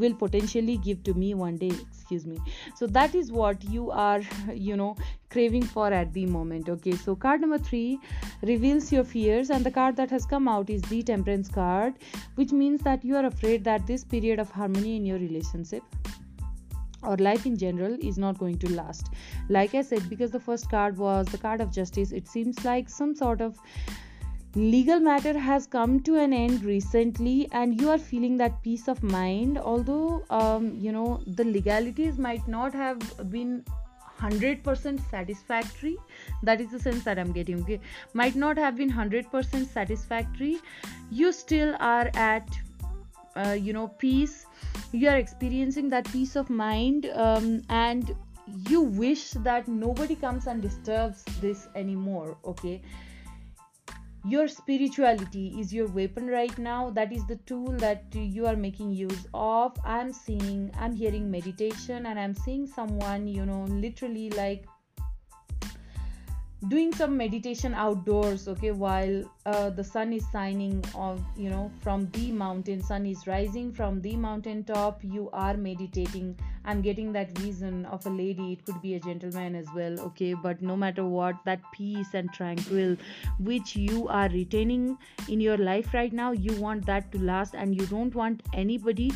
will potentially give to me one day, excuse me. So that is what you are, you know, craving for at the moment, okay? So card number three reveals your fears, and the card that has come out is the Temperance card, which means that you are afraid that this period of harmony in your relationship or life in general is not going to last. Like I said, because the first card was the card of justice, it seems like some sort of legal matter has come to an end recently, and you are feeling that peace of mind, although um, you know, the legalities might not have been one hundred percent satisfactory. That is the sense that I'm getting, okay? Might not have been one hundred percent satisfactory. You still are at uh, you know, peace. You are experiencing that peace of mind, um, and you wish that nobody comes and disturbs this anymore, okay? Your spirituality is your weapon right now. That is the tool that you are making use of. I'm seeing, I'm hearing meditation, and I'm seeing someone, you know, literally like doing some meditation outdoors, okay, while uh, the sun is shining on, you know, from the mountain. Sun is rising from the mountain top. You are meditating. I'm getting that vision of a lady. It could be a gentleman as well, okay? But no matter what, that peace and tranquil which you are retaining in your life right now, you want that to last, and you don't want anybody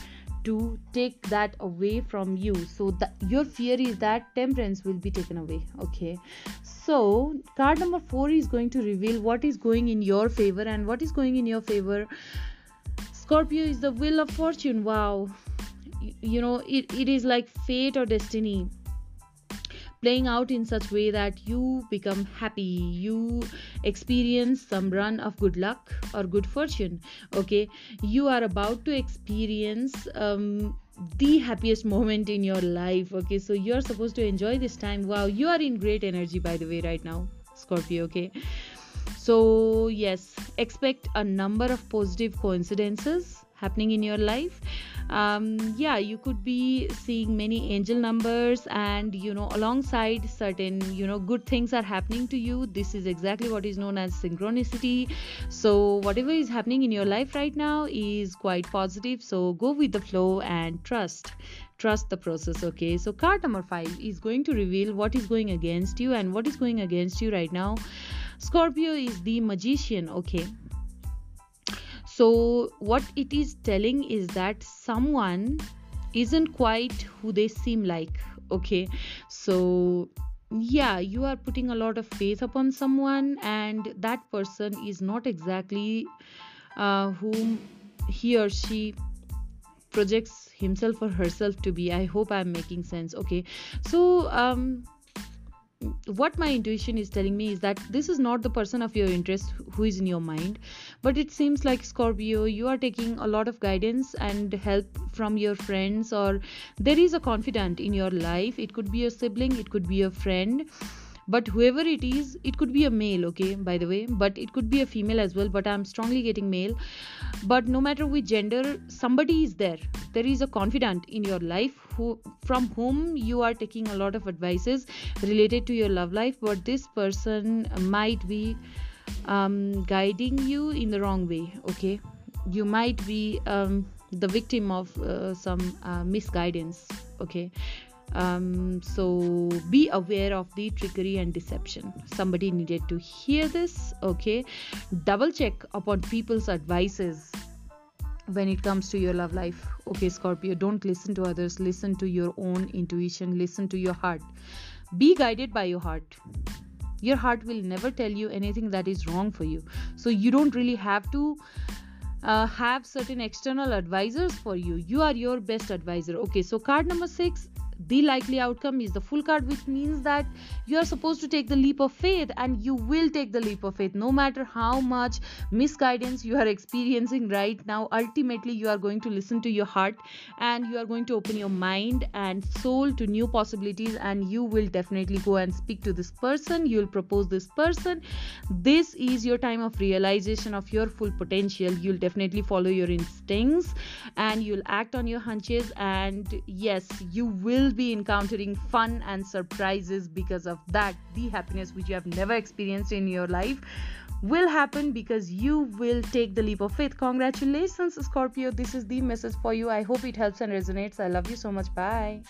to take that away from you. So the, your fear is that temperance will be taken away, okay? So card number four is going to reveal what is going in your favor, and what is going in your favor, Scorpio, is the wheel of fortune. Wow. You know, it, it is like fate or destiny playing out in such way that you become happy, you experience some run of good luck or good fortune, okay? You are about to experience um the happiest moment in your life, okay? So you're supposed to enjoy this time. Wow, you are in great energy, by the way, right now, Scorpio, okay? So yes, expect a number of positive coincidences happening in your life. Um yeah, you could be seeing many angel numbers, and you know, alongside certain, you know, good things are happening to you. This is exactly what is known as synchronicity. So whatever is happening in your life right now is quite positive, so go with the flow and trust trust the process, okay? So card number five is going to reveal what is going against you, and what is going against you right now, Scorpio, is the Magician, okay? So what it is telling is that someone isn't quite who they seem like, okay? So yeah, you are putting a lot of faith upon someone, and that person is not exactly uh, whom he or she projects himself or herself to be. I hope I'm making sense, okay? So um what my intuition is telling me is that this is not the person of your interest who is in your mind, but it seems like, Scorpio, you are taking a lot of guidance and help from your friends, or there is a confidant in your life. It could be a sibling, it could be a friend, but whoever it is, it could be a male, okay, by the way, but it could be a female as well, but I'm strongly getting male. But no matter which gender, somebody is there. There is a confidant in your life who, from whom you are taking a lot of advices related to your love life, but this person might be um, guiding you in the wrong way, okay? You might be um, the victim of uh, some uh, misguidance, okay? Um, so be aware of the trickery and deception. Somebody needed to hear this. Okay, double check upon people's advices when it comes to your love life. Okay, Scorpio, don't listen to others. Listen to your own intuition. Listen to your heart. Be guided by your heart. Your heart will never tell you anything that is wrong for you. So you don't really have to uh, have certain external advisors for you. You are your best advisor. Okay, so card number six, the likely outcome, is the full card, which means that you are supposed to take the leap of faith, and you will take the leap of faith no matter how much misguidance you are experiencing right now. Ultimately, you are going to listen to your heart, and you are going to open your mind and soul to new possibilities, and you will definitely go and speak to this person. You will propose this person. This is your time of realization of your full potential. You will definitely follow your instincts, and you will act on your hunches, and yes, you will be encountering fun and surprises because of that. The happiness which you have never experienced in your life will happen because you will take the leap of faith. Congratulations, Scorpio. This is the message for you. I hope it helps and resonates. I love you so much. Bye.